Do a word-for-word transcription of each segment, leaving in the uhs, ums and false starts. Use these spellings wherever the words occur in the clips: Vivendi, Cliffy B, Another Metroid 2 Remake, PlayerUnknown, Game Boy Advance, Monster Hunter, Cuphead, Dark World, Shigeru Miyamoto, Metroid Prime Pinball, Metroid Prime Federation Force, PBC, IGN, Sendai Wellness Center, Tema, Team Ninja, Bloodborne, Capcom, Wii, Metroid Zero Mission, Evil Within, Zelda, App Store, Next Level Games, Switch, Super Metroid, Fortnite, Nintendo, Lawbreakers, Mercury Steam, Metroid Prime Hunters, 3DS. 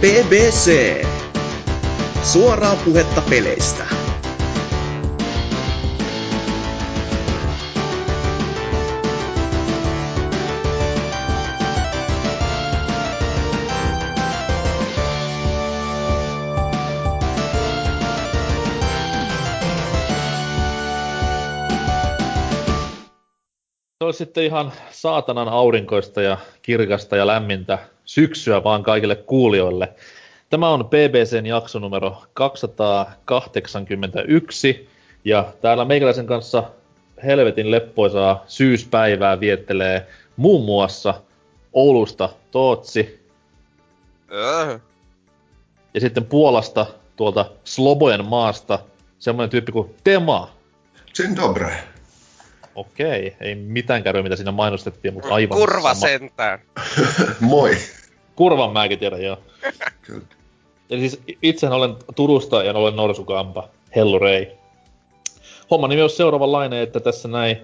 P B C. Suoraa puhetta peleistä. Se olisi sitten ihan saatanan aurinkoista ja kirkasta ja lämmintä syksyä vaan kaikille kuulijoille. Tämä on P B C:n jakso numero kaksisataakahdeksankymmentäyksi, ja täällä meikäläisen kanssa helvetin leppoisaa syyspäivää viettelee muun muassa Oulusta Tootsi. Äh. Ja sitten Puolasta, tuolta Slobojen maasta, semmoinen tyyppi kuin Tema. Dzień dobry. Okei, ei mitään käydä, mitä siinä mainostettiin, mutta aivan kurva sama. Sentään. Moi. Kurvan mäkin tiedän, joo. Kyllä. Eli siis itsehän olen Turusta ja olen norsukampa. Hellurei. Homman nimi on seuraavanlainen, että tässä näin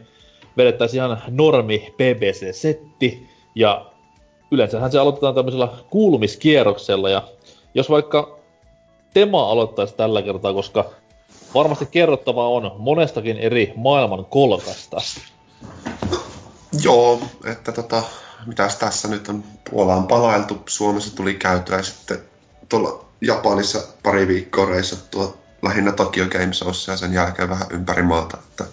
vedettäisiin ihan normi P B C-setti. Ja yleensähän se aloitetaan tämmöisellä kuulumiskierroksella. Ja jos vaikka Tema aloittaisi tällä kertaa, koska varmasti kerrottavaa on monestakin eri maailman kolkasta. Joo, että tota... Mitäs tässä nyt on Puolaan palailtu, Suomessa tuli käytyä ja sitten tuolla Japanissa pari viikkoa reissattua lähinnä Tokyo Game Showssa ja sen jälkeen vähän ympäri maata. Että...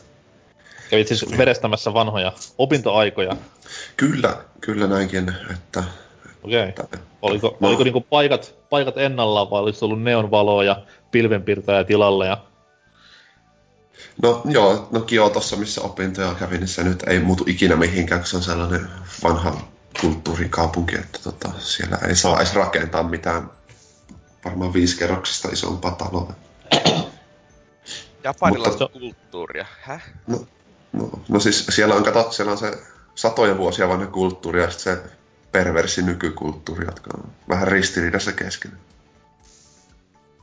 Kävit siis niin. Verestämässä vanhoja opintoaikoja? Kyllä, kyllä näinkin. Että... Okei. Että... Oliko, no. oliko niinku paikat, paikat ennallaan vai olis ollut neonvaloa ja pilvenpiirtäjä tilalle? Ja... No joo, no Kiotossa, missä opintoja kävin, niin se nyt ei muutu ikinä mihinkään, kun se on sellainen vanha kulttuurikaupunki, että tota, siellä ei saa edes rakentaa mitään varmaan viisikerroksista isompaa taloa. Japanilla on kulttuuria, hä? No, no, no siis siellä on, kato, siellä on se satoja vuosia vanha kulttuuri ja sitten se perversi nykykulttuuri, jotka on vähän ristiriidassa keskenään.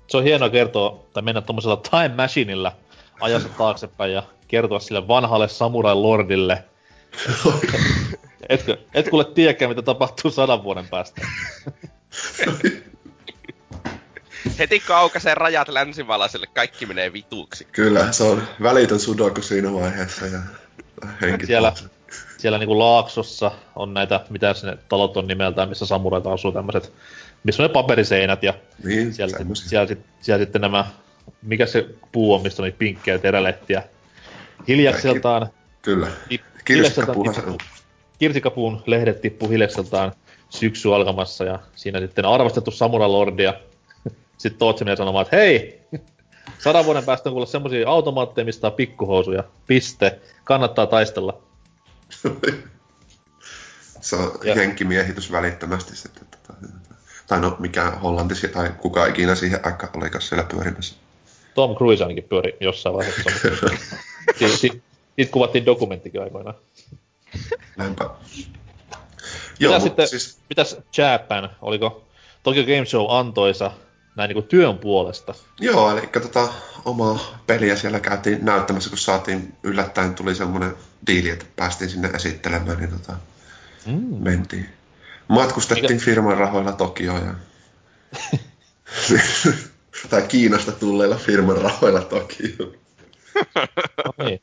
Se on hienoa kertoa, tai mennä tuommoisella time machineillä ajassa taaksepäin ja kertoa sille vanhalle samurai-lordille. Etkö, et kuule tiedäkään, mitä tapahtuu sadan vuoden päästä. Heti kaukaiseen rajat länsimalaiselle, kaikki menee vituksi. Kyllä, se on välitön sudoku siinä vaiheessa. Ja siellä siellä niinku Laaksossa on näitä, mitä sinne talot on nimeltään, missä samuraita asuu tämmöiset, missä on ne paperiseinät ja niin, siellä, siellä, siellä, siellä sitten nämä... Mikä se puu on, mistä on niitä pinkkejä terälehtiä? Hiljakseltaan... Kyllä. Kirsikkapuun. Kirsikkapuun lehdet tippuu hiljakseltaan syksy alkamassa ja siinä sitten arvostettu samurai-lordi ja sitten Tootsi menee sanomaan, että hei! Sadan vuoden päästä on kuulla semmosia automaatteja, mistä on pikkuhousuja. Piste. Kannattaa taistella. Se on ja. Jenkkimiehitys välittömästi sitten. Tai no, mikä Hollantisia tai kuka ikinä siihen aikaan olikaan siellä pyörimässä. Tom Cruise ainakin pyöri jossain vaiheessa. Siitä si- kuvattiin dokumenttikin aikoinaan. Näinpä. Joo, mitäs sitten, siis... mitäs Japan, oliko Tokyo Game Show antoisa näin niin kuin työn puolesta? Joo, eli tota, omaa peliä siellä käytiin näyttämässä, kun saatiin yllättäen tuli semmoinen diili, että päästiin sinne esittelemään, niin tota, mm. mentiin. Matkustettiin Mikä? firman rahoilla Tokioon ja... tai Kiinasta tulleilla firman rahoilla Tokioon. Okay.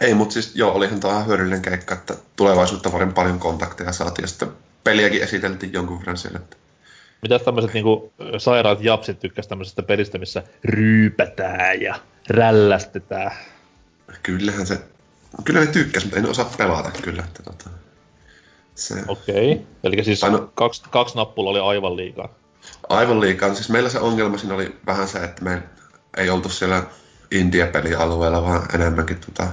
Ei, mutta siis joo, olihan tämä hyödyllinen keikka, että tulevaisuutta varten paljon kontakteja saatiin ja sitten peliäkin esiteltiin jonkun verran siellä. Mitäs tämmöiset niinku sairaat japsit tykkäs tämmöisestä pelistä, missä ryypätään ja rällästetään? Kyllähän se... Kyllä ne tykkäs, mutta en osaa pelata kyllä, että tota... Se. Okei, eli siis no, kaksi, kaksi nappulaa oli aivan liikaa. Aivan liikaa. Siis meillä se ongelma siinä oli vähän se, että me ei oltu siellä India-pelialueella, vaan enemmänkin tota,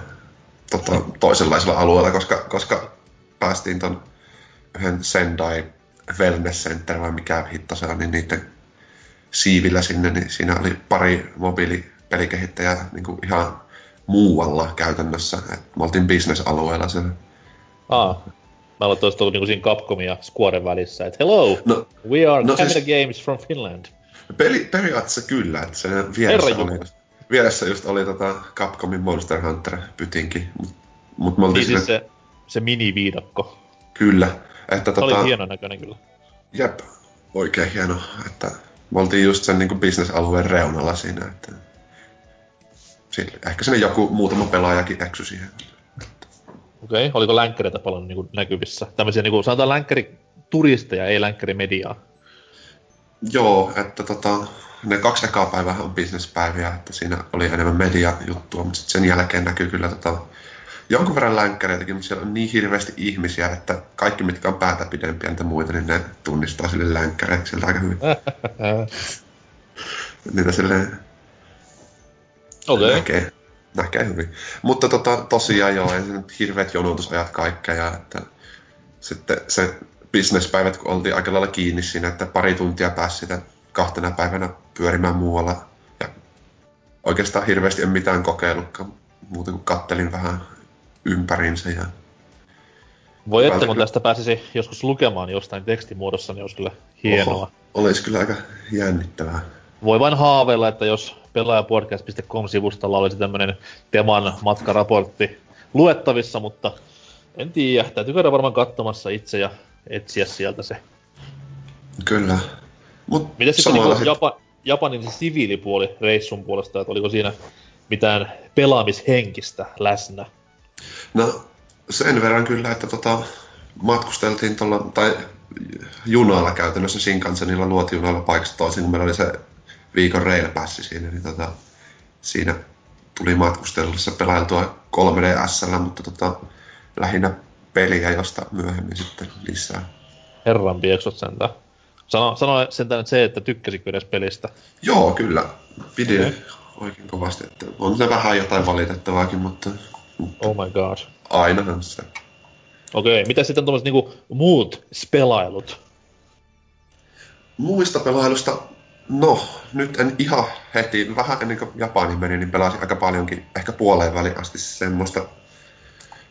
tota, toisenlaisella alueella, koska, koska päästiin ton yhden Sendai Wellness Center, vai mikä hitto se on, niin niiden siivillä sinne, niin siinä oli pari mobiilipelikehittäjää niin ihan muualla käytännössä. Et me oltiin business-alueella siellä. Aa. Mä aloin toista ollut niinku siinä Capcomin ja Squaren välissä, että hello, no, we are no Camera siis, Games from Finland. Peli, periaatteessa kyllä, että se vieressä Herra oli, vieressä just oli tota Capcomin Monster Hunter pytinki. Mut, mut niin siis se, se mini-viidakko. Kyllä. Että se tota, oli hienon näköinen kyllä. Jep, oikein hieno, että me oltiin just sen niin kuin bisnesalueen reunalla siinä, että sille, ehkä sinne joku muutama pelaajakin eksy siihen. Okei, okay. Oliko länkkäreitä paljon niin näkyvissä? Tämmöisiä niin kuin, sanotaan länkkärituristeja, ei länkkärimediaa. Joo, että tota, ne kaksi ekaa päivää on bisnespäiviä, että siinä oli enemmän mediajuttua, mutta sitten sen jälkeen näkyy kyllä tota, jonkun verran länkkäreitäkin, mutta siellä on niin hirveästi ihmisiä, että kaikki, mitkä on päätä pidempiä ja muita, niin ne tunnistaa sille länkkäreiksi sieltä aika hyvin. Niitä silleen okay. näkee, näkee hyvin. Mutta tota, tosiaan joo, ei se hirveät jonotusajat kaikkea ja että sitten se businesspäivät, kun oltiin aika lailla kiinni siinä, että pari tuntia pääsi sitä kahtena päivänä pyörimään muualla. Ja oikeastaan hirveästi en mitään kokeillutkaan, muuten kuin kattelin vähän ympäriinsä. Ja voi että kun kyllä tästä pääsisi joskus lukemaan jostain tekstimuodossa, niin olisi kyllä hienoa. Oho, olisi kyllä aika jännittävää. Voi vain haaveilla, että jos pelaajapodcast piste com-sivustolla olisi tämmöinen Teman matkaraportti luettavissa, mutta en tiedä, täytyy käydä varmaan katsomassa itse ja etsiä sieltä se. Kyllä. Mut miten sitten niinku Japa, Japanin se siviilipuoli reissun puolesta, että oliko siinä mitään pelaamishenkistä läsnä? No sen verran kyllä, että tota, matkusteltiin tuolla, tai junalla käytännössä Shinkansenilla luotijunalla paikasta toisin, kun meillä oli se viikon railpassi siinä, niin tota, siinä tuli matkustelussa pelailtua kolme D S:llä, mutta tota, lähinnä peliä, josta myöhemmin sitten lisää. Herran pieksut sentään. Sano, sano sentään se, että tykkäsitkö edes pelistä? Joo, kyllä. Pidin okay. oikein kovasti. Että on se vähän jotain valitettavaakin, mutta, mutta oh my god. Ainahan sitä. Okei, okay. Mitä sitten tuommoiset niinku muut pelailut? Muista pelailusta, no nyt en ihan heti, vähän ennen kuin Japaniin meni, niin pelasin aika paljonkin, ehkä puoleen väliin asti semmoista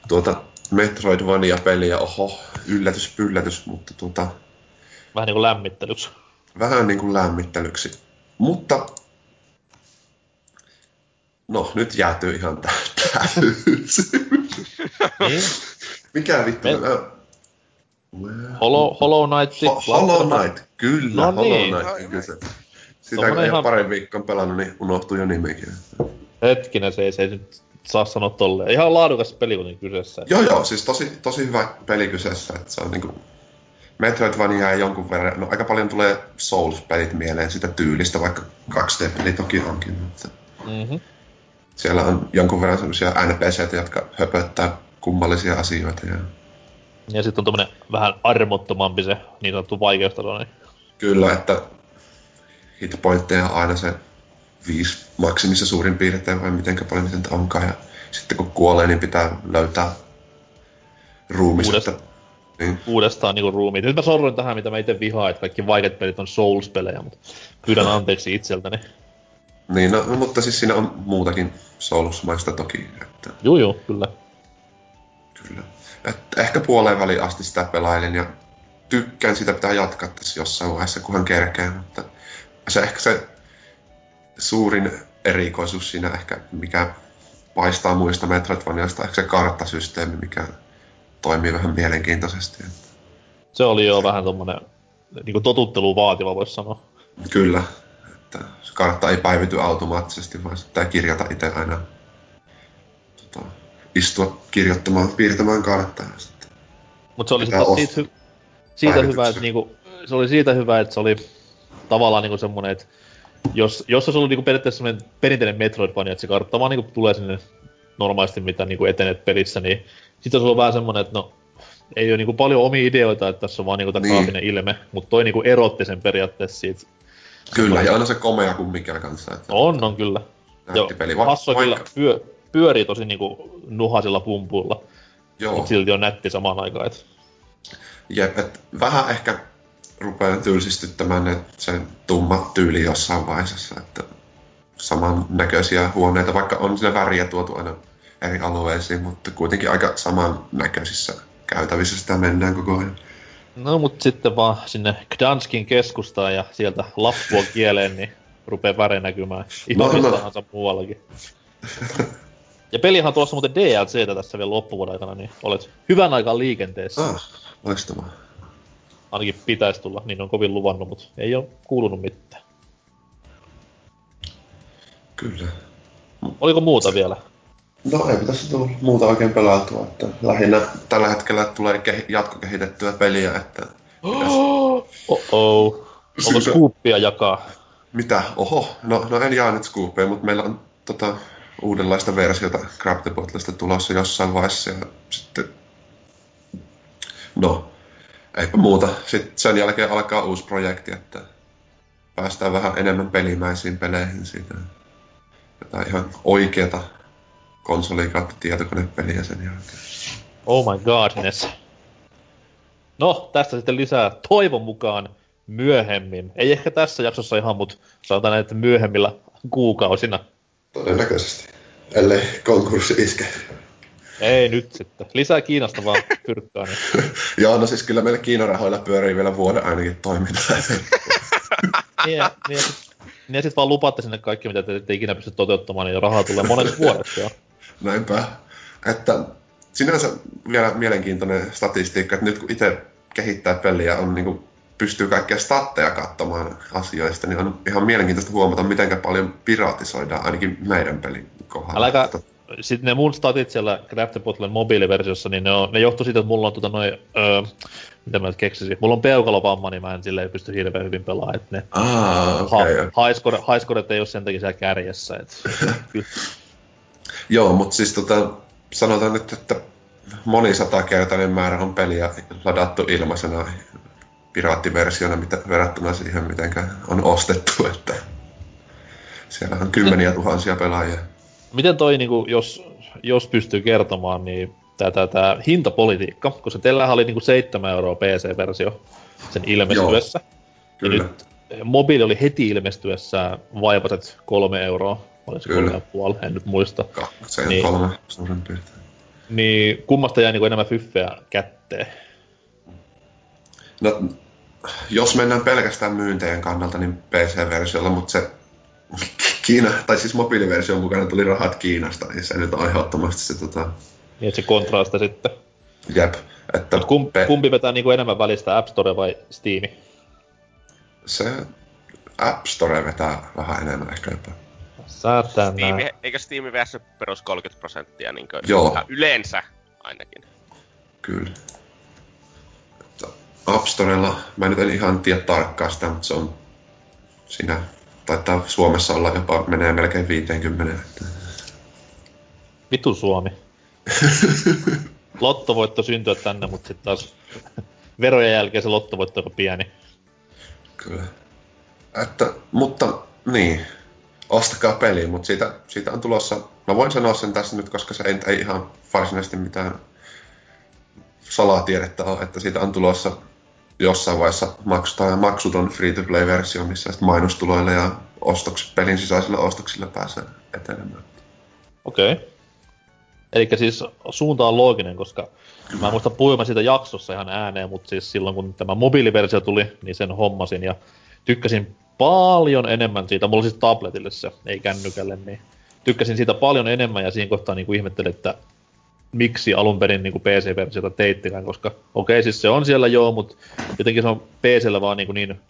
tuota Metroidvania-peliä, oho, yllätys, pyllätys, mutta tuota vähän niin kuin lämmittelyksi. Vähän niin kuin lämmittelyksi, mutta no, nyt jäätyy ihan tää täys. Mikä vittu? Me Hollow, Hollow Knight. Ho, Hollow Knight, kyllä, no niin. Hollow Knight. Kyllä. Sitä kun ihan parin viikkoon pelannut, niin unohtui jo nimenkin. Hetkinen, se ei se nyt saa sanoa tolleen. Ihan laadukas peli on kyseessä. Joo joo, siis tosi, tosi hyvä peli kyseessä. Että se on niinku Metroidvania jonkun verran. No aika paljon tulee Souls-pelit mieleen sitä tyylistä, vaikka kaksi D-peli toki onkin. Mutta mm-hmm. Siellä on jonkun verran sellaisia N P C:itä, jotka höpöttää kummallisia asioita. Ja, ja sitten on tommonen vähän armottomampi se niin sanottu vaikeustaso. Niin kyllä, että hitpointteja on aina se viisi maksimissa suurin piirtein, vai mitenkä paljon niitä onkaan. Ja sitten kun kuolee, niin pitää löytää ruumis. Uudestaan, niin. Uudestaan niin ruumiit. Nyt mä sorroin tähän, mitä mä ite vihaan, että kaikki vaikeat pelit on Souls-pelejä, mutta pyydän anteeksi itseltäni. Niin, no, mutta siis siinä on muutakin Souls-maista toki. Että joo, joo, kyllä. Kyllä. Että ehkä puoleen väliin asti sitä pelailin, ja tykkään sitä pitää jatkaa tässä jossain vaiheessa, kunhan kerkee. Mutta se ehkä se suurin erikoisuus siinä ehkä, mikä paistaa muista Metroidvaniasta, ehkä se karttasysteemi, mikä toimii vähän mielenkiintoisesti. Se oli jo vähän tommonen niinku totuttelua vaativa, voisi sanoa. Kyllä. Että se kartta ei päivity automaattisesti, vaan sitä pitää kirjata itse aina. Tota, istua kirjoittamaan, piirtämään karttaa. Mutta se oli sitä siitä, siitä, siitä hyvä, että niinku, se oli siitä hyvä, että se oli tavallaan niinku semmonen, että Jos, jos olisi ollut niinku periaatteessa perinteinen Metroidvania, että se kartta vaan niinku tulee sinne normaalisti, mitä niinku etenet pelissä, niin sitten olisi ollut vähän semmoinen, että no, ei ole niinku paljon omia ideoita, että tässä on vaan niinku tämä kaapinen niin ilme, mutta toi niinku erotti sen periaatteessa siitä. Kyllä, semmoinen, ja aina se komea kuin mikään kanssa. Että on, on kyllä. Näytti peli. Hasso kyllä pyö, pyörii tosi niinku nuhasilla pumpuilla, mutta silti on nätti samaan aikaan. Et jep, et vähän ehkä rupeaa tylsistyttämään sen tumma tyyli jossain vaiheessa, että samannäköisiä huoneita, vaikka on siinä väriä tuotu aina eri alueisiin, mutta kuitenkin aika samannäköisissä käytävissä sitä mennään koko ajan. No, mutta sitten vaan sinne Gdanskin keskustaan ja sieltä lappua kieleen, niin rupeaa väre näkymään. Itämistahansa no, no. muuallakin. Ja pelihan tuossa muuten D L C:tä tässä vielä loppuvuoden aikana, niin olet hyvän aikaan liikenteessä. Ah, loistavaa. Ainakin pitäisi tulla, niin on kovin luvannut, mutta ei ole kuulunut mitään. Kyllä. Oliko muuta vielä? No ei pitäisi tulla muuta oikein pelautua, että lähinnä tällä hetkellä tulee kehi- jatkokehitettyä peliä, että... Oh, oh. Onko skuuppia jakaa? Mitä? Oho, no, no en jaa nyt skuuppia, mutta meillä on tota, uudenlaista versiota Grab the Bottlesta tulossa jossain vaiheessa ja sitten... No, eipä muuta. Sitten sen jälkeen alkaa uusi projekti, että päästään vähän enemmän pelimäisiin peleihin siitä. Jotain ihan oikeata konsoli- kautta tietokonepeliä sen jälkeen. Oh my godness. No, tästä sitten lisää toivon mukaan myöhemmin. Ei ehkä tässä jaksossa ihan, mutta sanotaan näin, että myöhemmillä kuukausina. Todennäköisesti. Ellei konkurssi iske. Ei nyt sitten. Lisää Kiinasta vaan pyrkkää. Joo, no siis kyllä meillä Kiinan rahoilla pyörii vielä vuoden ainakin toimintaa. niin, ja, niin, ja sit, niin ja sit vaan lupaatte sinne kaikki, mitä te ette ikinä pysty toteuttamaan, niin rahaa tulee moneksi vuodeksi. Jo. Näinpä. Että sinänsä vielä mielenkiintoinen statistiikka, että nyt kun itse kehittää peliä, on, niin kuin, pystyy kaikkia statteja katsomaan asioista, niin on ihan mielenkiintoista huomata, miten paljon piraatisoidaan ainakin meidän pelin kohdalla. Äläkä... Sitten ne mun statit siellä Craftapotlen mobiiliversiossa, niin ne, on, ne johtuu siitä, että mulla on tota noin, öö, mitä mä nyt keksisin, mulla on peukalovamma, niin mä en silleen pysty hirveän hyvin pelaa, että ne ah, okay, ha, haiskoret, haiskoret ei oo sen takia siellä kärjessä, et Joo, mut siis tota, sanotaan nyt, että monisatakertainen määrä on peliä ladattu ilmaisena piraattiversiona mitä, verrattuna siihen, mitenkä on ostettu, että siellä on kymmeniä tuhansia pelaajia. Miten toi, niin kuin, jos, jos pystyy kertomaan, niin tämä hintapolitiikka, koska teillähän oli niin kuin seitsemän euroa P C-versio sen ilmestyessä. Joo, ja nyt mobiili oli heti ilmestyessä vaivaset kolme euroa, olisi kolme pilkku viisi, en nyt muista. Se niin, kolme, suurin piirtein. Niin kummasta jäi niin kuin enemmän fyffeä kätteen? No, jos mennään pelkästään myynteen kannalta, niin P C-versiolla, mutta se... Kiina, tai siis mobiiliversion mukana tuli rahat Kiinasta, niin se nyt on aiheuttomasti se tota... Niin, se kontrasta sitten. Jep, että... Kumpi, pe- kumpi vetää niinku enemmän välistä, App Store vai Steam? Se... App Store vetää vähän enemmän ehkä jopa. Saatana. Steam, eikö Steam vähässä perus kolmekymmentä prosenttia niinkö? Joo. Yleensä ainakin. Kyllä. Että App Storella, mä nyt en ihan tiedä tarkkaan sitä, mutta se on siinä... Taitaa Suomessa olla jopa, menee melkein viisikymmentä. Vitu Suomi. Lottovoitto syntyä tänne, mutta sitten taas verojen jälkeen se lottovoitto on pieni. Kyllä. Että, mutta niin, ostakaa peli, mutta siitä, siitä on tulossa, no voin sanoa sen tässä nyt, koska se ei, ei ihan varsinaisesti mitään salatiedettä ole, että siitä on tulossa... Jossain vaiheessa maksutaan maksuton free-to-play-versio, missä mainostuloilla ja ostoks, pelin sisäisillä ostoksilla pääsee etenemään. Okei. Okay. Elikkä siis suunta on looginen, koska mä muistan puhuimme siitä jaksossa ihan ääneen, mutta siis silloin kun tämä mobiiliversio tuli, niin sen hommasin ja tykkäsin paljon enemmän siitä. Mulla on siis tabletille se, ei kännykälle, niin tykkäsin siitä paljon enemmän ja siinä kohtaa niin kuin ihmettelin, että miksi alun perin niin P C-versiota teittikään, koska okei, okay, siis se on siellä joo, mutta jotenkin se on P C:llä vaan niin, niin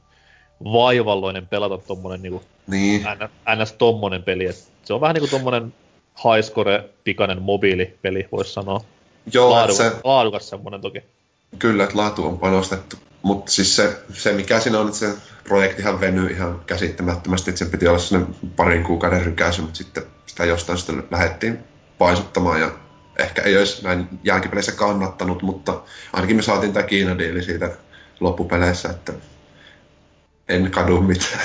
vaivalloinen pelata tommonen niin niin. ns. Tommonen peli. Et se on vähän niin kuin tommonen highscore-pikainen mobiilipeli, voisi sanoa. Joo, laadukas, se... laadukas semmonen toki. Kyllä, että laatu on panostettu, mutta siis se, se mikä siinä on, että se projektihan venyy ihan käsittämättömästi, että sen piti olla sellainen parin kuukauden rykäisy, mutta sitten sitä jostain sitten lähdettiin paisuttamaan ja ehkä ei olisi näin jälkipeleissä kannattanut, mutta ainakin me saatiin tämä Kiina-diili siitä loppupeleissä, että en kadu mitään.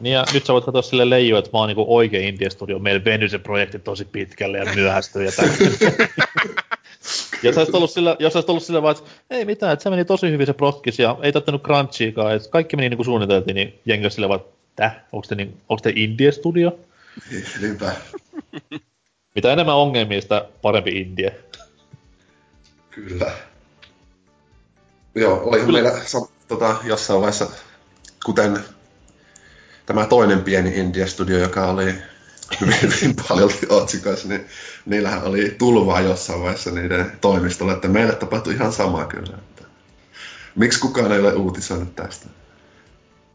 Niin ja nyt sä voit katsoa sille leijua, että mä oon niinku oikein India-studio, meillä venyi se projekti tosi pitkälle ja myöhästyi ja tämmöinen. Jos olisit ollut sillä, sillä vaan, että ei mitään, että se meni tosi hyvin se prokkis ja ei tarttunut crunchiikaan, että kaikki meni niin kuin suunniteltiin, niin jengi olisi sillä vaan, että onko te, niin, te India-studio? Niinpä. Mitä enemmän ongelmia, sitä parempi India. Kyllä. Joo, olihan meillä tota, jossain vaiheessa, kuten tämä toinen pieni India-studio, joka oli hyvin paljon otsikoissa, niin niillähän oli tulvaa jossain vaiheessa niiden toimistolla, että meillä tapahtui ihan samaa kyllä. Miksi kukaan ei ole uutisoinut tästä?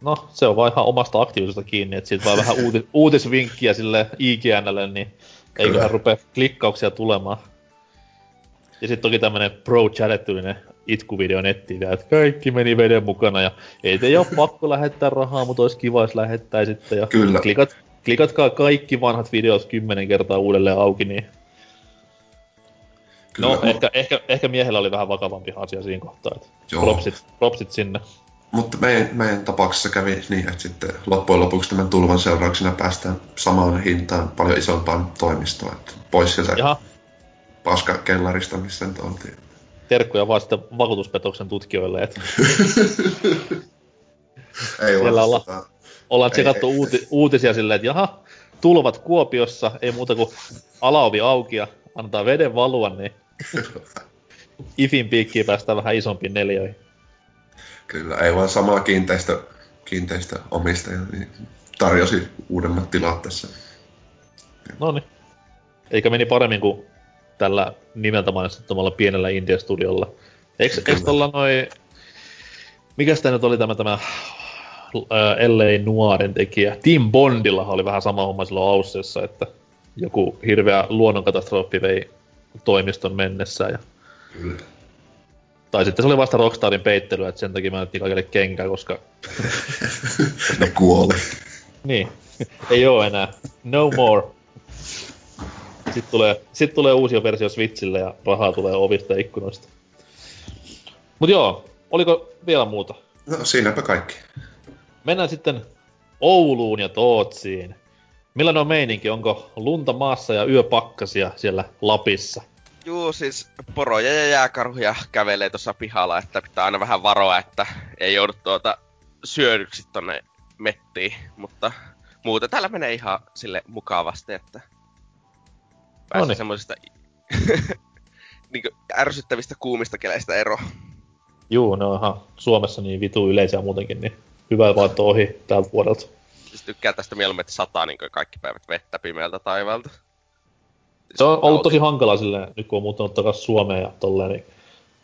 No, se on vaan ihan omasta aktiivisuudesta kiinni, että siitä vaan vähän uutis- uutisvinkkiä sille I G N:lle, niin eiköhän rupea klikkauksia tulemaan. Ja sitten toki tämmönen pro-chat-tyylinen itkuvideo nettiin, että kaikki meni veden mukana ja ei teidän ole pakko lähettää rahaa, mutta olisi kiva, jos lähettäisitte. Ja kyllä. Klikat, klikatkaa kaikki vanhat videot kymmenen kertaa uudelleen auki, niin... Kyllä. No, ehkä, ehkä, ehkä miehellä oli vähän vakavampi asia siinä kohtaa, että propsit, propsit sinne. Mutta meidän, meidän tapauksessa kävi niin, että sitten loppujen lopuksi tämän tulvan seurauksena päästään samaan hintaan paljon isompaan toimistoon, että pois sieltä Jaha. paskakellarista, missä nyt oltiin. Terkkuja vaan sitten vakuutuspetoksen tutkijoille, että ei siellä olla, ollaan tsekattu uuti, uutisia silleen, että jaha, tulvat Kuopiossa, ei muuta kuin alaovi auki ja antaa veden valua, niin Ifin piikkiin päästään vähän isompiin neljöihin. Kyllä, ei vaan samaa kiinteistö, kiinteistöomistaja niin tarjosi uudemmat tilat tässä. Noniin. Eikä meni paremmin kuin tällä nimeltä mainitsettomalla pienellä India-studiolla. Eiks, eiks tolla noi... Mikäs tää nyt oli tämä, tämä L A Noiren tekijä? Tim Bondilla oli vähän sama homma silloin Aussessa, että joku hirveä luonnonkatastrofi vei toimiston mennessään. Ja... Kyllä. Tai sitten se oli vasta Rockstarin peittelyä, että sen takia mä annettiin kaikille kenkää, koska... ne kuoli. Niin. Ei oo enää. No more. Sitten tulee, sit tulee uusi versio Switchille ja rahaa tulee ovista ja ikkunoista. Mut joo, oliko vielä muuta? No siinäpä kaikki. Mennään sitten Ouluun ja Tootsiin. Millainen on meininki? Onko lunta maassa ja yöpakkasia siellä Lapissa? Juu, siis poroja ja jääkarhuja kävelee tuossa pihalla, että pitää aina vähän varoa, että ei joudu tuota syödyksi tonne mettiin, mutta muuta täällä menee ihan sille mukavasti, että pääsee semmoisista niinku ärsyttävistä kuumista keleistä ero. Juu, ne on ihan Suomessa niin vitu yleisiä muutenkin, niin hyvä vaan ohi täältä vuodelta. Siis tykkää tästä mieluummin, että sataa niin kaikki päivät vettä pimeältä taivaalta. Se on ollut tosi hankalaa silleen, nyt kun on muuttanut takaisin Suomeen ja tolleen, niin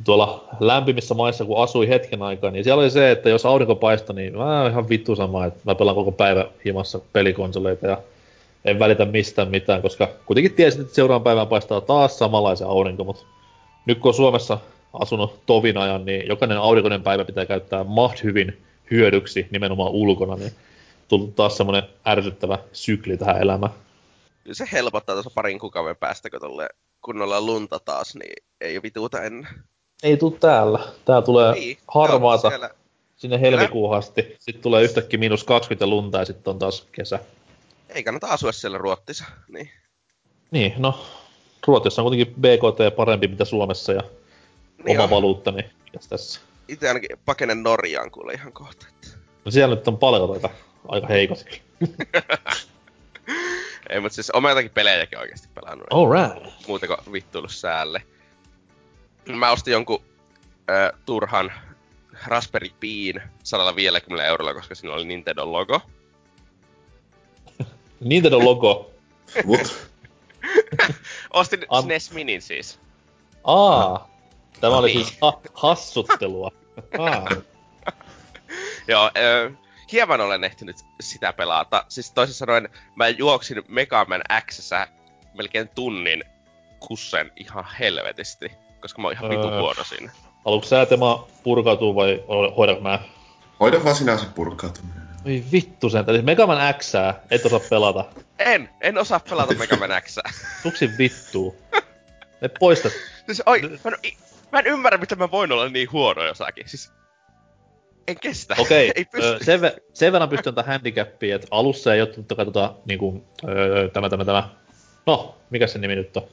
tuolla lämpimissä maissa, kun asui hetken aikaa, niin siellä oli se, että jos aurinko paistoi, niin mä oon ihan vittu sama, että mä pelaan koko päivä himassa pelikonsoleita ja en välitä mistään mitään, koska kuitenkin tiesin, että seuraavan päivän paistaa taas samanlaisen aurinko, mutta nyt kun on Suomessa asunut tovin ajan, niin jokainen aurinkoinen päivä pitää käyttää maht hyvin hyödyksi nimenomaan ulkona, niin tullut taas semmoinen ärsyttävä sykli tähän elämään. Kyllä se helpottaa tuossa parin kuukauden päästä, kun tolle kunnolla lunta taas, niin ei vituuta ennen. Ei tuu täällä. Tää tulee niin, harmaata sinne helmikuuhun asti. Sitten tulee yhtäkkiä miinus kaksikymmentä lunta ja sitten on taas kesä. Ei kannata asua siellä Ruotsissa. Niin, niin no Ruotsissa on kuitenkin B K T parempi mitä Suomessa ja niin oma on valuutta, niin mitäs tässä? Itse ainakin pakenen Norjaan kuule ihan kohta. Että... No siellä nyt on paljon aika, aika heikot. Ei, mutta siis olen jotakin pelejäkin oikeasti pelannut. Alright. Muuten kuin vittuillut säälle. Mä ostin jonkun ö, turhan Raspberry Piin sata viisikymmentä eurolla, koska siinä oli Nintendo logo. Nintendo logo? What? Ostin An... S N E S Minin siis. Aa, tämä oli siis ha- hassuttelua. Joo, ö, hieman olen ehtinyt sitä pelata. Siis toisin sanoen, mä juoksin Mega Man X:ssä melkein tunnin kussen ihan helvetisti, koska mä oon ihan vitun huono siinä. Haluatko sä Tema purkautua vai hoidanko mä? Hoidan vaan sinä sen purkautuminen. Oi vittu sen, eli Mega Man X:ää et osaa pelata. En, en osaa pelata Mega Man X:ää. Suksin vittuu. Me poistat. Siis oi, mä en, mä en ymmärrä, miten mä voin olla niin huono jossakin. Siis... En kestä. Okei, ei pysty. Sen, ver- sen verran pystyn antaa handicappiin, että alussa ei ole totta kai tota, niinku, öö, tämä, tämä, tämä, no, mikä se nimi nyt on?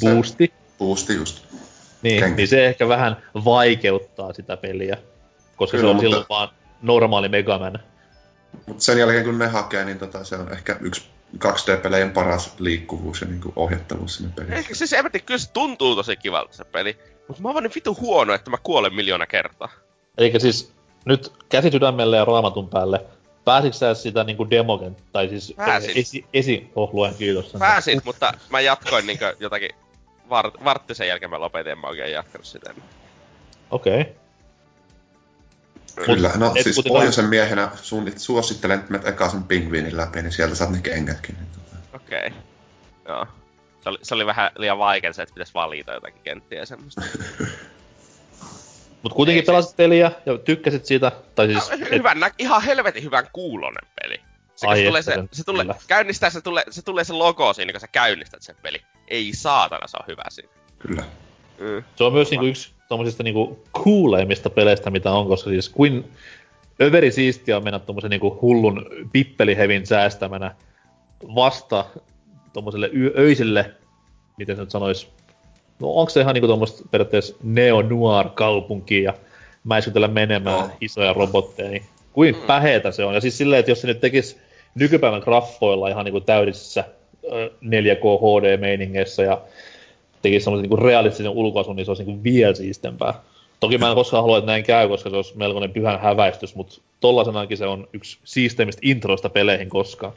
Boosti? Boosti just. Niin, Kenki. Niin se ehkä vähän vaikeuttaa sitä peliä, koska kyllä, se on mutta... silloin vaan normaali Mega Man. Mutta sen jälkeen kun ne hakee, niin tota, se on ehkä yksi kaksi D-pelejen paras liikkuvuus ja niinku ohjattavuus sinne pelissä. Ehkä siis, en mä tiedä, kyllä se tuntuu tosi kivalta se peli, mutta mä oon vaan niin vitu huono, että mä kuolen miljoona kertaa. Elikkä siis... Nyt käsi sydämelle ja raamatun päälle. Pääsitkö sä sitä niinku demokenttä, tai siis esi, esi... Oh, luen, kiitos. Pääsin, mutta mä jatkoin niinku jotakin vart, varttisen jälkeen mä lopetin, en mä oikein jatkanut sitä. Okei. Okay. Kyllä, no et, siis pohjoisen on... miehenä suosittelen, että menet ekaan sen pingviinin läpi, niin sieltä saat ne kengätkin. Niin... Okei, okay. Joo. Se oli, se oli vähän liian vaikea se, että pitäisi valita jotakin kenttiä ja semmoista. Mut kuitenkin pelasit peliä ja tykkäsit siitä, tai siis... No, hyvän, et... ihan helvetin hyvän kuulonen peli. Se, ai se tulee se, se tulee, käynnistää, se tulee, se tulee se logo siinä, kun sä käynnistät sen peli. Ei saatana, se on hyvä siinä. Kyllä. Mm. Se on myös niinku yksi tommosista niinku cooleimmista peleistä, mitä on, koska siis kuin överi siistiä on mennä tommosen niinku hullun pippelihevin säästämänä vasta tommoselle yö, öisille, miten se nyt sanois, no onko se ihan niinku tommoista periaatteessa neo-noir-kaupunkiin ja mäiskytellä menemään oh. isoja robotteja, niin kuin mm. päheetä se on. Ja siis silleen, että jos se nyt tekis nykypäivän graffoilla ihan niinku täydessä neljä K H D-meiningeissä ja tekis semmoisen niinku realistisen ulkoasun, niin se olisi niinku vielä siistempää. Toki mä en koskaan halua, että näin käy, koska se olisi melkoinen pyhän häväistys, mutta tollasenaankin se on yksi siisteimmistä introista peleihin koskaan.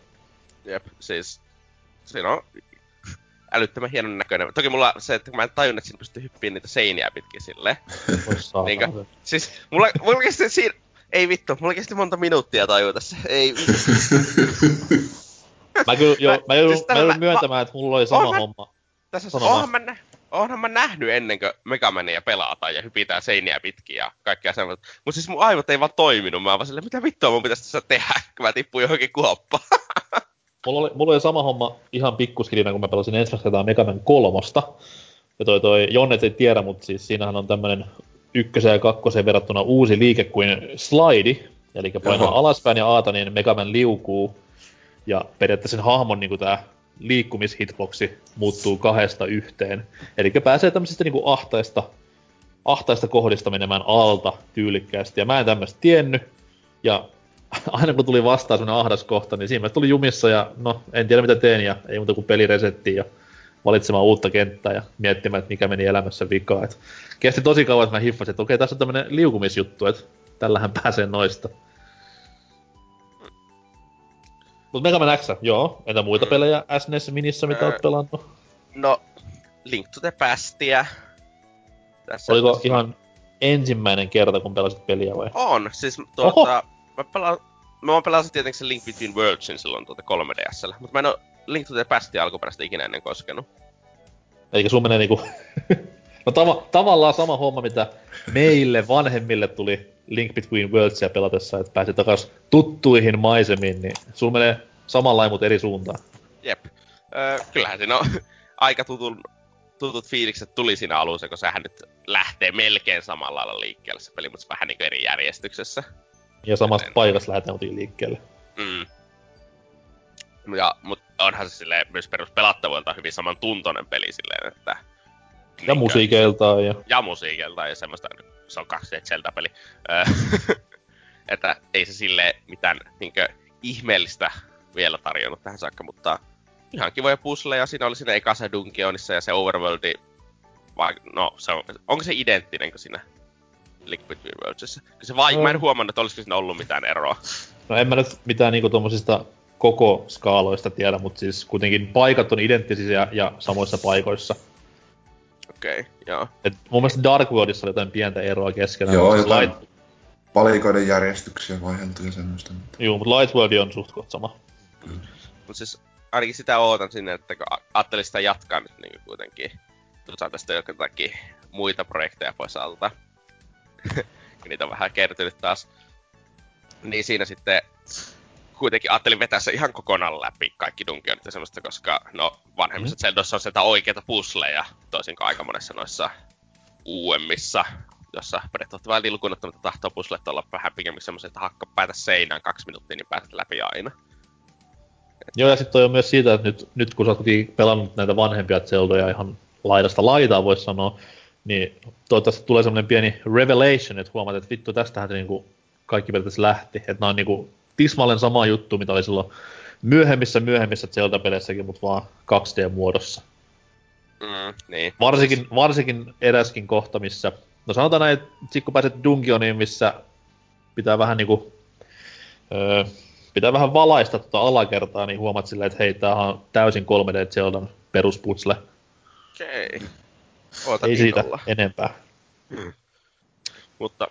Jep, siis siinä on älyttömän hienon näköinen. Toki mulla se, että mä en tajunnut, että siinä pystyy hyppiin niitä seiniä pitkin silleen. Niinkö? Siis mulla, mulla kesti siinä... Ei vittu, mulla kesti monta minuuttia tajuta se. Ei vittu. Mä kyllä jo, mä, mä joudun siis myöntämään, mä, että mulla oli sama oonhan, homma. Tässä on, mä, oonhan mä nähnyt ennen kuin Mega Mania pelataan ja hypitään seiniä pitkin ja kaikkea semmoista. Mut siis mun aivot ei vaan toiminut, mä oon vaan silleen, mitä vittua mun pitäis tässä tehdä, kun mä tippuin johonkin kuoppaan. Mulla oli, mulla oli sama homma ihan pikkuskilinä, kun mä pelasin ensimmäistä Mega Man kolmosta. Ja toi toi, Jonnet ei tiedä, mut siis siinähän on tämmönen ykkösen ja kakkosen verrattuna uusi liike kuin slide. Eli painaa Oho. alaspäin ja aata, niin Mega Man liukuu. Ja periaatteessa sen hahmon niinku tää liikkumishitboksi muuttuu kahdesta yhteen. Eli pääsee tämmöisistä niinku ahtaista, ahtaista kohdista menemään alta tyylikkäästi. Ja mä en tämmöistä tiennyt. Ja aina kun tuli vastaan semmoinen ahdas kohta, niin siinä tuli jumissa ja no, en tiedä mitä teen ja ei muuta kuin peli resettiin ja valitsemaan uutta kenttää ja miettimään, että mikä meni elämässä vikaa. Et kesti tosi kauan, että mä hiffasin, että okei, tässä on tämmönen liukumisjuttu, että tällähän pääsee noista. Mut Mega Man X, joo. Entä muita pelejä S N E S Minissä, mitä öö, oot pelannut? No, Link to the Pastia. Tässä Oliko tässä... ihan ensimmäinen kerta, kun pelasit peliä vai? On, siis tuota... Oho. Mä, pelaan, mä pelasin tietenkin sen Link Between Worldsin silloin tuota kolme D S:llä, mutta mä en oo Link to the Pastia alkuperäistä ikinä ennen koskenut. Eikä sun menee niinku... no tava, tavallaan sama homma, mitä meille vanhemmille tuli Link Between Worldsia pelatessa, että pääsi takas tuttuihin maisemiin, niin sun menee samanlain, mut eri suuntaan. Jep. Öö, kyllähän siinä on aika tutun, tutut fiilikset tuli siinä alussa, kun sehän nyt lähtee melkein samalla lailla liikkeelle se peli, mutta vähän niinku eri järjestyksessä. Ja samasta Joten... paikasta lähdetään kuitenkin liikkeelle. Mm. Ja, mut onhan se silleen myös peruspelattavuilta hyvin saman tuntoinen peli silleen, että... Ja niin, musiikeiltaan ja... Ja musiikeiltaan ja semmoista, se on kaksi D Zelda-peli. Että ei se silleen mitään niinkö ihmeellistä vielä tarjonnut tähän saakka, mutta... Ihan kivoja puzzleja, siinä oli siinä eka se Dungeonissa ja se Overworldi... Vai, no, se on, onko se identtinenkö siinä? Link Between Worldsissa. Se vai- no. Mä en huomannut, että olisiko siinä ollut mitään eroa. No en mä nyt mitään niinku tommosista koko skaaloista tiedä, mut siis kuitenkin paikat on identtisiä ja samoissa paikoissa. Okei, okay, joo. Et mun mielestä Dark Worldissa oli jotain pientä eroa keskenään. Joo, jotain light... palikoiden järjestyksiä vaiheltu ja semmoista. Joo, mut Light World on suht koht sama. Mm. Mut siis ainakin sitä ootan sinne, että kun ajattelin sitä jatkaa nyt niinku kuitenkin. Tuossa tästä jotakin muita projekteja pois alta. Niitä on vähän kertynyt taas. Niin siinä sitten kuitenkin ajattelin vetää se ihan kokonaan läpi kaikki Dungeonit ja semmoista, koska no vanhemmissa mm-hmm. Zeldoissa on sieltä oikeita pusleja, toisin kuin aika monessa noissa uudemmissa, jossa Breath of the Wild ilkuunottamatta tahtoo puslet olla vähän pikemmin semmoisia, että hakka päätä seinään kaksi minuuttia, niin pääset läpi aina. Joo, ja sitten toi on myös siitä, että nyt, nyt kun sä oot pelannut näitä vanhempia Zeldoja ihan laidasta laitaan, voisi sanoa, niin toivottavasti tulee semmoinen pieni revelation, että huomaat, että vittu, tästähän se niinku kaikki periaatteessa lähti. Että nää on niinku tismalleen sama juttu, mitä oli silloin myöhemmissä myöhemmissä Zelda-peleissäkin, mutta vaan kaksi D-muodossa. Mm, niin. Varsinkin, varsinkin eräskin kohta, missä... No sanotaan näin, että sit kun pääset dungeoniin, missä pitää vähän niinku... Öö, pitää vähän valaista tota alakertaa, niin huomaat silleen, että hei, tämähän on täysin kolme D-Zeldan perusputsle. Okei. Okay. Ootan ei siitä innolla enempää. Hmm. Mutta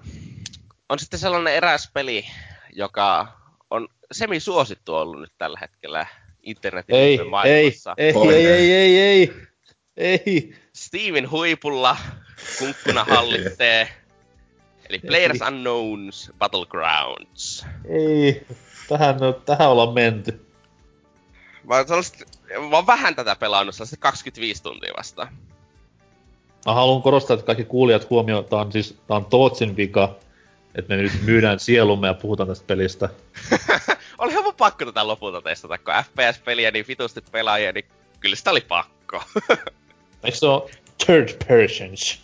on sitten sellainen eräs peli, joka on semisuosittu ollut nyt tällä hetkellä internetin ei, maailmassa. Ei, ei, ei, ei, ei, ei. Steamin huipulla kunkkuna hallitsee. Eli Players Unknowns Battlegrounds. Ei, tähän, tähän ollaan menty. Mä oon, mä oon vähän tätä pelannut, sellaista kaksikymmentäviisi tuntia vasta. Mä haluan korostaa, että kaikki kuulijat huomioon, tää on siis, tää on Tootsin vika, että me nyt myydään sielumme ja puhutaan tästä pelistä. Oli ihan pakko tätä lopulta testata, kun F P S-peliä niin vitusti pelaajia, niin kyllä sitä oli pakko. Eikö se oo third persons?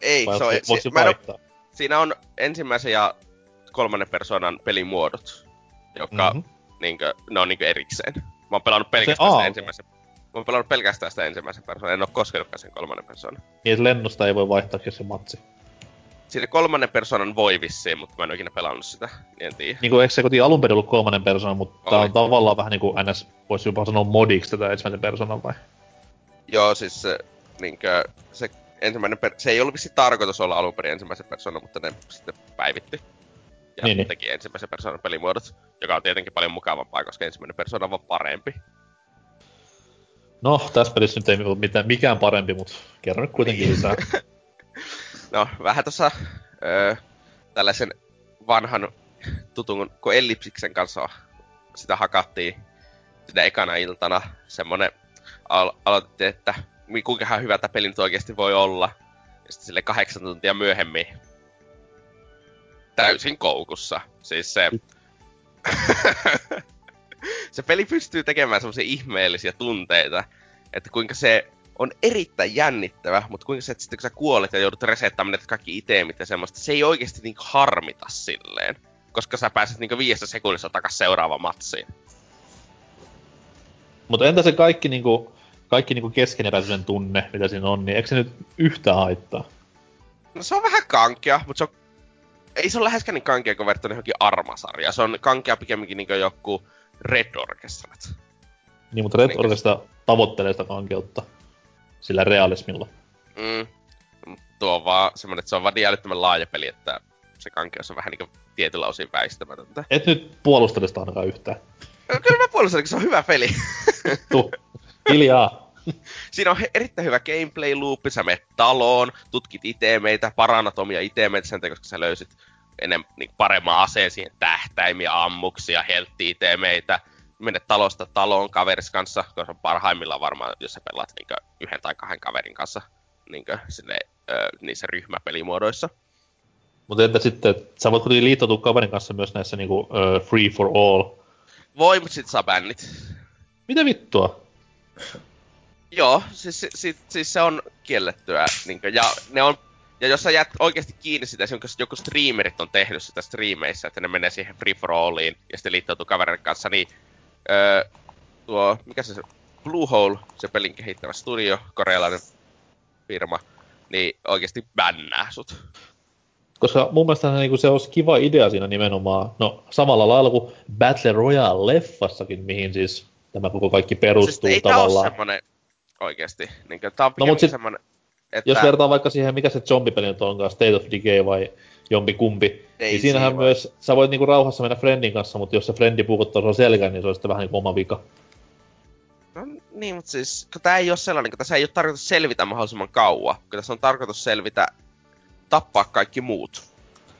Ei, vai se on... Si- vaihtaa? Siinä on ensimmäisen ja kolmannen persoonan pelimuodot, jotka mm-hmm. niinkö, ne on niinkö erikseen. Mä oon pelannut pelkästään sitä ensimmäisen. Mä oon pelannut pelkästään sitä ensimmäisen persoonan, en oo koskenutkaan sen kolmannen persoonan. Niin, lennosta ei voi vaihtaa, jos se matsi. Siinä kolmannen persoonan voi vissiin, mutta mä en ikinä pelannut sitä, niin en tiiä. Niinku eikö se kotiin alun perin ollut kolmannen persoonan, mutta tää on tavallaan vähän niinku ns. Voisi jopa sanoa modiksi tätä ensimmäisen persoonan vai? Joo, siis se niinkö se... Ensimmäinen per- se ei ollut vissi tarkoitus olla alun perin ensimmäisen persoonan, mutta ne sitten päivitti ja niin, teki niin. ensimmäisen persoonan pelimuodot, joka on tietenkin paljon mukavampaa, koska ensimmäinen persoona on vaan parempi. No, tässä pelissä nyt ei ollut mitään, mikään parempi, mutta kerron nyt kuitenkin lisää. No, vähän tuossa öö, tällaisen vanhan tutun, kun Ellipsiksen kanssa sitä hakattiin sitä ekana iltana, semmonen al- aloitettiin, että kuinkahan hyvä tämä peli nyt oikeesti voi olla. Ja sitten silleen kahdeksan tuntia myöhemmin. Täysin koukussa. Siis se... se peli pystyy tekemään semmosia ihmeellisiä tunteita. Että kuinka se on erittäin jännittävä, mutta kuinka se, että sitten kun sä kuolet ja joudut resettämään kaikki itemit ja semmoista, se ei oikeesti niinku harmita silleen. Koska sä pääset niinku viidessä sekunnissa takas seuraavaan matsiin. Mutta entä se kaikki niinku... Kaikki niinku keskeneräisyyden tunne, mitä siinä on, niin eikö se nyt yhtään haittaa? No se on vähän kankea, mutta se on... Ei se ole läheskään niin kankea, kun verrattuna johonkin Arma-sarjaa. Se on kankea pikemminkin niinku joku Red Orchestrat. Niin, mutta Red niin, Orchestra tavoittelee sitä kankeutta. Sillä realismilla. Mm. Tuo on vaan semmonen, että se on vaan niin älyttömän laaja peli, että se kankeus on vähän niinku tietyllä osin väistämätöntä. Et nyt puolustele sitä ainakaan yhtään. No, kyllä mä puolustelen, se on hyvä peli. Tuh. Hiljaa. Siinä on erittäin hyvä gameplay-loopi, sä menet taloon, tutkit itemeitä, parannat omia itemeitä sen takia, koska sä löysit enemmän, niin paremman aseen siihen, tähtäimiä, ammuksia, heltti-itemeitä. Menet talosta taloon kaveris kanssa, koska on parhaimmillaan varmaan, jos sä pelaat niin yhden tai kahden kaverin kanssa niin sinne, ö, niissä ryhmäpelimuodoissa. Mutta entä sitten, että sä voit kuitenkin liittoutua kaverin kanssa myös näissä niin kuin, ö, free for all? Voi, mutta sit saa bännit. Mitä vittua? Joo, siis, siis, siis se on kiellettyä, niinkö, ja ne on, ja jos sä jäät oikeesti kiinni sitä, esimerkiksi joku streamerit on tehnyt sitä streameissä, että ne menee siihen free for alliin, ja sitten liittoutuu kaverin kanssa, niin öö, tuo, mikä se, se Bluehole, se pelin kehittävä studio, korealainen firma, niin oikeesti bännää sut. Koska mun mielestä se olisi kiva idea siinä nimenomaan, no samalla lailla kuin Battle Royale-leffassakin, mihin siis tämä koko kaikki perustuu siis tavallaan. Oikeesti. Niin, tää on pikemmin no, semmonen, että... Jos vertaa vaikka siihen, mikä se zombipeli nyt onkaan, State of Decay vai jompikumpi, niin siinähän vai... myös sä voit niinku rauhassa mennä friendin kanssa, mutta jos se friendi puukottaa sua selkään, niin se on sitten vähän niinku oma vika. No niin, mutta siis, kun tää ei oo sellainen, kun tässä ei oo tarkoitus selvitä mahdollisimman kauan, kun tässä on tarkoitus selvitä, tappaa kaikki muut.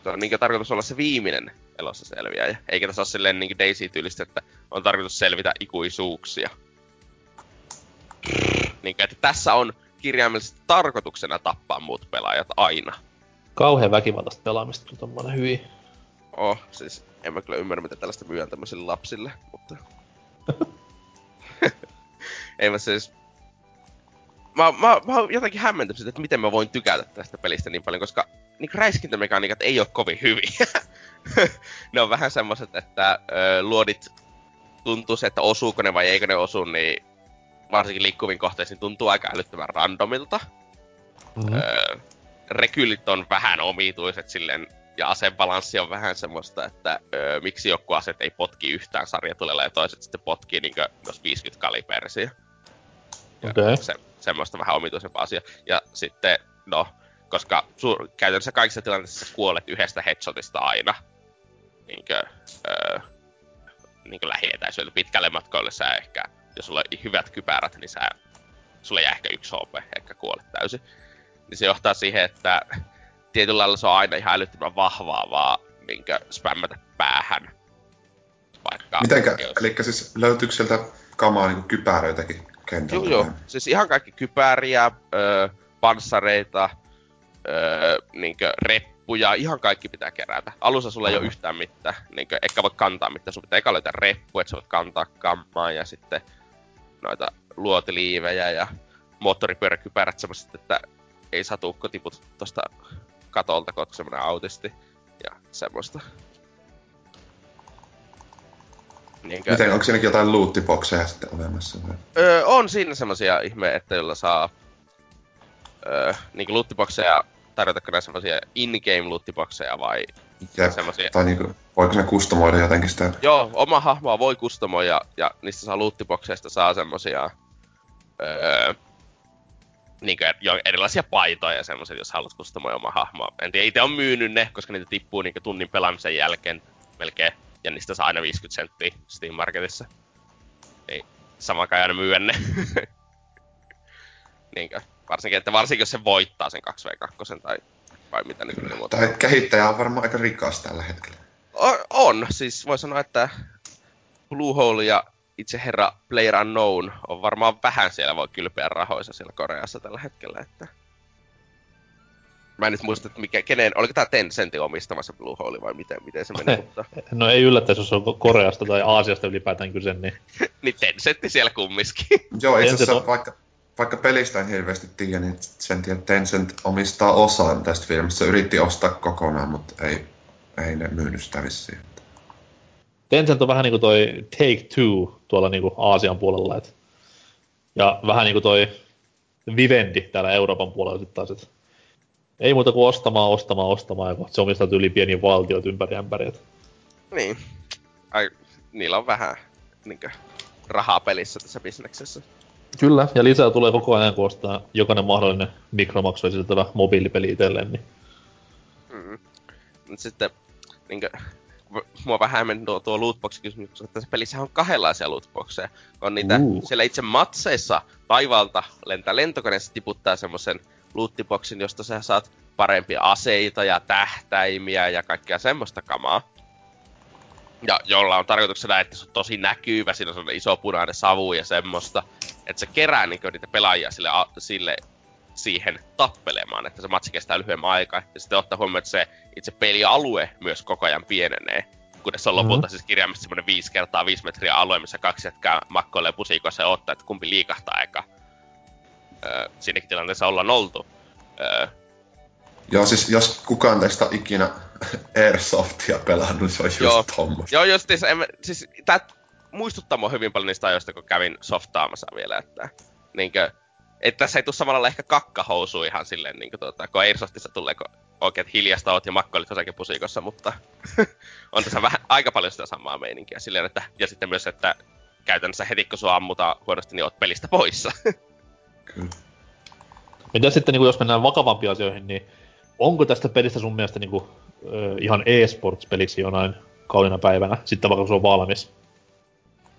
Se on niinku tarkoitus olla se viimeinen elossa selviäjä, eikä tässä oo silleen niinku Daisy-tyylistä, että on tarkoitus selvitä ikuisuuksia. Niin, että tässä on kirjaimellisesti tarkoituksena tappaa muut pelaajat aina. Kauhean väkivaltaista pelaamista on tommonen hyvin. Oh, siis en mä kyllä ymmärrä, mitä tällaista myydään tämmöisille lapsille, mutta... Ei mä siis... Mä, mä, mä oon jotenkin hämmentynyt siitä, että miten mä voin tykätä tästä pelistä niin paljon, koska niinku räiskintämekaniikat ei oo kovin hyviä. Ne on vähän semmoset, että ö, luodit tuntuu se, että osuuko ne vai eikö ne osu, niin... Varsinkin liikkuviin kohteisiin tuntuu aika älyttömän randomilta. Mm-hmm. Öö, rekylit on vähän omituiset silleen, ja asebalanssi on vähän semmoista, että öö, miksi joku aset ei potki yhtään sarjatulella ja toiset sitten potkii niinkö myös viisikymmentä kalibersia. Okay. Se, semmoista vähän omituisempaa asiaa. Ja sitten, no, koska su- käytännössä kaikissa tilanteissa kuolet yhdestä headshotista aina. Niinkö, öö, niinkö lähietäisyydeltä pitkälle matkoille sä ehkä, jos sulla on hyvät kypärät, niin sä, sulla jää ehkä yksi H P, ehkä kuolet täysin. Niin se johtaa siihen, että tietyllä lailla se on aina ihan älyttömän vahvaa, vaan niinkö spämmätä päähän. Vaikka mitenkä, jos... elikkä siis löytyykö sieltä kamaa niinku kypäröitäkin kentällä? Joo, joo. Siis ihan kaikki kypäriä, öö, panssareita, öö, niinkö reppuja, ihan kaikki pitää kerätä. Alussa sulla ei oo yhtään mitään, niinkö, etkä voi kantaa mitään. Sun pitää eka löytää reppu, et sä voit kantaa kammaa ja sitten noita luotiliivejä ja moottoripyöräkypärät semmoset, että ei satuukko tiput tosta katolta, kun ootko semmonen autisti ja semmoista. Niinkö, miten, onko siinäkin jotain lootibokseja sitten olemassa? Öö, on siinä semmosia ihme, että jolla saa öö, niinku lootibokseja, tarjotatko nää semmosia in-game lootibokseja vai jep, semmosia? Tai niinku, voiko ne kustomoida jotenkin sitä? Joo, oma hahmoa voi kustomoida ja niistä saa lootibokseista saa semmosia öö, niinkö erilaisia paitoja ja semmosia, jos haluat kustomoida omaa hahmoa. En tiedä, ite on myynyt ne, koska niitä tippuu niinku tunnin pelaamisen jälkeen melkein. Ja niistä saa aina viisikymmentä senttiä Steam Marketissa. Niin, sama kai aina myyä ne. Niinkö? Varsinkin, että varsinkin jos se voittaa sen kaksi vastaan kaksi tai vai mitä nyt ne voittaa. Tai kehittäjä on varmaan aika rikas tällä hetkellä. On, on. Siis voi sanoa, että Bluehole ja itse herra PlayerUnknown on varmaan vähän siellä voi kylpeä rahoissa siellä Koreassa tällä hetkellä, että... Mä en nyt muista, että mikä, kenen, oliko tää Tencentin omistamassa Bluehole vai miten, miten se meni, mutta... No ei yllättäisi, jos on Koreasta tai Aasiasta ylipäätään kyse, niin... niin Tencentti siellä kummiskin. Joo, itse asiassa vaikka, vaikka pelistä en hirveästi tiedä, niin sen tiedä, Tencent omistaa osan tästä filmistä. Yritti ostaa kokonaan, mutta ei, ei ne myynyt sitä vissiin. Tencent on vähän niinku toi Take-Two tuolla niinku Aasian puolella, et... Ja vähän niinku toi Vivendi täällä Euroopan puolella sit taas, et... Ei muuta kuin ostamaan, ostamaan, ostamaan, ja se omistaa yli pieniä valtioita ympäri ämpäriä. Niin. Ai, niillä on vähän niinkö rahaa pelissä tässä bisneksessä. Kyllä, ja lisää tulee koko ajan, kun ostaa jokainen mahdollinen mikromaksu sisältävä mobiilipeli itselleen. Niin. Mm. Nyt sitten, niinkö, mua vähän hämmentää tuo, tuo lootbox-kysymys, että tässä pelissä on kahdenlaisia lootboxeja. On niitä uh. siellä itse matseissa, taivaalta lentää lentokoneessa, tiputtaa semmosen lootiboksin, josta sä saat parempia aseita ja tähtäimiä ja kaikkea semmoista kamaa. Ja jolla on tarkoituksena, että se on tosi näkyvä, siinä on iso punainen savu ja semmoista. Että se kerää niinkö niitä pelaajia sille, sille siihen tappelemaan, että se matsi kestää lyhyemmän aikaa. Ja sitten ottaa huomioon, että se itse pelialue myös koko ajan pienenee. Kunnes on lopulta mm-hmm. siis kirjaimesti semmonen viisi kertaa viisi metriä alue, missä kaksi jätkää makkoilee pusikoissa ja odottaa, että kumpi liikahtaa eka. Öö, siinäkin tilanteessa ollaan oltu. Öö. Joo, siis jos kukaan teistä on ikinä Airsoftia pelannut, se on joo, just tommoista. Joo, just siis, en, siis tää muistuttaa mua hyvin paljon niistä ajoista, kun kävin softaamassa vielä, että niinkö, et tässä ei tuu samalla lailla ehkä kakkahousu ihan silleen, niinkö tuota, kun Airsoftissa tulee, kun oikein hiljasta oot ja makkoilit jossakin pusikossa, mutta on tässä vähän aika paljon sitä samaa meininkiä silleen, että, ja sitten myös, että käytännössä heti kun sua ammutaan huonosti, niin oot pelistä poissa. Kyllä. Mitä sitten, jos mennään vakavampiin asioihin, niin onko tästä pelistä sun mielestä ihan e-sports-peliksi jonain kauniina päivänä, sitten vaikka se on valmis?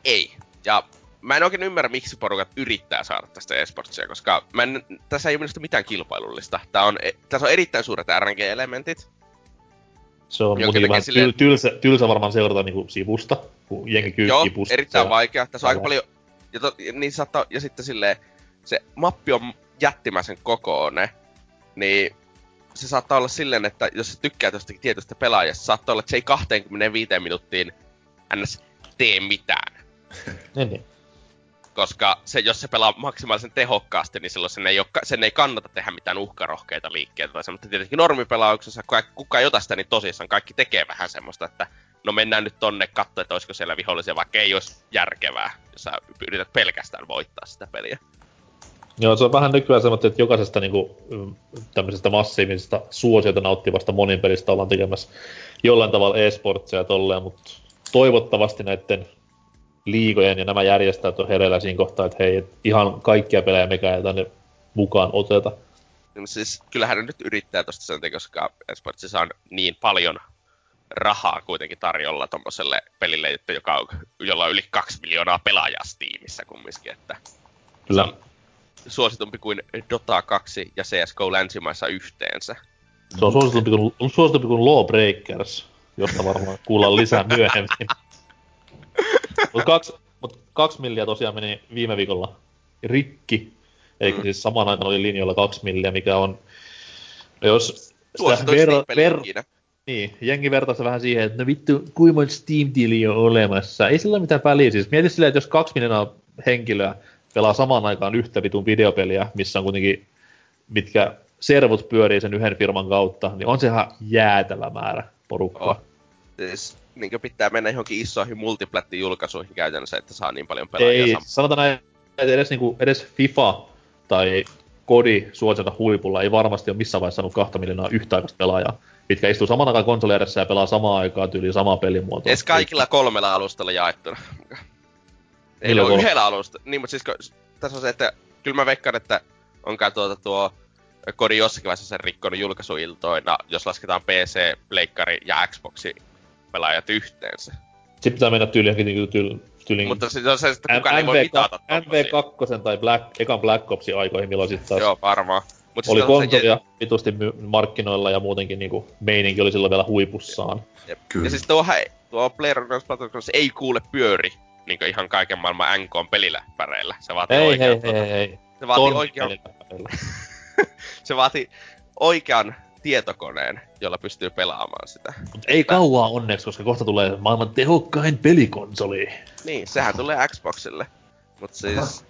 Ei. Ja mä en oikein ymmärrä, miksi porukat yrittää saada tästä e-sportsia, koska mä en, tässä ei ole minusta mitään kilpailullista. Tää on, tässä on erittäin suuret R N G-elementit. Se on muutenkin vähän silleen... tylsä, tylsä varmaan seurata niin sivusta, kun jengi kyykkii pusta. Joo, erittäin vaikea. Tässä on aika paljon... Ja, to, niin saattaa, ja sitten silleen... Se mappi on jättimäisen kokoinen, niin se saattaa olla silleen, että jos sä tykkää jostakin tietystä pelaajasta, saattaa olla, että se ei kaksikymmentäviisi minuuttiin ns. Tee mitään. Koska se, jos se pelaa maksimaalisen tehokkaasti, niin silloin sen ei, ole, sen ei kannata tehdä mitään uhkarohkeita liikkeitä tai semmoista. Tietenkin normipelauksessa, kun kukaan ei ota sitä, niin tosissaan kaikki tekee vähän semmoista, että no mennään nyt tonne katsoa, että olisiko siellä vihollisia, vaikka ei olisi järkevää, jos sä yrität pelkästään voittaa sitä peliä. Joo, se on vähän nykyään semmoinen, että jokaisesta niinku, tämmöisestä massiivisesta suosiota nauttivasta monipelistä ollaan tekemässä jollain tavalla e-sportsia ja tolleen, mutta toivottavasti näiden liigojen ja nämä järjestäjät on hereillä siinä kohtaa, että hei, et ihan kaikkia pelejä mekään ei tänne mukaan oteta. Siis, kyllähän ne nyt yrittää tuosta sen tekoa, koska esportsissa on niin paljon rahaa kuitenkin tarjolla tommoselle pelille, joka on, jolla on yli kaksi miljoonaa pelaajaa Steamissä kumminkin, että kyllä. Se on suositumpi kuin Dota kaksi ja C S G O länsimaissa yhteensä. Se on suositumpi kuin, suositumpi kuin Lawbreakers, josta varmaan kuullaan lisää myöhemmin. Mutta kaksi, mut kaksi milliä tosiaan meni viime viikolla rikki, eikä mm. siis samaan aikaan oli linjoilla kaksi milliä, mikä on, jos sitä ver- ver- niin, jengi vertaista vähän siihen, että no vittu, kuinka monta Steam-tiliä on olemassa, ei sillä ole mitään väliä siis. Mieti silleen, että jos kaksi miljoonaa henkilöä pelaa samaan aikaan yhtä vitun videopeliä, missä on kuitenkin, mitkä servut pyörii sen yhden firman kautta, niin on se ihan jäätävä määrä porukkaa. Oh. Siis niinkö pitää mennä johonkin isoihin multiplättiin julkaisuihin käytännössä, että saa niin paljon pelaajia samaan. Ei, sanotaan näin, että edes, niinku, edes FIFA tai Kodi suosiota huipulla ei varmasti ole missään vaiheessa saanut kahta miljoonaa yhtäaikaista pelaajaa, mitkä istuu saman aikaan konsolin edessä ja pelaa samaan aikaan tyyliin samaa pelimuotoa. Edes kaikilla kolmella alustalla jaettuna. Ei Millä ole kolme? Yhdellä alustalla. Niin, mutta siis tässä on se, että kyllä mä veikkaan, että onkaan tuota tuo Kodi jossakin vaiheessa sen rikkonut julkaisuiltoina, jos lasketaan P C, pleikkari ja Xboxi pelaajat yhteensä. Sitten pitää mennä tyyliinkin tyyliin. Tyyliin. Mutta se on se, että kukaan M- ei voi mitata M V kaksi tai Black, ekan Black Opsin aikoihin, milloin sitten taas joo, varmaan. Mut oli konsolia se vitusti markkinoilla ja muutenkin niinku meininki oli silloin vielä huipussaan. Ja, ja siis tuo, tuo PlayerUnknown's ei kuule pyöri niinku ihan kaiken maailman N K-peliläppäreillä. Se vaatii ei, oikean... Ei, ei, ei. Se vaatii oikean... se vaatii oikean tietokoneen, jolla pystyy pelaamaan sitä. Mut ei kauaa onneksi, koska kohta tulee maailman tehokkain pelikonsoli. Niin, sehän tulee Xboxille. Mut siis...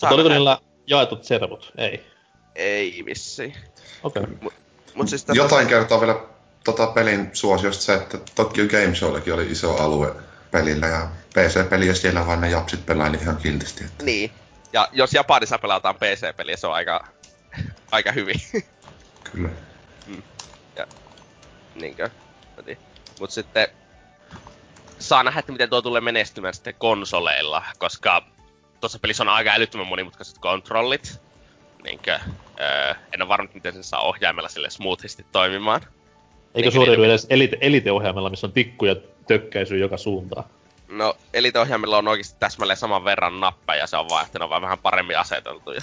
Mut oliko niillä jaetut servut? Ei. Ei vissiin. Okei. Okay. Mut, mut siis tätä... Jotain kertoo vielä tota pelin suosiosta se, että Tokyo Game Showllakin oli iso alue pelillä ja P C-peliä siellä vaan ne japsit pelaili ihan kiltisti. Että... Niin. Ja jos Japanissa pelataan P C-peliä, se on aika, aika hyvin. Kyllä. Ja, niinkö, mut sitten saa nähdä, että miten tuo tulee menestymään sitten konsoleilla, koska tuossa pelissä on aika älyttömän monimutkaiset kontrollit. Niinkö, öö, en ole varma, miten sen saa ohjaimella sille smoothisti toimimaan. Eikö suoriudu edes elite, eliteohjaimella, missä on tikkuja tökkäisyä joka suuntaan? No, eliteohjaimella on oikeesti täsmälleen saman verran nappeja, se on vaihtunut vaan vähän paremmin aseteltuja.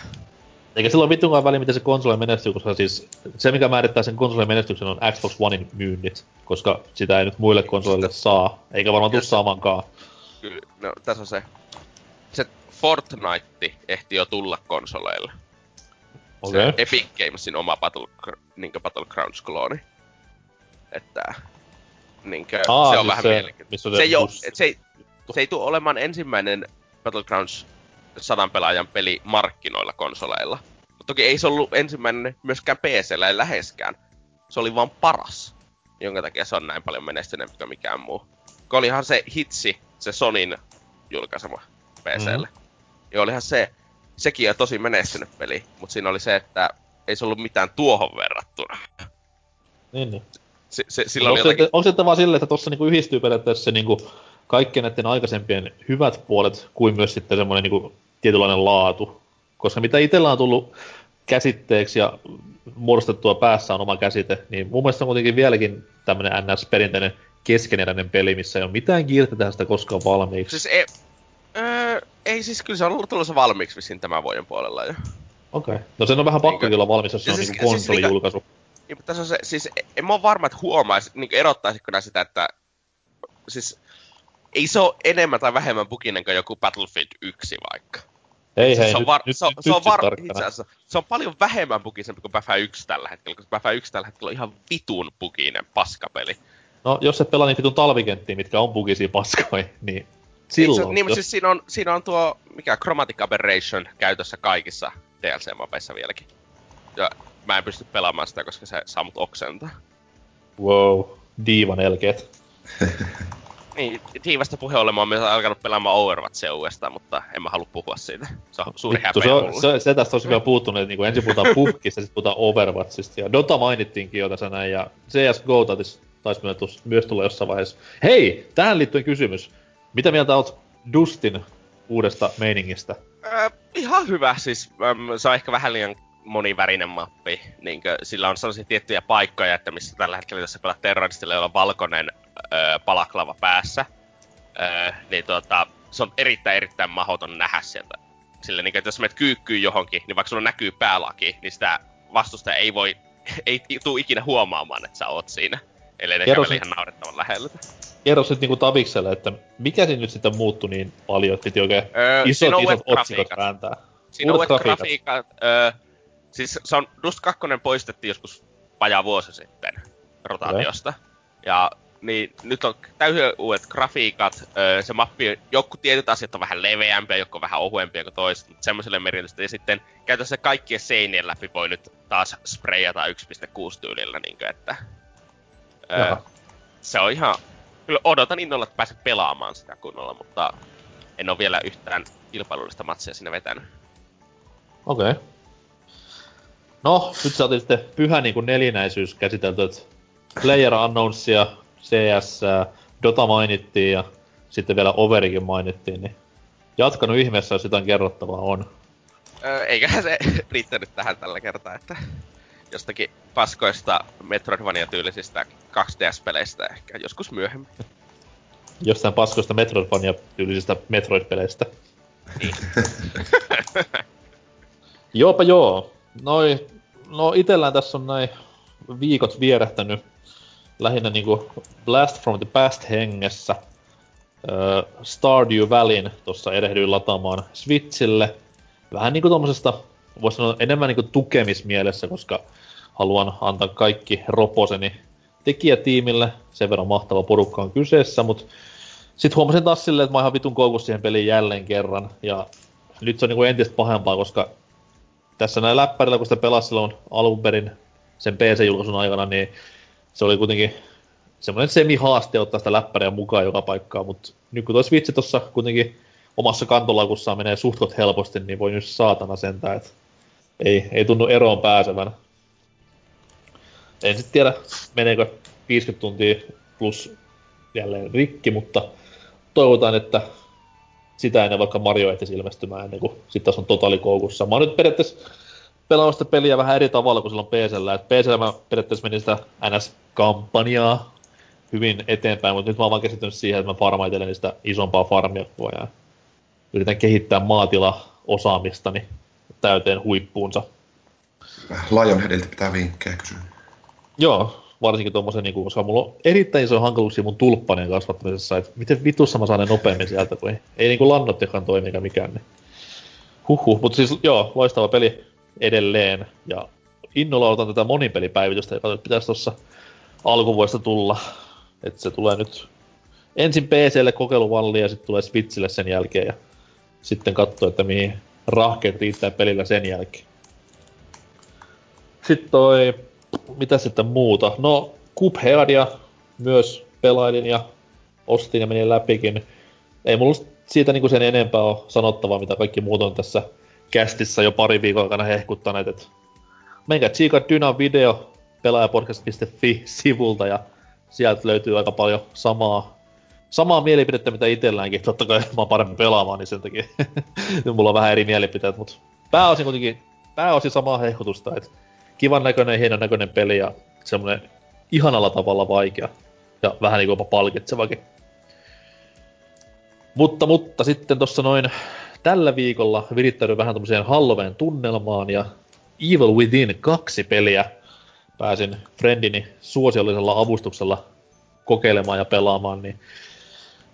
Eikä sillä ole vittukaan väliä, miten se konsoli menestyy, koska siis se, mikä määrittää sen konsolin menestyksen, on Xbox Onein myynnit, koska sitä ei nyt muille konsoleille saa, eikä varmaan tule saamankaan. Kyllä, no tässä on se. Se Fortnite ehti jo tulla konsoleille. Okay. Se Epic Gamesin oma Battle, niinkö Battlegrounds-klooni. Että, niinkö, Aa, se on siis vähän mielenkiintoista. Se, se, just... se, se, se ei tule olemaan ensimmäinen Battlegrounds sadan pelaajan peli markkinoilla konsoleilla. Mutta toki ei se ollut ensimmäinen myöskään P C:llä, ei läheskään. Se oli vaan paras, jonka takia se on näin paljon menestyneempi kuin mikään muu. Kun olihan se hitsi, se Sonyn julkaisema P C:lle. Mm. Ja olihan se, sekin on tosi menestynyt peli, mutta siinä oli se, että ei se ollut mitään tuohon verrattuna. Niin, niin. S- se, sillä oli jotakin... Onko se vaan silleen, että tossa niinku yhdistyy periaatteessa se niinku kaikkien näiden aikaisempien hyvät puolet, kuin myös sitten semmoinen niinku tietynlainen laatu. Koska mitä itsellä on tullut käsitteeksi ja muodostettua päässä on oma käsite, niin mun mielestä on kuitenkin vieläkin tämmönen N S-perinteinen keskeneräinen peli, missä ei ole mitään kiirtä tähän sitä koskaan valmiiksi. Siis ei, öö, ei siis kyllä se on ollut tulossa valmiiksi vissiin tämän vuoden puolella jo. Okei. Okay. No sen on vähän pakko kyllä valmis, jos se on siis, niinku konsolijulkaisu. Siis, niin, tässä on se, siis en mä oo varma, että huomaisit, niinku erottaisitko nää sitä, että siis ei se oo enemmän tai vähemmän buginen kuin joku Battlefield yksi vaikka. Ei, hei, se on var- nyt, se on, nyt, se on nyt var- itse asiassa, se on paljon vähemmän bugisempi kuin P F yksi tällä hetkellä, koska P F yksi tällä hetkellä on ihan vitun buginen paskapeli. No, jos et pelaa niin vitun talvikenttiä, mitkä on bugisia paskoja, niin silloin... Niin, se, niin jos... siis siinä on, siinä on tuo, mikä, Chromatic Aberration käytössä kaikissa D L C-mapeissa vieläkin. Ja mä en pysty pelaamaan sitä, koska se saa mut oksentaa. Wow, diivan elkeet. Niin, tiivästä puheen ollen mä oon myös alkanut pelaamaan Overwatchia uudestaan, mutta en mä halua puhua siitä. Se on suuri Vittu, häpeä mulle. Se, se tästä olisi vielä puuttunut, että niinku ensin puhutaan P U B G:sta, sitten puhutaan Overwatchista. Ja Dota mainittiinkin jo tässä näin, ja C S G O taisi myös tulla jossain vaiheessa. Hei, tähän liittyen kysymys. Mitä mieltä oot Dustin uudesta meiningistä? Äh, ihan hyvä, siis ähm, se on ehkä vähän liian monivärinen mappi. Niinkö, sillä on sellaisia tiettyjä paikkoja, että missä tällä hetkellä tässä pelaa terroristilla, jolla on valkoinen öö, palaklava päässä. Öö, niin tuota, se on erittäin erittäin mahdoton nähdä sieltä. Sillä niinkö, että jos menet kyykkyyn johonkin, niin vaikka sulla näkyy päälaki, niin sitä vastustaja ei voi, ei tule ikinä huomaamaan, että sä oot siinä. Eli ne käveli ihan naurettavan lähellä. Kerro sit niinku tavikselle, että mikä siinä nyt sitten muuttui niin paljon, että piti oikein öö, isot, isot otsikot vääntää. Siinä uudet on grafiikat. grafiikat öö, siis se on, Dust kaksi poistettiin joskus vajaa vuosi sitten rotaatiosta. Okay. Ja niin, nyt on täysin uudet grafiikat. Öö, se mappi, joku tietyt asiat on vähän leveämpiä, joku vähän ohuempia kuin toiset, mutta semmoiselle merkitystä. Ja sitten käytännössä kaikkien seinien läpi voi nyt taas sprayata yksi pilkku kuusi tyylillä, niinkö, että... Öö, se on ihan... Kyllä odotan innolla, että pääsen pelaamaan sitä kunnolla, mutta en ole vielä yhtään kilpailullista matsia siinä vetänyt. Okei. Okay. No, nyt saatiin sitten pyhä niin kuin nelinäisyys käsitelty, että PlayerUnknownsia, C S, Dota mainittiin ja sitten vielä Overikin mainittiin, niin jatkanut ihmeessä, jos jotain kerrottavaa on. Öö, eiköhän se riittänyt tähän tällä kertaa, että... Jostakin paskoista Metroidvania-tyylisistä kaksi D S-peleistä ehkä joskus myöhemmin. Jostain paskoista Metroidvania-tyylisistä Metroid-peleistä. Niin. Joopa joo. Noi, no itellään tässä on näin viikot vierähtänyt lähinnä niinku Blast from the Past hengessä. Öö, Stardew Valleyn tossa erehdyin lataamaan Switchille. Vähän niinku tommosesta... Voisi sanoa enemmän niin kuin tukemismielessä, koska haluan antaa kaikki roposeni tekijätiimille. Sen verran mahtava porukka on kyseessä, mutta sitten huomasin taas silleen, että mä oon ihan vitun koukussa siihen peliin jälleen kerran. Ja nyt se on niin kuin entistä pahempaa, koska tässä näin läppärillä, kun sitä pelasi silloin alun perin sen P C-julkaisun aikana, niin se oli kuitenkin semmoinen semihaaste ottaa sitä läppäriä mukaan joka paikkaa. Mutta nyt kun toi Switch tuossa kuitenkin omassa kantolakussaan menee suhtkot helposti, niin voi nyt saatana sentää, että ei, ei tunnu eroon pääsevän. En sitten tiedä, meneekö viisikymmentä tuntia plus jälleen rikki, mutta toivotaan, että sitä ennen vaikka Mario ehtisi ilmestymään ennen kuin sit taas on totaalikoukussa. Mä oon nyt periaatteessa pelannut sitä peliä vähän eri tavalla kuin silloin P C:llä. Et P C:llä mä periaatteessa menin sitä N S-kampanjaa hyvin eteenpäin, mutta nyt mä oon vaan käsitynyt siihen, että mä farmaitelen sitä isompaa farmia koko ajan. Yritän kehittää maatila-osaamistani täyteen huippuunsa. Lionheadiltä pitää vinkkejä kysyä. Joo, varsinkin tuommoisen, niin koska mulla on erittäin iso hankaluuksia mun tulppanien kasvattamisessa, että miten vitussa mä saan ne nopeammin sieltä, kun ei, ei niin kuin lannottekaan toimi eikä mikään. Niin. Huhhuh, mutta siis joo, loistava peli edelleen. Ja innolla otan tätä monipelipäivitystä, joka pitäisi tuossa alkuvuodesta tulla. Että se tulee nyt... Ensin P C:lle kokeiluvalli ja sitten tulee Switchille sen jälkeen ja sitten katsoo, että mihin rahkeet riittää pelillä sen jälkeen. Sitten toi... Mitä sitten muuta? No, Cupheadia myös pelailin ja ostin ja menin läpikin. Ei mulla siitä niinku sen enempää ole sanottavaa, mitä kaikki muut on tässä kästissä jo pari viikon aikana hehkuttaneet. Et menkää tsiikaa Dynan video pelaajapodcast piste fi-sivulta ja sieltä löytyy aika paljon samaa Samaa mielipidettä, mitä itselläänkin. Totta kai mä oon paremmin pelaamaan, niin sen takia mulla on vähän eri mielipiteet, mutta pääosin kuitenkin pääosin samaa hehkutusta. Et kivan näköinen, hienon näköinen peli ja semmoinen ihanalla tavalla vaikea ja vähän niin kuin jopa palkitsevakin. Mutta, mutta sitten tossa noin tällä viikolla virittäydyin vähän tommoseen Halloween tunnelmaan ja Evil Within kaksi peliä pääsin friendini suosiollisella avustuksella kokeilemaan ja pelaamaan, niin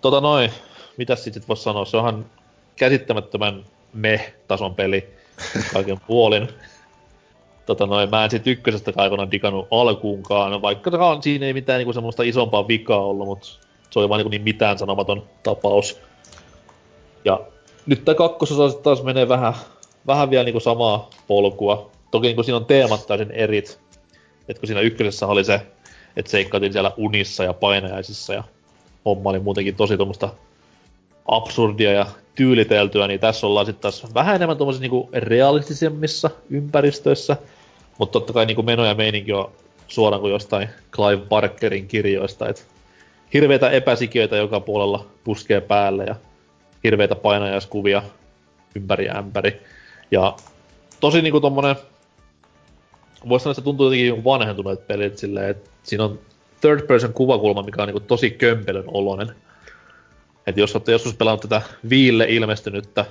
tota noin, mitäs sit sit vois sanoa, se onhan käsittämättömän meh-tason peli kaiken puolin. Tota noin, mä en sit ykkösestä aikanaan digannut alkuunkaan, vaikka siinä ei mitään niinku semmoista isompaa vikaa ollut, mut se oli vaan niinku niin mitään sanomaton tapaus. Ja nyt tää kakkososa sit taas menee vähän, vähän vielä niinku samaa polkua. Toki niinku siinä on teemat täysin erit, et kun siinä ykkösessä oli se, et seikkaatiin siellä unissa ja painajaisissa ja homma oli muutenkin tosi tommoista absurdia ja tyyliteltyä, niin tässä ollaan sitten taas vähän enemmän tommosissa niinku realistisemmissa ympäristöissä, mutta totta kai niinku meno ja meininki on suoraan kuin jostain Clive Barkerin kirjoista, et hirveitä epäsikiöitä joka puolella puskee päälle ja hirveitä painajaiskuvia ympäri ämpäri ja tosi niinku tommonen voisi sanoa, että tuntuu jotenkin vanhentuneet pelit silleen, että siinä on third person kuvakulma, mikä on niin kuin tosi kömpelön oloinen. Että jos olette joskus pelannut tätä Wiille ilmestynyttä,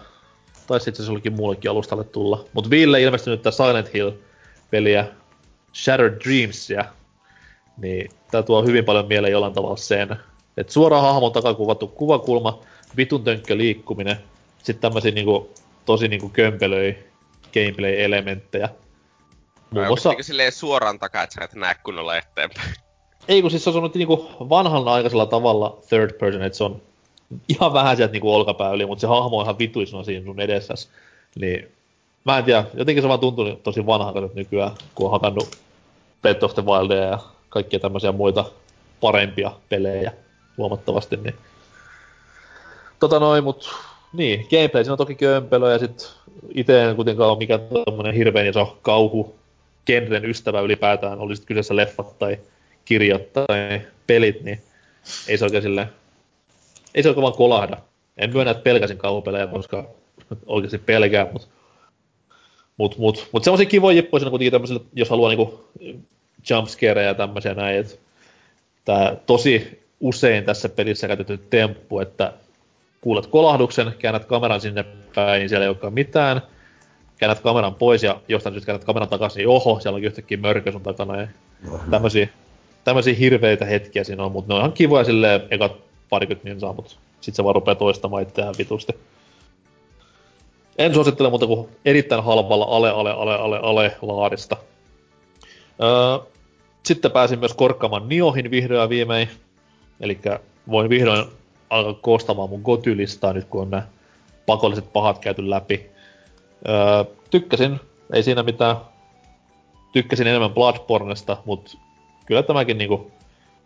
tai sitten se olikin muullekin alustalle tulla, mutta Wiille ilmestynyttä Silent Hill-peliä, Shattered Dreamsia, niin tää tuo hyvin paljon mieleen jollain tavalla sen, että suoraan hahmon takaa kuvattu kuvakulma, vitun tönkkö liikkuminen, sitten tämmösiä niinku, tosi niinku kömpelöi gameplay-elementtejä. Muun muassa... Onko silleen suoraan takaa, että sä et näe kunnolla eteenpäin? Ei, kun siis se on sanottu niinku vanhanaikaisella tavalla third person, että se on ihan vähän sieltä niinku olkapää yli, mutta se hahmo on ihan vituisena siinä sun edessäsi. Niin, mä en tiedä, jotenkin se vaan tuntuu tosi vanhanaikaiselta nykyään, kun on hakannut Breath of the Wildia ja kaikkia tämmöisiä muita parempia pelejä huomattavasti, niin... Tota noin, mut... Niin, gameplay siinä on toki kömpelö, ja sit ite en kuitenkaan ole mikään tommonen hirveen iso kauhu genren ystävä ylipäätään, oli sit kyseessä leffat tai kirjat tai pelit, niin ei se oikein silleen... Ei se oikein vaan kolahda. En myönnä, että pelkäsin kauhupelejä, koska oikeesti pelkää, mut... Mut, mut, mut semmosia kivoja jippoja kuitenkin tämmösille, jos haluaa niinku... jumpscareja ja tämmösiä näin, että tää tosi usein tässä pelissä käytetty temppu, että kuulet kolahduksen, käännät kameran sinne päin, niin siellä ei olekaan mitään, käännät kameran pois ja jostain syystä käännät kameran takaisin, niin oho, siellä on yhtäkkiä mörkö sun takana ja tämmösiä, tämmösiä hirveitä hetkiä siinä on, mutta ne on ihan kivoja silleen ekat parikymmentä niin saa, mutta sit se vaan rupee toistamaan itseään vitusti. En suosittele muuta kuin erittäin halvalla ale ale ale ale ale laarista. Öö, sitten pääsin myös korkkaamaan Niohin vihdoin ja viimein. Elikkä voin vihdoin alkaa koostamaan mun gotylistaa nyt, kun on nää pakolliset pahat käyty läpi. Öö, tykkäsin, ei siinä mitään. Tykkäsin enemmän Bloodbornesta, mut kyllä tämäkin niinku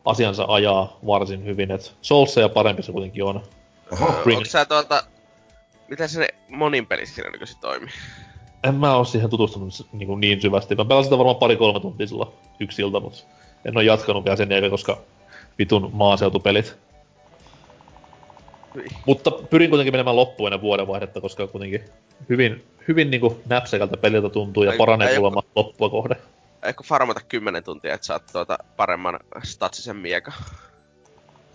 asiansa ajaa varsin hyvin. Et Soulsseja parempi se kuitenkin on. Onks sä tuolta... Mitä se monin pelissä siinä nykyisi toimii? En mä oo siihen tutustunut niin, niin syvästi. Mä pelasin sitä varmaan pari-kolme tuntia sillä yksi ilta, mut en oo jatkanut vielä sen eikä, koska vitun maaseutupelit. Hyi. Mutta pyrin kuitenkin menemään loppuun ennen vuodenvaihdetta, koska kuitenkin hyvin, hyvin niinku näpsäkältä peliltä tuntuu ja paranee kuulemma loppua kohde. Eikö farmata kymmenen tuntia, et saat tuota paremman statsisen miekan?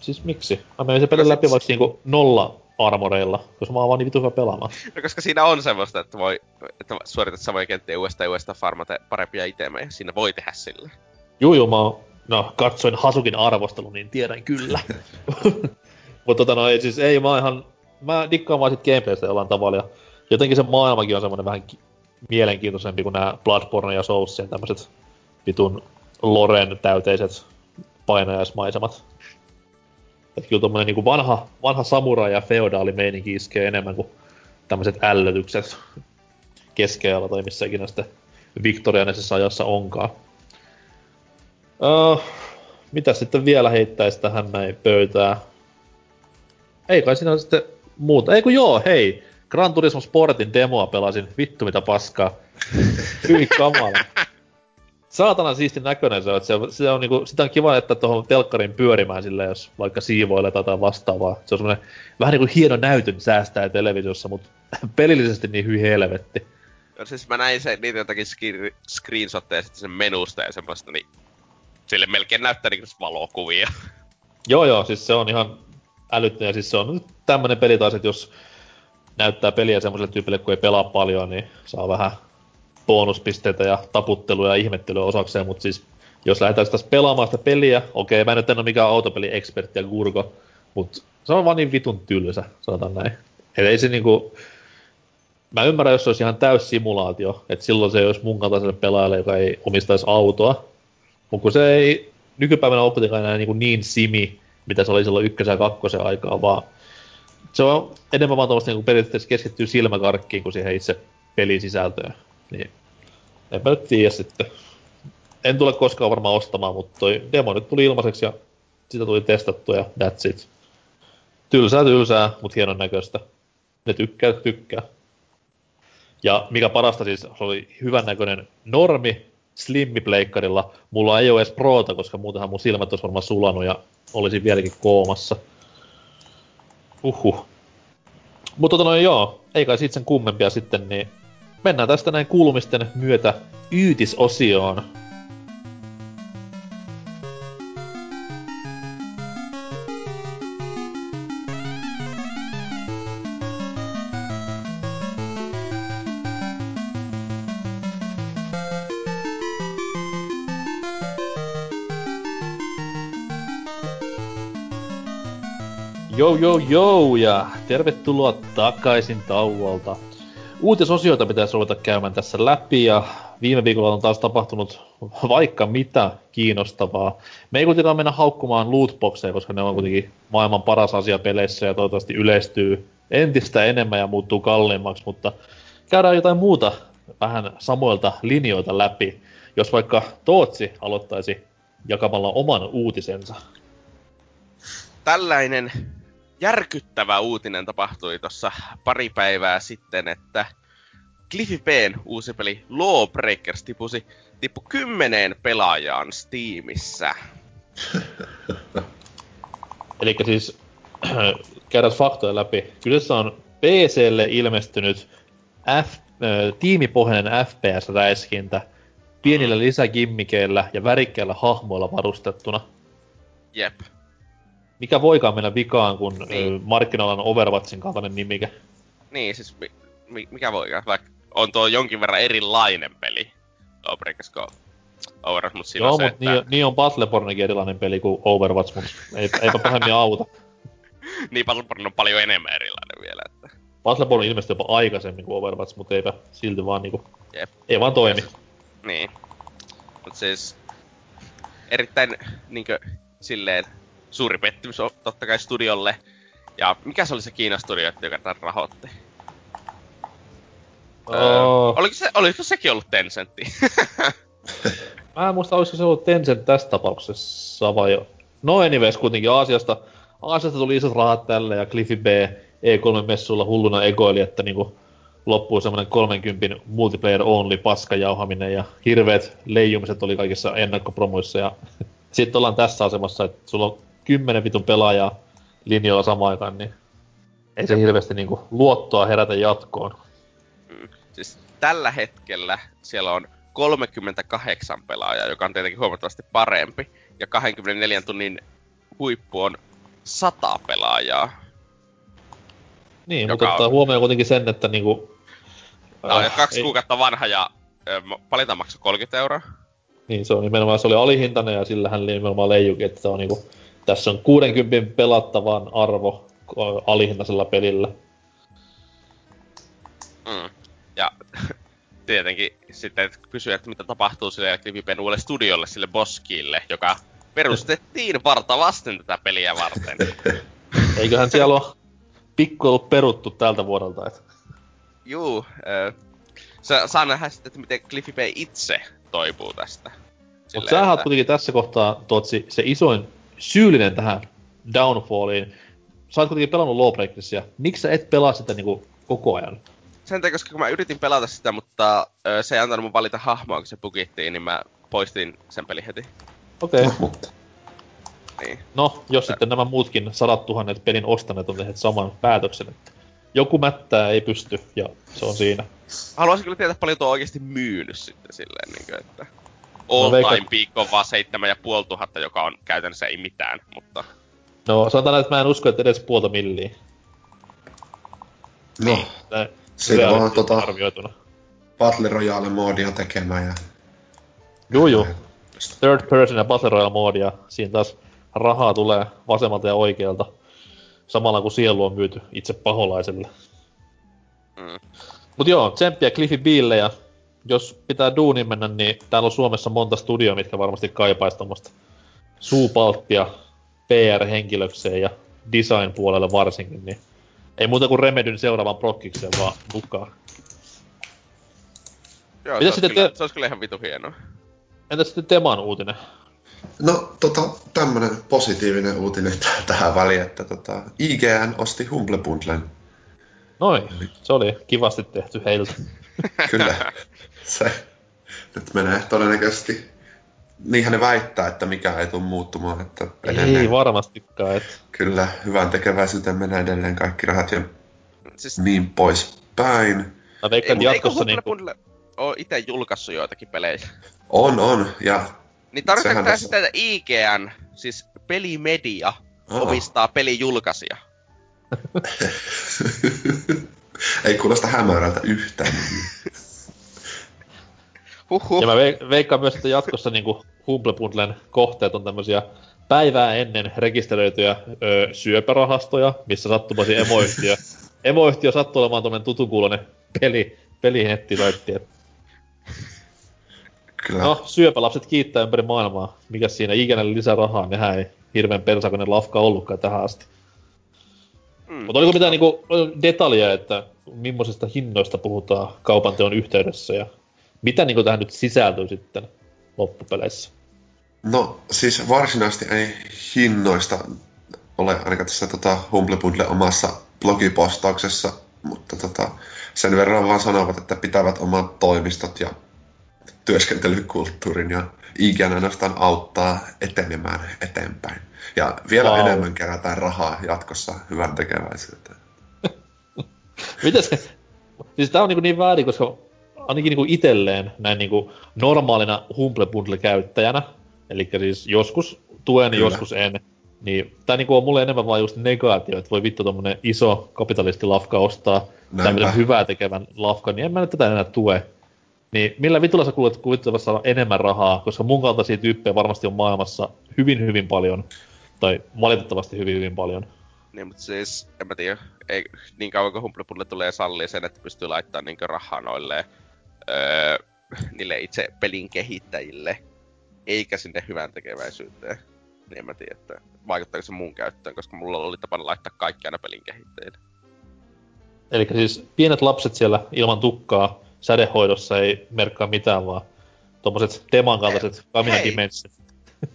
Siis miksi? Mä menin se pelin läpi sit... vaikka niinku nolla armoreilla, koska mä oon vaan niin vitun hyvä pelaamaan. No koska siinä on semmoista, että voi että suoritat samoja kenttiä uudestaan ja uudestaan farmata parempia itemejä. Siinä voi tehdä silleen. Juu juu, mä oon, no katsoin Hasukin arvostelun, niin tiedän kyllä. Mut tota no ei siis, ei mä oon ihan, mä dikkaan vaan sit gameplaystä jollain tavalla ja jotenkin se maailmakin on semmonen vähän ki- mielenkiintoisempi kuin nää Bloodborne ja Souls ja tämmöset vitun loren täyteiset painajaismaisemat. Et kyllä tommonen niinku vanha, vanha samurai ja feodaali-meininki iskee enemmän kuin tämmöset ällötykset keskiajalla tai missä ikinä sitten viktorianisessa ajassa onkaan. Öö, mitä sitten vielä heittäisi tähän näin pöytää? Ei kai siinä sitten muuta. Ei kun joo, hei! Gran Turismo Sportin demoa pelasin. Vittu mitä paskaa. Hyvin kamala. Saatanan siisti näköinen se on, se, se on niinku, sitä on kiva jättää tuohon telkkarin pyörimään silleen, jos vaikka siivoilee tai vastaavaa. Se on semmoinen vähän niinku hieno näytön säästää televisiossa, mutta pelillisesti niin hyi helvetti. No siis mä näin se, niitä jotakin skri- screenshotteja sitten sen menusta ja semmoista, niin sille melkein näyttää niinku valokuvia. Joo joo, siis se on ihan älyttömän ja siis se on tämmönen peli taas, että jos näyttää peliä semmoiselle tyypille, kun ei pelaa paljon, niin saa vähän... bonuspisteitä ja taputtelua ja ihmettelyä osakseen, mutta siis jos lähdetään taas pelaamaan sitä peliä, okei, mä nyt en ole mikään autopeli-ekspertti ja gurko, mutta se on vaan niin vitun tylsä, sanotaan näin. Et ei se niinku, mä ymmärrän, jos se olisi ihan täys simulaatio, että silloin se ei olisi mun kaltaiselle pelaajalle, joka ei omistaisi autoa, mutta kun se ei nykypäivänä ole kuitenkaan enää niin, niin simi, mitä se oli silloin ykkösen ja kakkosen aikaa, vaan se on enemmän vaan tommoista niin periaatteessa keskittyy silmäkarkkiin kuin siihen itse pelisisältöön. Niin, enpä nyt tiedä sitten. En tule koskaan varmaan ostamaan, mutta toi demo nyt tuli ilmaiseksi ja sitä tuli testattua ja that's it. Tylsää tylsää, mut hienon näköistä. Ne tykkää, tykkää. Ja mikä parasta siis, se oli hyvän näköinen normi slimmi-pleikkarilla. Mulla ei oo edes proota, koska muutenhan mun silmät ois varmaan sulanut ja olisin vieläkin koomassa. Uhuh. Mut tota noin joo, ei kai sit sen kummempia sitten, niin mennään tästä näin kuulumisten myötä yytisosioon. Joo, joo, joo, ja tervetuloa takaisin tauolta. Uutisosioita pitäisi ruveta käymään tässä läpi, ja viime viikolla on taas tapahtunut vaikka mitä kiinnostavaa. Me ei kuitenkaan mennä haukkumaan lootboxeja, koska ne on kuitenkin maailman paras asia peleissä, ja toivottavasti yleistyy entistä enemmän ja muuttuu kalliimmaksi, mutta käydään jotain muuta vähän samoilta linjoilta läpi, jos vaikka Tootsi aloittaisi jakamalla oman uutisensa. Tällainen järkyttävä uutinen tapahtui tuossa pari päivää sitten, että Cliffy B:n uusi peli Lawbreakers tipusi tippu kymmeneen pelaajaan Steamissä. Elikkä siis, käydään faktoja läpi. Kyseessä on P C:lle ilmestynyt F, äh, tiimipohjainen F P S-räiskintä pienillä lisägimmikeillä ja värikkäillä hahmoilla varustettuna. Jep. Mikä voikaan mennä vikaan, kun niin. markkinoilla on Overwatchin kaltainen nimike? Niin, siis mi- mi- mikä voikaan? Vaikka on tuo jonkin verran erilainen peli. Lawbreakers kuin Overwatch, mutta siinä joo, on se, että... Niin, niin on Battlebornikin erilainen peli kuin Overwatch, mutta ei, eipä pahemmin auta. Niin, Battleborn on paljon enemmän erilainen vielä, että... Battleborn ilmestyi jopa aikaisemmin kuin Overwatch, mutta eipä silti vaan niinku... Jep. Ei vaan toimi. Niin. Mut siis... Erittäin niinkö silleen... Suuri pettymys on totta kai studiolle. Ja mikä se oli se Kiinan studio, joka tämän rahoitti? Oh. Öö, oliko, se, oliko sekin ollut Tencentti? Mä en muista, olisiko se ollut Tencent tässä tapauksessa vai jo. No anyways, kuitenkin Aasiasta. Aasiasta tuli isot rahat tälle ja Cliffy B E kolme-messuilla hulluna egoili, että niinku loppuu semmonen kolmenkympin multiplayer only paskajauhaminen ja hirveet leijumiset oli kaikissa ennakkopromuissa ja sitten ollaan tässä asemassa, että sulla on kymmenen vitun pelaajaa linjoilla samaan aikaan, niin ei se hirveästi niinku luottoa herätä jatkoon. Mm, siis tällä hetkellä siellä on kolmekymmentäkahdeksan pelaajaa, joka on tietenkin huomattavasti parempi. Ja kaksikymmentäneljä tunnin huippu on sata pelaajaa. Niin, mutta ottaa on... huomioon kuitenkin sen, että niinku... Tää on äh, kaksi ei... kuukautta vanha ja äh, paljon tämä maksoi kolmekymmentä euroa. Niin se on nimenomaan, se oli alihintainen ja sillähän nimenomaan leijukin, että on niinku, tässä on kuudenkymmenen pelattavan arvo alihintaisella pelillä. Mm. Ja tietenkin sitten kysyä, että mitä tapahtuu sille Cliffy B:n uudelle studiolle, sille Boskille, joka perustettiin varta vasten tätä peliä varten. Eiköhän siellä ole pikku ollut peruttu tältä vuodelta, että... Juu, äh, saa, saa nähdä sitten, että miten Cliffy B itse... toipuu tästä. Mutta sähän oot kuitenkin tässä kohtaa, Tootsi, se isoin syyllinen tähän downfalliin. Sä oot kuitenkin pelannut Lawbreakersia. Miksi sä et pelaa sitä niinku koko ajan? Sen takia, koska mä yritin pelata sitä, mutta ö, se ei antanut mun valita hahmoa, kun se bugittiin, niin mä poistin sen pelin heti. Okei. Okay. Niin. No, jos Tää. sitten nämä muutkin sadat tuhannet pelin ostaneet on tehnyt saman päätöksen, että joku mättää ei pysty, ja se on siinä. Haluaisin kyllä tietää, paljon tuo on oikeesti myynyt sitten silleen niinkö, että... All no, time peak on vaan seitsemän ja puoli tuhatta, joka on käytännössä ei mitään, mutta... No, sanotaan, että mä en usko, että edes puolta milliä. No, Tää, siinä vaan tota... Battle Royale-moodia tekemään ja... Juju. Third person ja Battle Royale-moodia. Siinä taas rahaa tulee vasemmalta ja oikealta. Samalla kun sielu on myyty itse paholaiselle. Mm. Mut joo, tsemppiä Cliffy B:lle ja jos pitää duuniin mennä, niin täällä on Suomessa monta studioa, mitkä varmasti kaipaisi tommoista suupalttia P R-henkilökseen ja design-puolelle varsinkin, niin ei muuta kuin Remedyn seuraavan prokkikseen vaan mukaan. Joo, se olisi, kyllä, te... se olisi kyllä ihan vitu hienoa. Entäs sitten Teman uutinen? No, tota, tämmönen positiivinen uutinen t- tähän väliin, että tota, I G N osti Humble Bundlen. Noin, se oli kivasti tehty heiltä. Kyllä, se nyt menee todennäköisesti. Niinhän ne väittää, että mikään ei tule muuttumaan. Että ei edelleen, varmastikaan. Että... Kyllä, hyvän tekeväisyyteen menee edelleen kaikki rahat ja siis... niin poispäin. Mä veikkaan, että jatkossa niinku... Eikö ole itse julkaissut joitakin pelejä? On, on, ja... Niin tarkoittaa tässä... sitä, että I G N, siis pelimedia, oh. omistaa pelijulkaisia. Ei kuulosta hämärältä yhtään. Huhhuh. Ja mä veikkaan myös, että jatkossa niinku Humble Bundlen kohteet on tämmösiä päivää ennen rekisteröityjä ö, syöpärahastoja, missä sattumasi emoyhtiö. Emoyhtiö sattuu olemaan tommonen tutukuulonen peli, pelinetti laitti. Kyllä. No, syöpälapset kiittää ympäri maailmaa. Mikäs siinä ikinä lisää rahaa, nehän ei hirveen persakoinen lafka ollutkaan tähän asti. Mm. Mutta oliko mitään niinku detaljia, että millaisista hinnoista puhutaan kaupanteon yhteydessä ja mitä niinku tähän nyt sisältyy sitten loppupeleissä? No siis varsinaisesti ei hinnoista ole ainakaan tässä tota, Humble Bundle omassa blogipostauksessa, mutta tota, sen verran vaan sanovat, että pitävät omat toimistot ja työskentelykulttuurin ja I G N ainoastaan auttaa etenemään eteenpäin. Ja vielä wow. enemmän kerätään rahaa jatkossa hyvän tekeväisyyteen. Miten se? Siis tää on niin, niin väärin, koska ainakin niin itselleen näin niin normaalina Humble Bundle-käyttäjänä, eli siis joskus tuen, Kyllä. joskus en, niin tää niin on mulle enemmän vaan just negaatio, että voi vittu tommonen iso kapitalistilafka ostaa tämmönen hyvää tekevän lafkan, niin en mä nyt tätä enää tue. Niin millä vitulla sä kuulet kuvittavassa saada enemmän rahaa, koska mun kaltaisia tyyppejä varmasti on maailmassa hyvin hyvin paljon, tai valitettavasti hyvin hyvin paljon. Niin, mutta siis, en mä tiedä, ei, niin kauan kuin Humble Bundle tulee sallia sen, että pystyy laittamaan niinkö rahaa noille öö, niille itse pelin kehittäjille, eikä sinne hyvän tekeväisyyteen. Niin en mä tiedä, että vaikuttaako se mun käyttöön, koska mulla oli tapana laittaa kaikki aina pelin kehittäjille. Elikkä siis pienet lapset siellä ilman tukkaa, sädehoidossa ei merkkaa mitään, vaan tommoset Teman kaltaiset kamina dimenssit.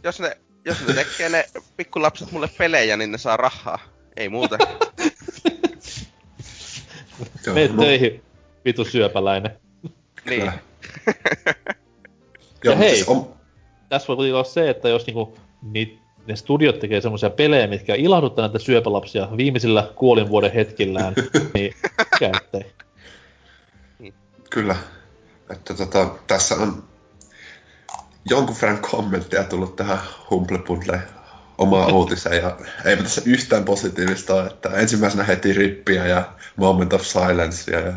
Jos ne, jos ne tekee ne pikkulapset mulle pelejä, niin ne saa rahaa. Ei muuta. Mene töihin, vitu syöpäläinen. Niin. Ja hei, tässä voi kuitenkin olla se, että jos niinku ni, ne studiot tekee semmoisia pelejä, mitkä ilahduttaa näitä syöpälapsia viimeisillä kuolinvuoden hetkillään, niin käyttäi. Kyllä. Että tota, tässä on jonkun verran kommentteja tullut tähän Humble Bundleen omaan uutiseen, ja eipä tässä yhtään positiivista ole, että ensimmäisenä heti rippiä ja moment of silencea, ja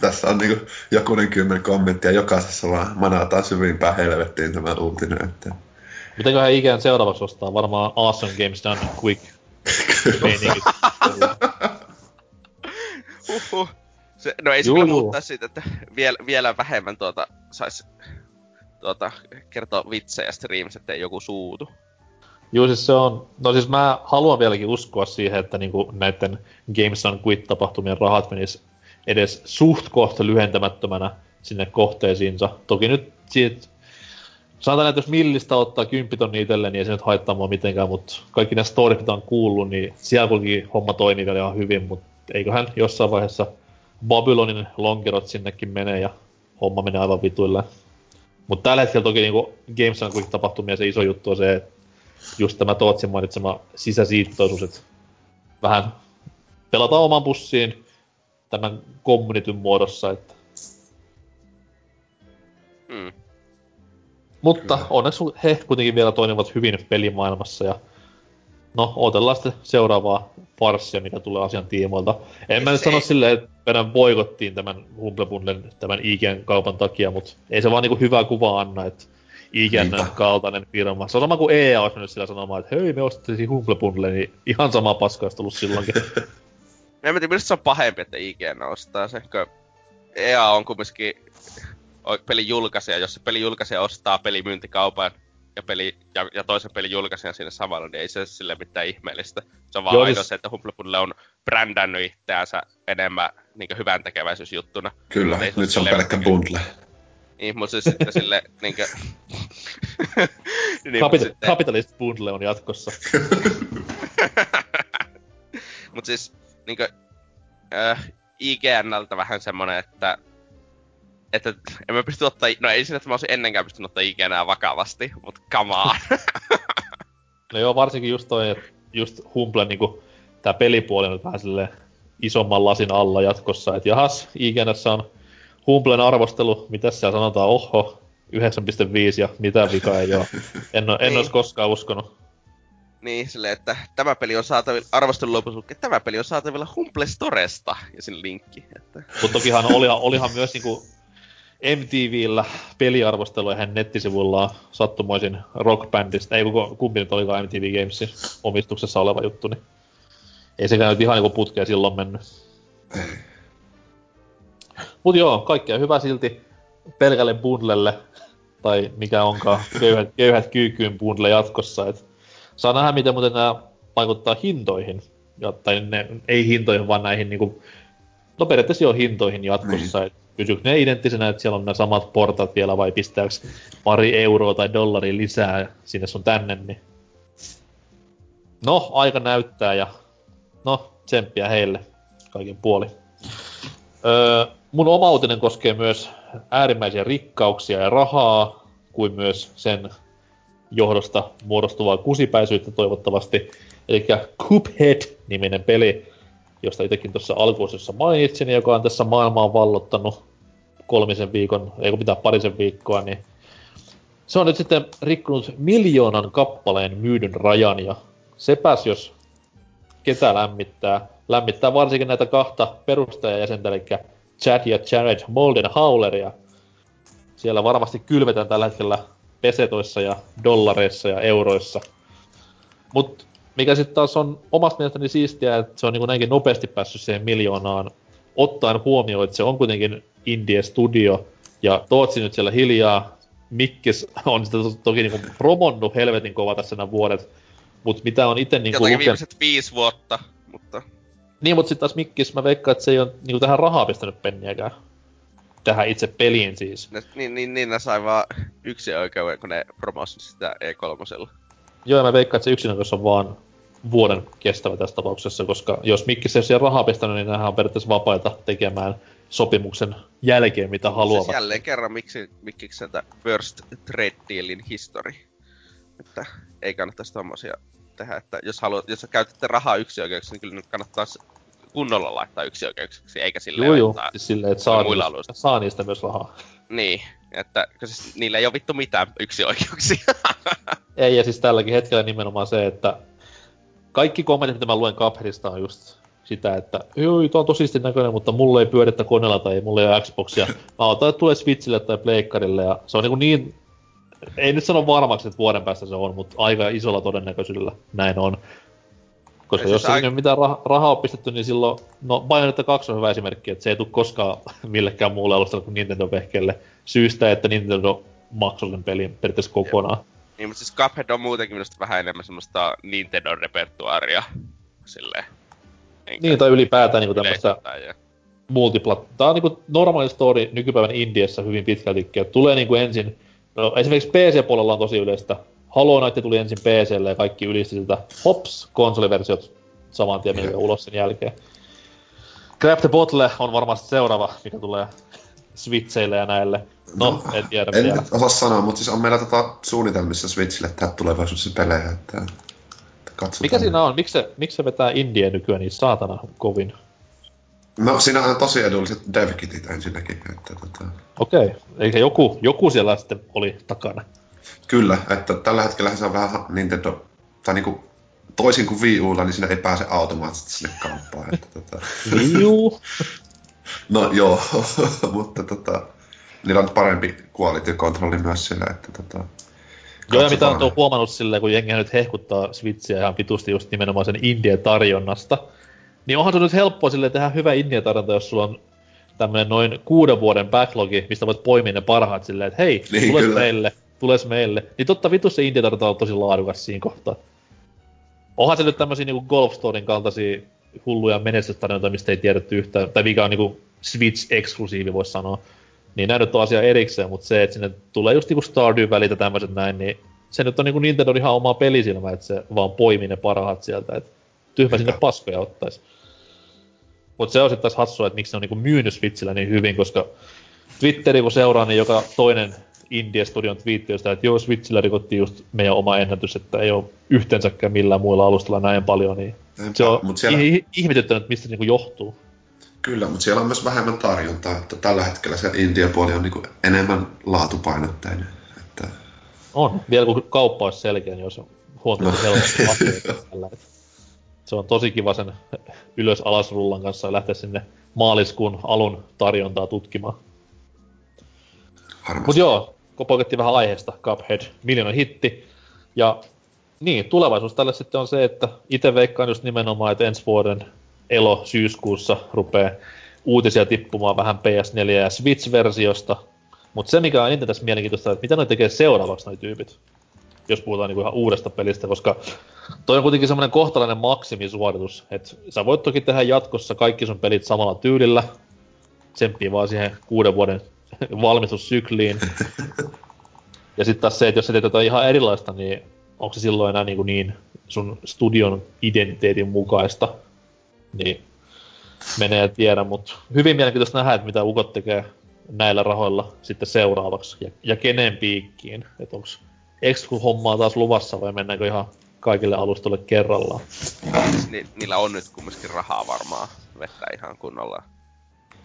tässä on niinku jokunen kymmen kommenttia, jokaisessa vaan manataan syvimpään helvettiin tämä uutinen, että... Mitenköhän ikään seuraavaksi ostaa? Varmaan Awesome Games Done Quick. Uhuh. Se, no ei se kyllä muuttaa siitä, että viel, vielä vähemmän tuota, sais tuota, kertoa vitsejä striimissä, ettei joku suutu. Juu, siis se on... No siis mä haluan vieläkin uskoa siihen, että niinku näitten Games on Quit-tapahtumien rahat menis edes suht kohta lyhentämättömänä sinne kohteisiinsa. Toki nyt siitä... Sanotaan, että jos millistä ottaa kymppitonnin itselleen, niin ei se nyt haittaa mua mitenkään, mutta kaikki nämä storit, mitä on kuullut, niin siellä kuitenkin homma toimii vielä ihan hyvin, mutta eiköhän jossain vaiheessa Babylonin lonkerot sinnekin menee ja homma menee aivan vituilleen. Mutta tällä hetkellä toki niinku Games on kuitenkin tapahtumia se iso juttu on se, että just tämä Tootsin mainitsema sisäsiittoisuus, että vähän pelataan oman pussiin tämän kommunityn muodossa. Että. Mm. Mutta Kyllä. onneksi he kuitenkin vielä toimivat hyvin pelimaailmassa ja no, odotellaan sitten seuraavaa farssia, mikä tulee asian tiimoilta. En mä nyt sano silleen, että meidän boikottiin tämän Humble Bundlen, tämän I G N-kaupan takia, mutta ei se vaan niinku hyvää kuvaa anna, että I G N-kaltainen firma. Se on sama kuin E A olisi mennyt sillä sanomaan, että hei, me ostettiin Humble Bundle, niin ihan samaa paskaa olisi tullut silloinkin. En mä tiedä, minusta se on pahempi, että I G N ostaa se, kun E A on kumminkin pelin julkaisija. Jos se pelin julkaisija ostaa pelimyyntikaupan, Ja, peli, ja, ja toisen pelin julkaisijan siinä samalla, niin ei se sille mitään ihmeellistä. Se on vaan ainoa se, että Humble Bundle on brändännyt itseänsä enemmän niin hyvän tekeväisyysjuttuna. Kyllä, nyt se, se on pelkkä bundle. Niin, mutta siis sitten sille... Niin kuin, niin, Kapit- sitten, Capitalist Bundle on jatkossa. Mutta siis niin kuin, äh, I G N:ltä vähän semmonen, että... Että en mä pysty ottaa, no ei siinä, että mä olisin ennenkään pystynyt ottaa I G N:ää vakavasti, mut come on. No joo, varsinkin just toi, just Humble niinku, tää pelipuoli on vähän silleen isomman lasin alla jatkossa, että jahas, I G N:ssä on Humblen arvostelu, mitä siellä sanotaan, oho, yhdeksän pilkku viisi ja mitään vikaa ei ole. En, o, en niin. olisi koskaan uskonut. Niin, silleen, että tämä peli on saatavilla, arvostelun lopussa, että tämä peli on saatavilla Humble Storesta, ja sinne linkki. Että. Mut tokihan olihan, olihan myös niinku M T V:llä peliarvostelu ja hänen nettisivullaan sattumoisin Rock Bandista, ei kumpi nyt olikaan M T V Gamesin omistuksessa oleva juttu, niin ei sekään nyt ihan niinku putkea silloin mennyt. Mut joo, kaikkea hyvä silti pelkälle bundlelle, tai mikä onkaan, köyhät, köyhät kyykyyn bundle jatkossa, et saa nähdä, miten muuten nämä vaikuttaa hintoihin, ja, tai ne, ei hintoihin, vaan näihin niinku, no periaatteessa jo hintoihin jatkossa, et pysyykö ne identtisenä, että siellä on nämä samat portat vielä, vai pistääks pari euroa tai dollaria lisää sinne sun tänne, niin no, aika näyttää, ja no, tsemppiä heille, kaiken puoli. Öö, mun oma uutinen koskee myös äärimmäisiä rikkauksia ja rahaa, kuin myös sen johdosta muodostuvaa kusipäisyyttä toivottavasti. Elikkä Cuphead-niminen peli, josta itsekin tuossa alkuosiossa mainitsin, joka on tässä maailmaa vallottanut kolmisen viikon, eikö mitään parisen viikkoa, niin se on nyt sitten rikkunut miljoonan kappaleen myydyn rajan, ja sepäs jos ketä lämmittää. Lämmittää varsinkin näitä kahta perustajajäsentä, eli Chad ja Jared Moldenhauleria. Siellä varmasti kylvetään tällä hetkellä pesetoissa ja dollareissa ja euroissa. Mut mikä sitten taas on omasta mielestäni siistiä, että se on niinku näinkin nopeasti päässyt siihen miljoonaan, ottaen huomioon, että se on kuitenkin indie-studio. Ja Tootsi nyt siellä hiljaa. Mikkis on sitä toki niinku promonnut helvetin kova tässä nämä vuodet. Mut mitä on ite niinku... Jotakin luken... viimeiset viisi vuotta, mutta... Niin, mut sit taas Mikkis mä veikkaan, että se ei oo niinku tähän rahaa pistänyt penniäkään. Tähän itse peliin siis. Ne, niin, niin, niin ne sai vaan yksin oikeuden, kun ne promosin sitä E kolme. Joo, mä veikkaan, että se yksinäkös on vaan vuoden kestävä tässä tapauksessa, koska jos Mikkis ei oo siellä rahaa pistänyt, niin nämähän on periaatteessa vapaita tekemään sopimuksen jälkeen, mitä haluavat. Siis jälleen kerran miksi Mikkikseltä Worst Trade Dealin history. Että ei kannattaisi tommosia tehdä, että jos haluat, jos käytätte rahaa yksioikeuksiksi, niin kyllä nyt kannattaa kunnolla laittaa yksioikeuksiksi, eikä silleen joo, laittaa siis silleen, että saa muilla niistä, saa niistä myös rahaa. Niin, että siis niillä ei oo vittu mitään yksioikeuksia. Ei, ja siis tälläkin hetkellä nimenomaan se, että kaikki kommentit, mitä mä luen Cupheadista, on just sitä, että joo, tuo on tosistin näköinen, mutta mulla ei pyörittä koneella tai mulla ei ole Xboxia. Mä otan, että tulee Switchille tai Pleikkarille, ja se on niinku niin... Ei nyt sano varmaksi, että vuoden päästä se on, mutta aika isolla todennäköisyydellä näin on. Koska ei jos ei aik- mitään rah- rahaa on pistetty, niin silloin... No, Bayonetta kaksi on hyvä esimerkki, että se ei tule koskaan millekään muulle alustalle kuin Nintendo-vehkeelle. Syystä, että Nintendo maksoi sen pelin periaatteessa kokonaan. Niin, mutta siis Cuphead on muutenkin minusta vähän enemmän semmoista Nintendo-repertuaaria. Silleen. Enkä niin, tai ylipäätään niinku tämmöstä... Multiplat... Tää on niinku normaali story nykypäivän Indiassa hyvin pitkältikin. Tulee niinku ensin... No, esimerkiksi P C-puolella on tosi yleistä. Hollow Knight tuli ensin P C:lle ja kaikki ylisti sitä. Hops, konsoliversiot saman tien menivät ulos sen jälkeen. Grab the Bottle on varmasti seuraava, mikä tulee Switcheille ja näille. No, no en tiedä en vielä. En osaa sanoa, mutta siis on meillä tota suunnitelmissa Switchille, että tulee vähän sellaisia pelejä, että, että katsotaan. Mikä siinä on? Miksi se, miksi se vetää indie nykyään niin saatana kovin? No, siinä on tosi edulliset dev-kitit ensinnäkin, että tota... Okei, eikä joku, joku siellä sitten oli takana. Kyllä, että tällä hetkellä se on vähän Nintendo, tai niinku toisin kuin Wii U:lla, niin siinä ei pääse automaattisesti sinne kamppaan, että tota... Juu! No joo, mutta tota... Niillä on parempi quality-kontrolli myös siellä, että tota... Joo, ja mitä on huomannut silleen, kun jengihän nyt hehkuttaa Switchiä ihan vitusti just nimenomaan sen indie-tarjonnasta, niin onhan se nyt helppoa silleen tehdä hyvä indie-tarjonta, jos sulla on tämmönen noin kuuden vuoden backlogi, mistä voit poimia ne parhaat silleen, että hei, niin, tules kyllä. meille, tules meille. Niin totta vitu se indie-tarjonta on tosi laadukas siinä kohtaa. Onhan se nyt tämmösiä niinku Golf Storin kaltaisia hulluja menestystarjontoja, mistä ei tiedetty yhtään, tai mikä on niinku Switch-eksklusiivi voisi sanoa. Niin nää nyt on asia erikseen, mutta se, että sinne tulee just niinku Stardew-välitä tämmöset näin, niin se nyt on niinku Nintendo ihan omaa pelisilmää, että se vaan poimii ne parhaat sieltä, että tyhmä sinne paskoja ottaisi. Mut se on sit taas hassua, että miksi ne on niinku myynyt Switchillä niin hyvin, koska Twitterin kun seuraa, niin joka toinen Indie-studion twiitti on sitä, että joo, Switchillä rikottiin just meidän oma ennätys, että ei oo yhteensäkään millään muilla alustalla näin paljon, niin Se on mut siellä... ihmetyttänyt, mistä niinku johtuu. Kyllä, mutta siellä on myös vähemmän tarjontaa. Että tällä hetkellä se India-puoli on niinku enemmän laatupainotteinen. Että... On. Vielä kun kauppa olisi selkeä, niin olisi huomattavasti helpompi no. Se on tosi kiva sen ylös-alas-rullan kanssa ja lähteä sinne maaliskuun alun tarjontaa tutkimaan. Harmasti. Mut joo, poikettiin vähän aiheesta. Cuphead, miljoonan hitti. Ja niin, tulevaisuus tälle sitten on se, että itse veikkaan just nimenomaan, että ensi vuoden elo-syyskuussa rupeaa uutisia tippumaan vähän P S neljä ja Switch-versiosta. Mutta se, mikä on eniten tässä mielenkiintoista, että mitä ne tekee seuraavaksi noi tyypit, jos puhutaan niinku ihan uudesta pelistä, koska toi on kuitenkin semmoinen kohtalainen maksimisuoritus, että sä voit toki tehdä jatkossa kaikki sun pelit samalla tyylillä, tsemppii vaan siihen kuuden vuoden valmistussykliin. Ja sitten taas se, että jos sä teet jotain ihan erilaista, niin onko se silloin enää niin, niin sun studion identiteetin mukaista, niin menee tiedä, mutta hyvin mielenkiintoista nähdä, että mitä ukot tekee näillä rahoilla sitten seuraavaksi ja, ja kenen piikkiin, että onko Exclu-hommaa taas luvassa vai mennäänkö ihan kaikille alustolle kerrallaan? Ni, niillä on nyt kumminkin rahaa varmaan vettää ihan kunnolla,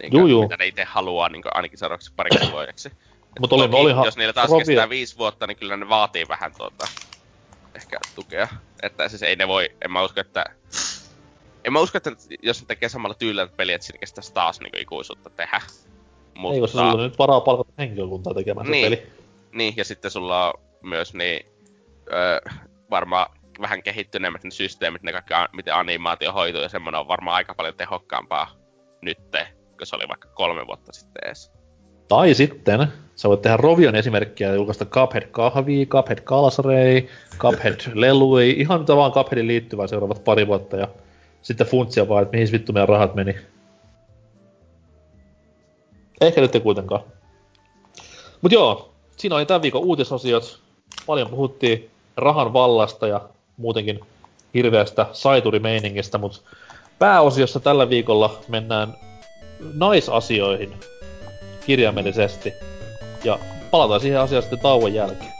niin juu, juu. Mitä ne itse haluaa niin ainakin seuraavaksi pariksi vuodeksi. Mut oli, toki, olihan, jos niillä taas Robia kestää viisi vuotta, niin kyllä ne vaatii vähän tuota, ehkä tukea. Että siis ei ne voi, en mä usko, että... En mä usko, että jos ne tekee samalla tyylillä peliä, että siinä kestäisi taas niin ikuisuutta tehdä. Mutta... Eikö sulla nyt varaa palkata henkilökuntaa tekemään niin, se peli? Niin, ja sitten sulla on myös niin, öö, varmaan vähän kehittyneemmät ne systeemit, ne kaikki, miten animaatio hoituu ja semmoinen on varmaan aika paljon tehokkaampaa nytte, kun se oli vaikka kolme vuotta sitten edes. Tai sitten sä voit tehdä Rovion esimerkkiä ja julkaista Cuphead-kahvia, Cuphead-kalsarei, Cuphead-lelui, ihan mitä vaan Cupheadin liittyvää seuraavat pari vuotta ja sitten funtsia vaan, että mihin vittu meidän rahat meni. Ehkä nyt ei kuitenkaan. Mut joo, siinä oli tämän viikon uutisosiot. Paljon puhuttiin rahan vallasta ja muutenkin hirveästä saiturimeiningistä, mut pääosiossa tällä viikolla mennään naisasioihin kirjaimellisesti. Ja palataan siihen asiaan sitten tauon jälkeen.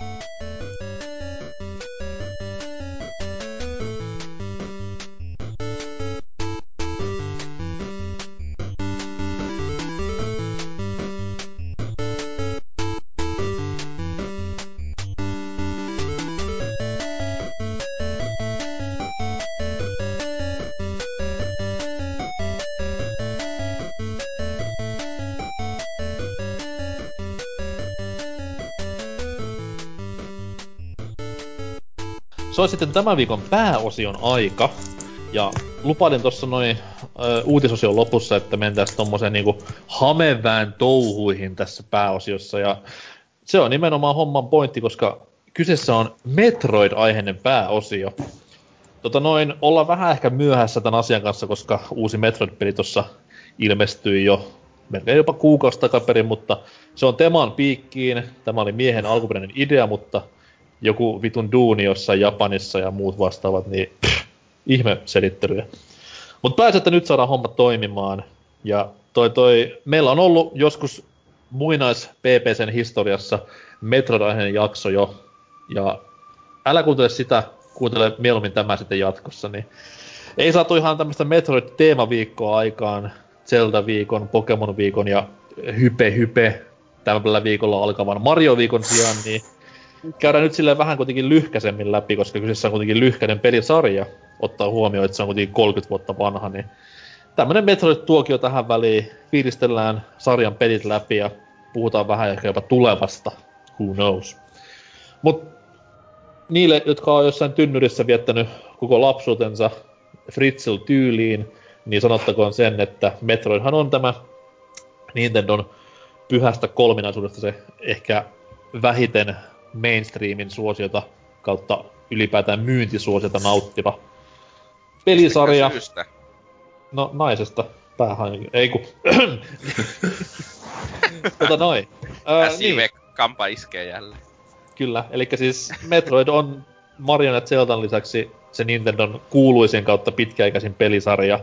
Se on sitten tämän viikon pääosion aika, ja lupailin tuossa noin uutisosion lopussa, että mentäisiin tommoseen niinku hamevään touhuihin tässä pääosiossa, ja se on nimenomaan homman pointti, koska kyseessä on Metroid-aiheinen pääosio. Tota noin, ollaan vähän ehkä myöhässä tämän asian kanssa, koska uusi Metroid-peli tuossa ilmestyi jo melkein jopa kuukausi takaperin, mutta se on Teman piikkiin, tämä oli miehen alkuperäinen idea, mutta joku vitun duuni jossain Japanissa ja muut vastaavat, niin pff, ihme selittelyjä. Mut pääsette nyt saadaan homma toimimaan. Ja toi toi, meillä on ollut joskus muinais P P C:n historiassa Metroid-aiheinen jakso jo. Ja älä kuuntele sitä, kuuntele mieluummin tämä sitten jatkossa. Niin. Ei saatu ihan tämmöstä Metroid-teemaviikkoa aikaan, Zelda-viikon, Pokemon-viikon ja hype-hype tällä viikolla alkavan Mario-viikon sijaan, niin käydään nyt silleen vähän kuitenkin lyhkäsemmin läpi, koska kyseessä on kuitenkin lyhkäinen pelisarja, ottaa huomioon, että se on kuitenkin kolmekymmentä vuotta vanha, niin tämmönen Metroid-tuokio tähän väliin, fiilistellään sarjan pelit läpi ja puhutaan vähän ehkä jopa tulevasta, who knows. Mut niille, jotka on jossain tynnyrissä viettänyt koko lapsuutensa Fritzl-tyyliin, niin sanottakoon sen, että Metroidhan on tämä Nintendon pyhästä kolminaisuudesta se ehkä vähiten mainstreamin suosiota kautta ylipäätään myyntisuosiota nauttiva pelisarja. No, naisesta. Päähän. Ei ku. tota noin. Käsive-kampa iskee jälleen. Kyllä, elikkä siis Metroid on Marion ja Zeldan lisäksi se Nintendon kuuluisen kautta pitkäikäisin pelisarja.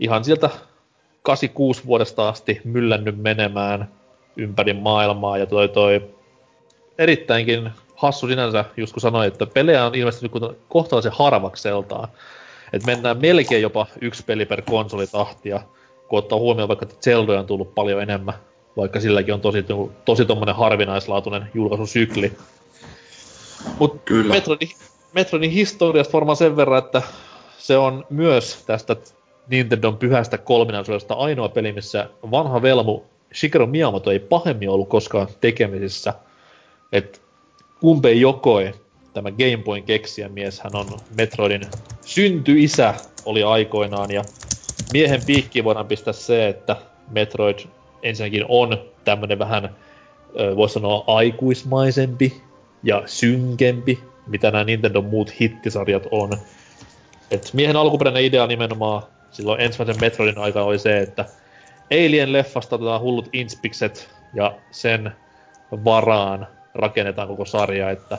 Ihan sieltä kahdeksankymmentäkuusi vuodesta asti myllännyt menemään ympäri maailmaa ja toi toi erittäinkin hassu sinänsä, just kun sanoin, että pelejä on ilmestynyt kohtalaisen harvakseltaan. Että mennään melkein jopa yksi peli per konsolitahtia, kun ottaa huomioon vaikka, että Zeldoja on tullut paljon enemmän, vaikka silläkin on tosi, tosi tommonen harvinaislaatuinen julkaisusykli. Mut kyllä. Metroidin, Metroidin historiasta varmaan sen verran, että se on myös tästä Nintendon pyhästä kolminaisuudesta ainoa peli, missä vanha velmu Shigeru Miyamoto ei pahemmin ollut koskaan tekemisissä. Et Gunpei Yokoi, tämä Game Boyn keksijämies, hän on Metroidin syntyisä, oli aikoinaan, ja miehen piikkiin voidaan pistää se, että Metroid ensinnäkin on tämmönen vähän, voisi sanoa, aikuismaisempi ja synkempi, mitä nämä Nintendo muut hittisarjat on. Et miehen alkuperäinen idea nimenomaan silloin ensimmäisen Metroidin aikaa oli se, että Alien-leffasta otetaan hullut inspikset ja sen varaan rakennetaan koko sarja, että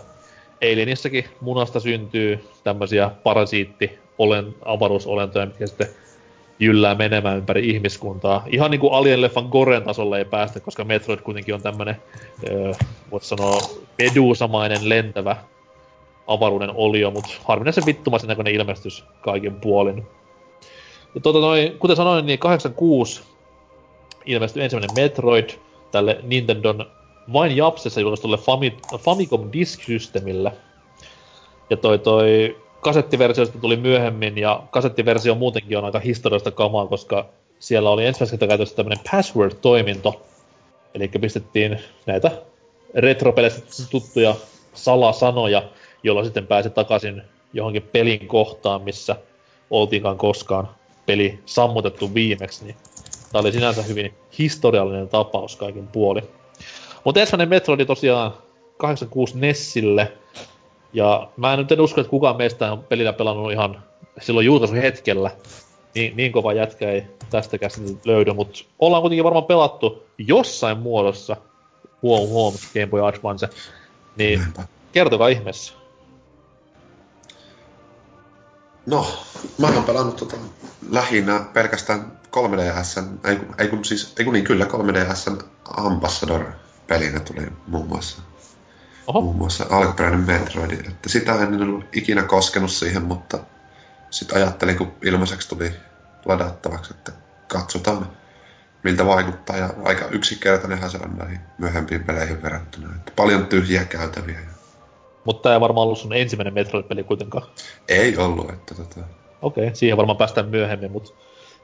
Alienissäkin munasta syntyy tämmöisiä parasiitti-avaruusolentoja, mitkä sitten jyllää menemään ympäri ihmiskuntaa. Ihan niinku Alien-leffan Goren tasolla ei päästä, koska Metroid kuitenkin on tämmönen, öö, voit sanoa, medusamainen lentävä avaruuden olio, mutta harvinaisen vittumaisen näköinen ilmestys kaikin puolin. Ja tuota noin, kuten sanoin, niin kahdeksankymmentäkuusi ilmestyi ensimmäinen Metroid tälle Nintendon vain Japsessa julkaistulle Famit- Famicom Disk-systeemille. Ja toi toi kasettiversiosta tuli myöhemmin, ja kasettiversio muutenkin on aika historiallista kamaa, koska siellä oli ensimmäisenä käytössä tämmönen password-toiminto. Elikkä pistettiin näitä retropeleistä tuttuja salasanoja, jolla sitten pääsi takaisin johonkin pelin kohtaan, missä oltiinkaan koskaan peli sammutettu viimeksi. Niin tämä oli sinänsä hyvin historiallinen tapaus kaikin puolin. Mutta ensimmäinen Metroidi tosiaan kahdeksankymmentäkuusi Nessille. Ja mä en nyt en usko, että kukaan meistä on pelillä pelannut ihan silloin julkaisuhetkellä. Niin, niin kova jätkä ei tästäkään löydy, mutta ollaan kuitenkin varmaan pelattu jossain muodossa. Huom huom, Game Boy Advance. Niin kertokaa ihmeessä. No, mä oon pelannut tota lähinnä pelkästään kolme D S:n, ei, ei kun siis, ei kun niin kyllä kolme D S:n Ambassador-pelinä tuli muun muassa. Oho. Muun muassa alkuperäinen Metroid, että sitä en ollut ikinä koskenut siihen, mutta sit ajattelin, kun ilmaiseksi tuli ladattavaksi, että katsotaan miltä vaikuttaa, ja aika yksinkertainenhan se on näihin myöhempiin peleihin verrattuna, että paljon tyhjiä käytäviä. Mutta tää ei varmaan ollut sun ensimmäinen Metroid-peli kuitenkaan. Ei ollut, että tota... Okei, okay, siihen varmaan päästään myöhemmin, mut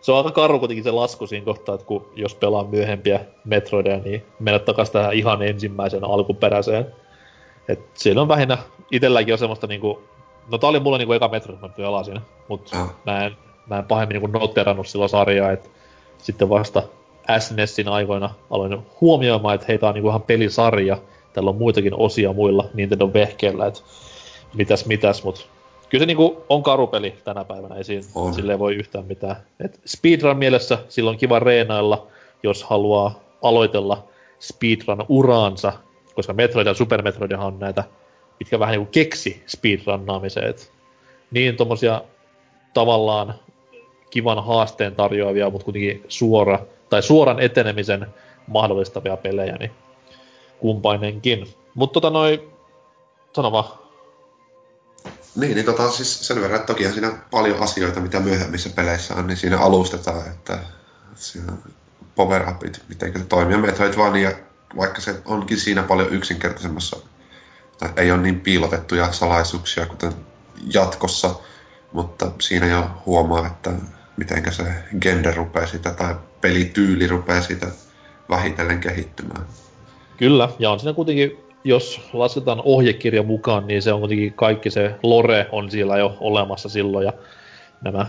se on aika karu kuitenkin se lasku siinä kohtaa, että kun jos pelaa myöhempiä Metroideja, niin mennä takas tähän ihan ensimmäiseen alkuperäiseen. Et siellä on vähinnä, itelläkin on semmoista niinku... No tää oli mulle niinku eka Metroid, mä pelasin, mut ah. mä, en, mä en pahemmin niinku noterannut silloin sarjaa, et sitten vasta S N S:in aikoina aloin huomioimaan, että hei, tää on niinku ihan pelisarja. Täällä on muitakin osia muilla Nintendon vehkeillä, että mitäs mitäs, mut kyllä se niinku on karupeli tänä päivänä, ei siinä silleen voi yhtään mitään. Et speedrun mielessä silloin kiva reenailla, jos haluaa aloitella speedrun uraansa, koska Metroid ja Super Metroidhan on näitä, mitkä vähän niinku keksi speedrunnaamiseen. Niin tommosia tavallaan kivan haasteen tarjoavia, mut kuitenkin suora, tai suoran etenemisen mahdollistavia pelejä, niin kumpainenkin. Mut tota noi... Sano vaan. Niin, niin tota siis sen verran, että tokihan siinä paljon asioita, mitä myöhemmissä peleissä on, niin siinä alustetaan, että siinä power-upit, mitenkö se toimii. Metroidvania, vaikka se onkin siinä paljon yksinkertaisemmassa, tai ei ole niin piilotettuja salaisuuksia kuten jatkossa, mutta siinä jo huomaa, että mitenkä se genre rupeaa sitä, tai pelityyli rupeaa sitä vähitellen kehittymään. Kyllä, ja on siinä kuitenkin, jos lasketaan ohjekirja mukaan, niin se on kuitenkin kaikki se lore on siellä jo olemassa silloin, ja nämä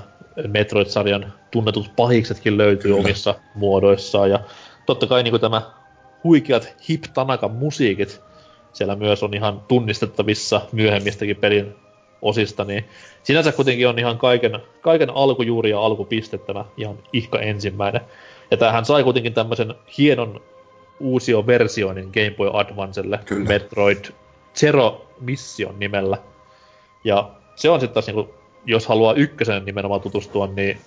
Metroid-sarjan tunnetut pahiksetkin löytyy Kyllä. omissa muodoissaan, ja totta kai niin kuin tämä huikeat Hip Tanakan musiikit siellä myös on ihan tunnistettavissa myöhemmistäkin pelin osista, niin sinänsä kuitenkin on ihan kaiken, kaiken alkujuuri ja alkupiste tämä ihan ihka ensimmäinen, ja tämähän sai kuitenkin tämmöisen hienon uusioversioinen Game Boy Advancelle Kyllä. Metroid Zero Mission nimellä. Ja se on sitten taas, niinku, jos haluaa ykkösen nimenomaan tutustua, niin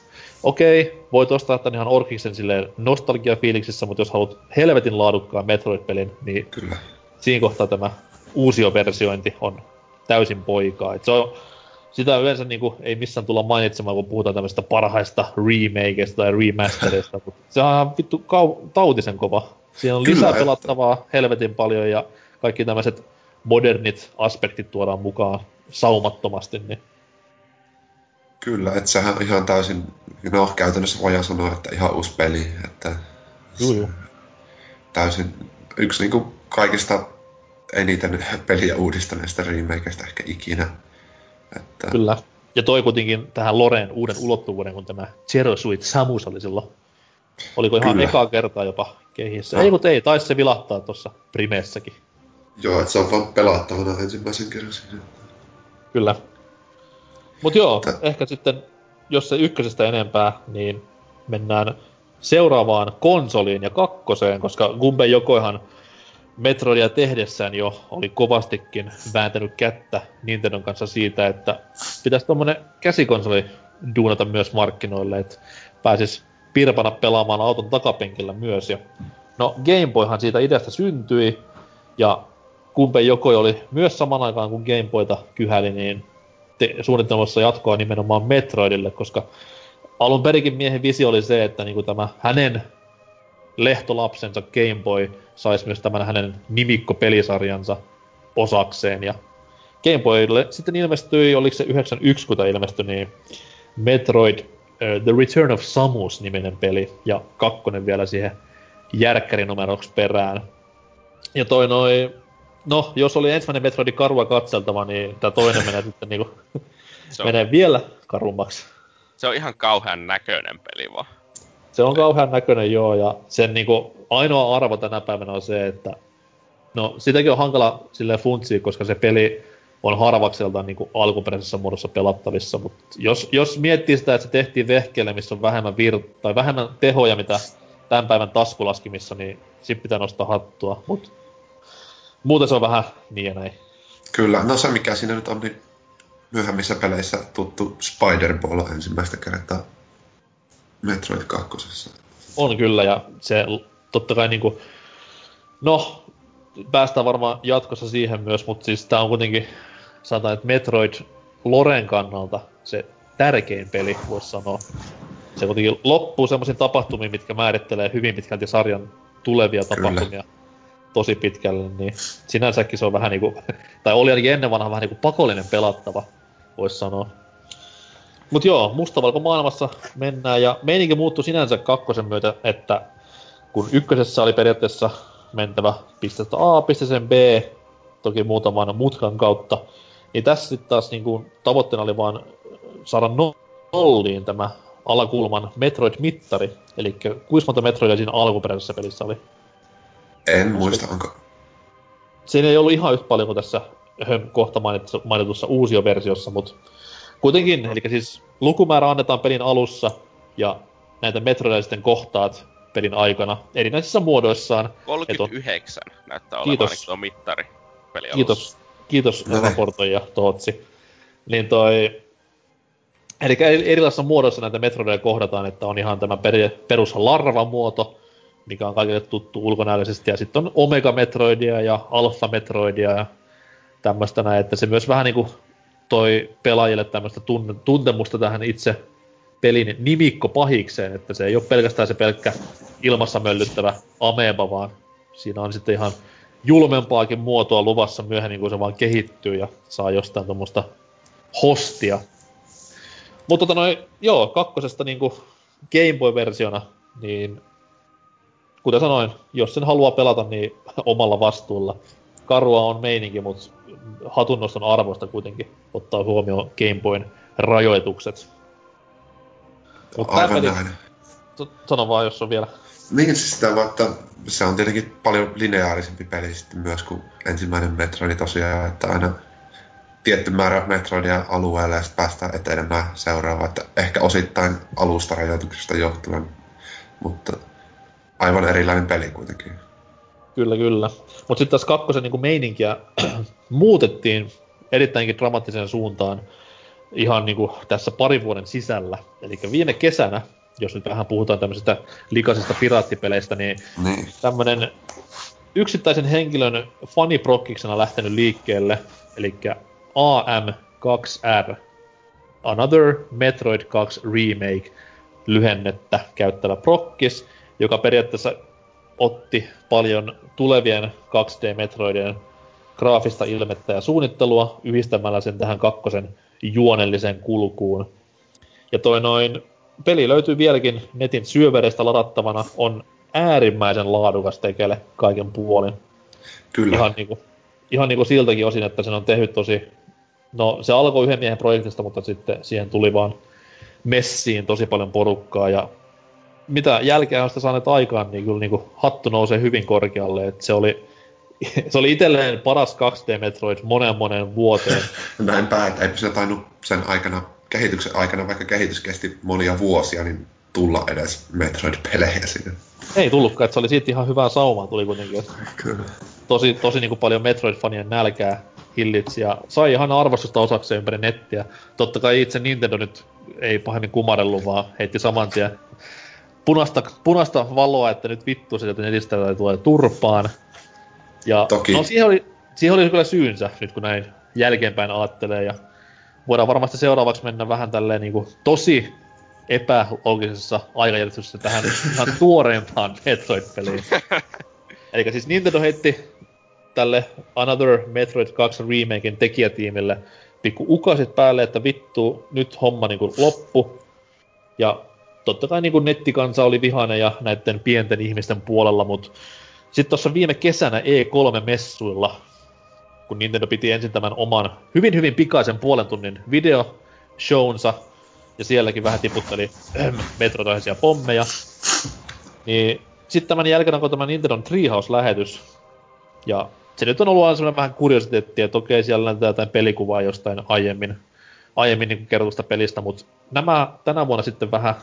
okei, voit ostaa tämän ihan orkiksen silleen nostalgiafiiliksissä, mutta jos haluat helvetin laadukkaan Metroid-pelin, niin Kyllä. siinä kohtaa tämä uusioversiointi on täysin poikaa. Et se on sitä yleensä niin kuin, ei missään tulla mainitsemaan, kun puhutaan tämmöistä parhaista remakeista tai remasterista, mutta se on ihan vittu kau- tautisen kova. Siinä on lisää pelattavaa helvetin paljon ja kaikki tämmöiset modernit aspektit tuodaan mukaan saumattomasti. Niin. Kyllä, että sehän on ihan täysin, no käytännössä voidaan sanoa, että ihan uusi peli, että Juu. täysin yksi niin kuin kaikista eniten peliä uudistaneista remakeista ehkä ikinä. Että... Kyllä. Ja toi kuitenkin tähän Loreen uuden ulottuvuuden, kun tämä Zero Suit Samus oli silloin. Oliko ihan Kyllä. ekaa kertaa jopa kehissä? No. Ei, mutta ei. Taisi se vilahtaa tuossa Primessäkin. Joo, että se on vaan pelattavana ensimmäisen kerran siinä. Kyllä. Mut joo, Tää. ehkä sitten, jos se ykkösestä enempää, niin mennään seuraavaan konsoliin ja kakkoseen, koska Gunpei Yokoihan Metroidia tehdessään jo oli kovastikin vääntänyt kättä Nintendon kanssa siitä, että pitäisi tommonen käsikonsoli duunata myös markkinoille, että pääsis pirpana pelaamaan auton takapenkillä myös. Ja no Game Boyhan siitä ideasta syntyi, ja Gunpei Yokoi oli myös saman aikaan kun Game Boyta kyhäli, niin te- suunnittelemassa jatkoa nimenomaan Metroidille, koska alun perikin miehen visio oli se, että niinku tämä hänen lehtolapsensa Game Boy saisi myös tämän hänen nimikko-pelisarjansa osakseen. Ja Game Boylle sitten ilmestyi, oliko se yhdeksänkymmentäyksi, kun tämä ilmestyi, niin Metroid uh, The Return of Samus-niminen peli, ja kakkonen vielä siihen järkkärinumeroksi perään. Ja toi noi, no jos oli ensimmäinen Metroidi karua katseltava, niin tämä toinen menee sitten niinku, so. menee vielä karummaksi. Se on ihan kauhean näköinen peli vaan. Se on kauhean näköinen, joo, ja sen niinku ainoa arvo tänä päivänä on se, että no sitäkin on hankala silleen funtsia, koska se peli on harvakseltaan niinku alkuperäisessä muodossa pelattavissa, mutta jos, jos miettii sitä, että se tehtiin vehkeelle, missä on vähemmän vir- tai vähemmän tehoja, mitä tämän päivän taskulaskimissa, niin sit pitää nostaa hattua, mutta muuten se on vähän niin ja näin. Kyllä, no se mikä siinä nyt on, niin myöhemmissä peleissä tuttu Spider-Ball on ensimmäistä kertaa Metroid kakkosessa. On kyllä, ja se totta kai niinku... No, päästään varmaan jatkossa siihen myös, mutta siis tää on kuitenkin, sanotaan, että Metroid Loren kannalta se tärkein peli, voisi sanoa. Se kuitenkin loppuu semmoisiin tapahtumiin, mitkä määrittelee hyvin pitkälti sarjan tulevia tapahtumia kyllä. tosi pitkälle, niin sinänsäkin se on vähän niinku... Tai oli ainakin ennen vanha vähän niinku pakollinen pelattava, voisi sanoa. Mut joo, mustavalkomaailmassa mennään, ja meininki muuttui sinänsä kakkosen myötä, että kun ykkösessä oli periaatteessa mentävä pisteestä A, pisteeseen B, toki muutaman mutkan kautta, niin tässä sitten taas niinku tavoitteena oli vaan saada nolliin tämä alakulman Metroid-mittari, eli kuinka monta Metroidia siinä alkuperäisessä pelissä oli? En muista, onko... Siinä ei ollut ihan yhtä paljon kuin tässä kohta mainitussa uusioversiossa, mut kuitenkin, eli siis lukumäärä annetaan pelin alussa, ja näitä metroideja sitten kohtaat pelin aikana erinäisissä muodoissaan. kolmekymmentäyhdeksän on... näyttää olevan ainakin tuo mittari pelin alussa. Kiitos, kiitos no, raportoija Tootsi. Niin toi... Eli erilaisissa muodoissa näitä metroideja kohdataan, että on ihan tämä perus larvamuoto, mikä on kaikille tuttu ulkonäöllisesti, ja sitten on omega-metroidia ja alfa-metroidia ja tämmöistä näin, että se myös vähän niinku... toi pelaajille tämmöistä tunne, tuntemusta tähän itse pelin nimikko pahikseen, että se ei ole pelkästään se pelkkä ilmassa möllyttävä ameba, vaan siinä on sitten ihan julmempaakin muotoa luvassa myöhemmin, kun se vaan kehittyy ja saa jostain tuommoista hostia. Mutta tota noin, joo, kakkosesta niinku Game Boy-versiona, niin kuten sanoin, jos sen haluaa pelata, niin omalla vastuulla. Karua on meininki, mutta hatunnoston arvosta kuitenkin ottaa huomioon Game Boyn rajoitukset. Mutta aivan peli... näin. Sano vaan, jos on vielä. Niin, siis sitä vaan, että se on tietenkin paljon lineaarisempi peli sitten myös kuin ensimmäinen Metroidi tosiaan, että aina tietty määrä Metroidia alueella ja sitten päästään etenemään seuraavaan, että ehkä osittain alusta rajoituksesta johtuen, mutta aivan erilainen peli kuitenkin. Kyllä, kyllä. Mutta sitten taas kakkosen niinku meininkiä muutettiin erittäinkin dramaattiseen suuntaan ihan niinku tässä parin vuoden sisällä. Eli viime kesänä, jos nyt vähän puhutaan tämmöisistä likaisista piraattipeleistä, niin, niin. tämmöinen yksittäisen henkilön faniprokkiksena lähtenyt liikkeelle, eli A M kaksi R Another Metroid kaksi Remake lyhennettä käyttävä prokkis, joka periaatteessa otti paljon tulevien kaksi D-Metroidien graafista ilmettä ja suunnittelua yhdistämällä sen tähän kakkosen juonelliseen kulkuun. Ja toi noin, peli löytyy vieläkin netin syövereistä ladattavana, on äärimmäisen laadukas tekele kaiken puolin. Kyllä. Ihan niinku, ihan niinku siltäkin osin, että sen on tehnyt tosi... No, se alkoi yhden miehen projektista, mutta sitten siihen tuli vaan messiin tosi paljon porukkaa, ja mitä jälkeä on sitä saaneet aikaan, niin kyllä niin hattu nousee hyvin korkealle, että se oli, se oli itselleen paras kaksi D-Metroid monen monen vuoteen. Näin päät, eipä se tainnut sen aikana, kehityksen aikana, vaikka kehitys kesti monia vuosia, niin tulla edes Metroid-pelejä sinne. Ei tullutkaan, että se oli siitä ihan hyvää saumaa tuli kuitenkin. Kyllä. Tosi, tosi niin kuin paljon Metroid-fanien nälkää hillitsi ja sai ihan arvostusta osakseen ympäri nettiä. Totta kai itse Nintendo nyt ei pahemmin kumarellut, vaan heitti saman tien punaista, punaista valoa, että nyt vittu sieltä netistä tulee turpaan. Ja toki. No siihen oli, siihen oli kyllä syynsä, nyt kun näin jälkeenpäin ajattelee. Ja voidaan varmasti seuraavaksi mennä vähän tälleen niin kuin tosi epäloogisessa aikajärjestyksessä tähän ihan tuoreempaan Metroid-peliin. Elikkä siis Nintendo heitti tälle Another Metroid kaksi Remaken tekijätiimille pikku ukasit päälle, että vittu, nyt homma niinku loppu. Ja totta kai niinku nettikansa oli vihainen ja näiden pienten ihmisten puolella, mut sit tossa viime kesänä E kolme-messuilla, kun Nintendo piti ensin tämän oman hyvin hyvin pikaisen puolen tunnin videoshownsa, ja sielläkin vähän tiputteli äh, metroidvania pommeja, niin sit tämän jälkeen alkoi tämä Nintendo Treehouse-lähetys, ja se nyt on ollut aina semmoinen vähän kuriositeetti, että okei, siellä näytetään jotain pelikuvaa jostain aiemmin, aiemmin niin kerrotusta pelistä, mutta nämä tänä vuonna sitten vähän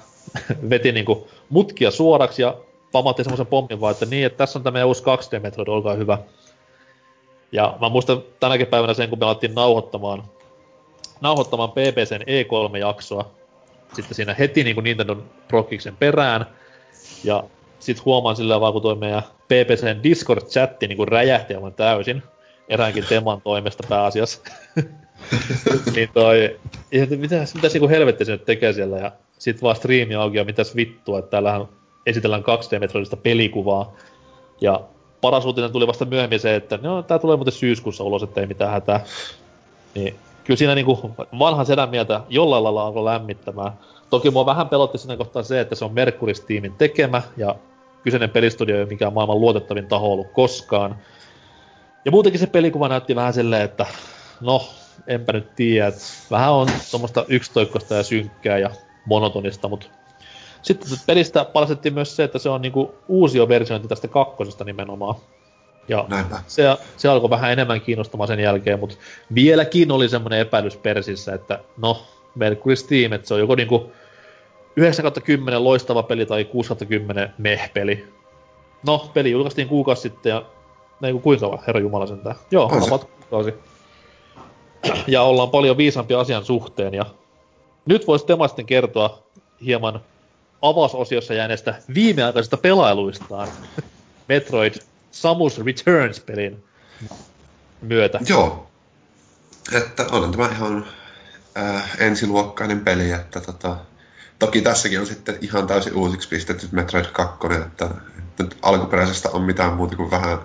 veti niin kuin mutkia suoraksi ja pamatti semmoisen pommin vaan, että niin, että tässä on tämä meidän uusi kaksi D-Metroid, olkaa hyvä. Ja mä muistan tänäkin päivänä sen, kun me alettiin nauhoittamaan, nauhoittamaan P P C:n E kolme-jaksoa, sitten siinä heti niin kuin Nintendon prokkiksen perään, ja sitten huomaan sillä vaan, kun toi meidän P P C:n Discord-chatti niin räjähti aivan täysin, eräänkin Teman toimesta pääasiassa. Niin toi, mitäs, mitäs niin helvetti se nyt tekee siellä, ja sit vaan striimi auki, ja mitäs vittua, että täällähän esitellään kaksi D-metroidista pelikuvaa. Ja paras uutinen tuli vasta myöhemmin se, että no, tää tulee muuten syyskuussa ulos, ettei mitään hätää. Niin, kyllä siinä niin vanhan sedän mieltä jollain lailla alkoi lämmittämään. Toki mua vähän pelotti siinä kohtaa se, että se on Mercury-tiimin tekemä, ja kyseinen pelistudio ei ole mikään maailman luotettavin taho ollut koskaan. Ja muutenkin se pelikuva näytti vähän silleen, että no, enpä nyt tiedä. Vähän on tuommoista yksitoikkoista ja synkkää ja monotonista, mutta sitten pelistä paljastettiin myös se, että se on niinku uusio versiointi tästä kakkosesta nimenomaan. Ja se, se alkoi vähän enemmän kiinnostamaan sen jälkeen, mutta vieläkin oli semmoinen epäilys persissä, että no, Mercury Steam, että se on joko niinku yhdeksän kautta kymmenen loistava peli tai kuusi kautta kymmenen meh-peli. No, peli julkaistiin kuukausi sitten ja... Ei ku kuinka vaan, herranjumala sentään. Joo, avat kuukausi. Ja ollaan paljon viisampia asian suhteen ja... Nyt voisi Tema sitten kertoa hieman avausosiossa jääneestä viimeaikaisista pelailuistaan Metroid Samus Returns-pelin myötä. Joo. Että on tämä ihan... Äh, ensiluokkainen peli, että tota, toki tässäkin on sitten ihan täysin uusiksi pistetty Metroid kaksi, että, että nyt alkuperäisestä on mitään muuta kuin vähän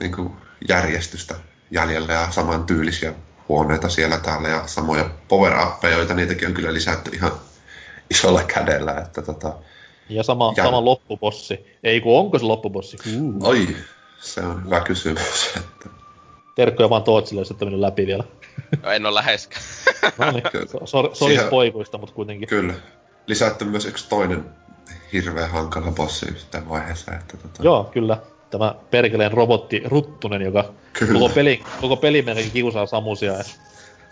niin kuin järjestystä jäljellä ja samantyylisiä huoneita siellä täällä ja samoja power-appeja, joita niitäkin on kyllä lisätty ihan isolla kädellä. Että tota, ja sama, ja... sama loppubossi. Ei kun onko se loppubossi? Mm. Oi, se on hyvä kysymys. Että... Terkkoja vaan Tootsille, jos ette mennyt läpi vielä. No, en ole läheskään. No niin, sori Siihen... poikuista, mutta kuitenkin. Kyllä. Lisätty myös yksi toinen hirveän hankala bossi yhteen vaiheessa. Että tota... Joo, kyllä. Tämä perkeleen robotti Ruttunen, joka kyllä. koko pelin, koko pelin mennäkin kiusaa Samusia. Ja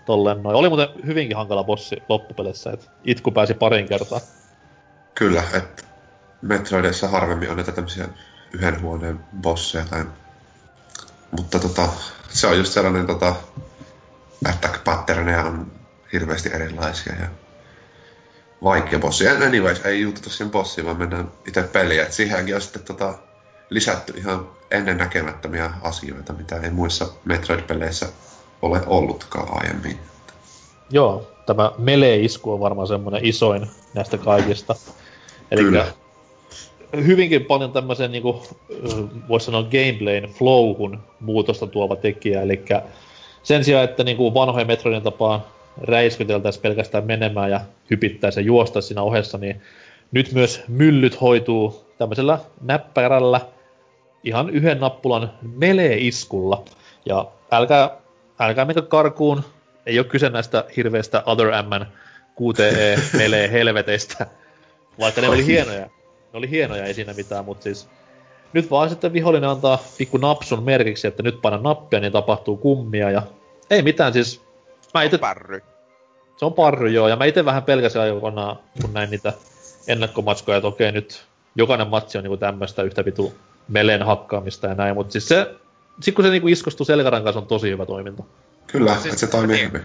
tolleen noin. Oli muuten hyvinkin hankala bossi loppupeleissä, että itku pääsi parin kertaan. Kyllä, että Metroidissa harvemmin on näitä tämmöisiä yhden huoneen bosseja tai... Mutta tota, se on just sellainen tota, attack-patterneja on hirveästi erilaisia ja vaikea bossi. Anyways, ei jututa siihen bossiin, vaan mennään itse peliin. Et siihenkin on sitten tota, lisätty ihan ennennäkemättömiä asioita, mitä ei muissa Metroid-peleissä ole ollutkaan aiemmin. Joo, tämä melee-isku on varmaan semmoinen isoin näistä kaikista. Elikkä hyvinkin paljon tämmöisen, niin kuin, voisi sanoa, gameplayn flowhun muutosta tuova tekijä. Elikkä sen sijaan, että niin kuin vanhojen Metroidin tapaan räiskyteltäisiin pelkästään menemään ja hypittäisiin ja juostaisiin siinä ohessa, niin nyt myös myllyt hoituu tämmöisellä näppärällä ihan yhden nappulan melee-iskulla. Ja älkää, älkää mennä karkuun. Ei ole kyse näistä hirveistä Other M:n Q T E-melee-helveteistä, vaikka ne oli hienoja. Ne oli hienoja, ei siinä mitään, mutta siis nyt vaan sitten vihollinen antaa pikku napsun merkiksi, että nyt paina nappia, niin tapahtuu kummia ja ei mitään siis. Mä ite... Parry. Se on parry, joo, ja mä ite vähän pelkäsin aikoinaan, kun näin niitä ennakkomatskoja, että okei, nyt jokainen matsi on niinku tämmöstä yhtä vitu meleen hakkaamista ja näin, mutta siis se, sit kun se niinku iskostuu selkäran kanssa, on tosi hyvä toiminta. Kyllä, siis, että se toimii niin, hyvin.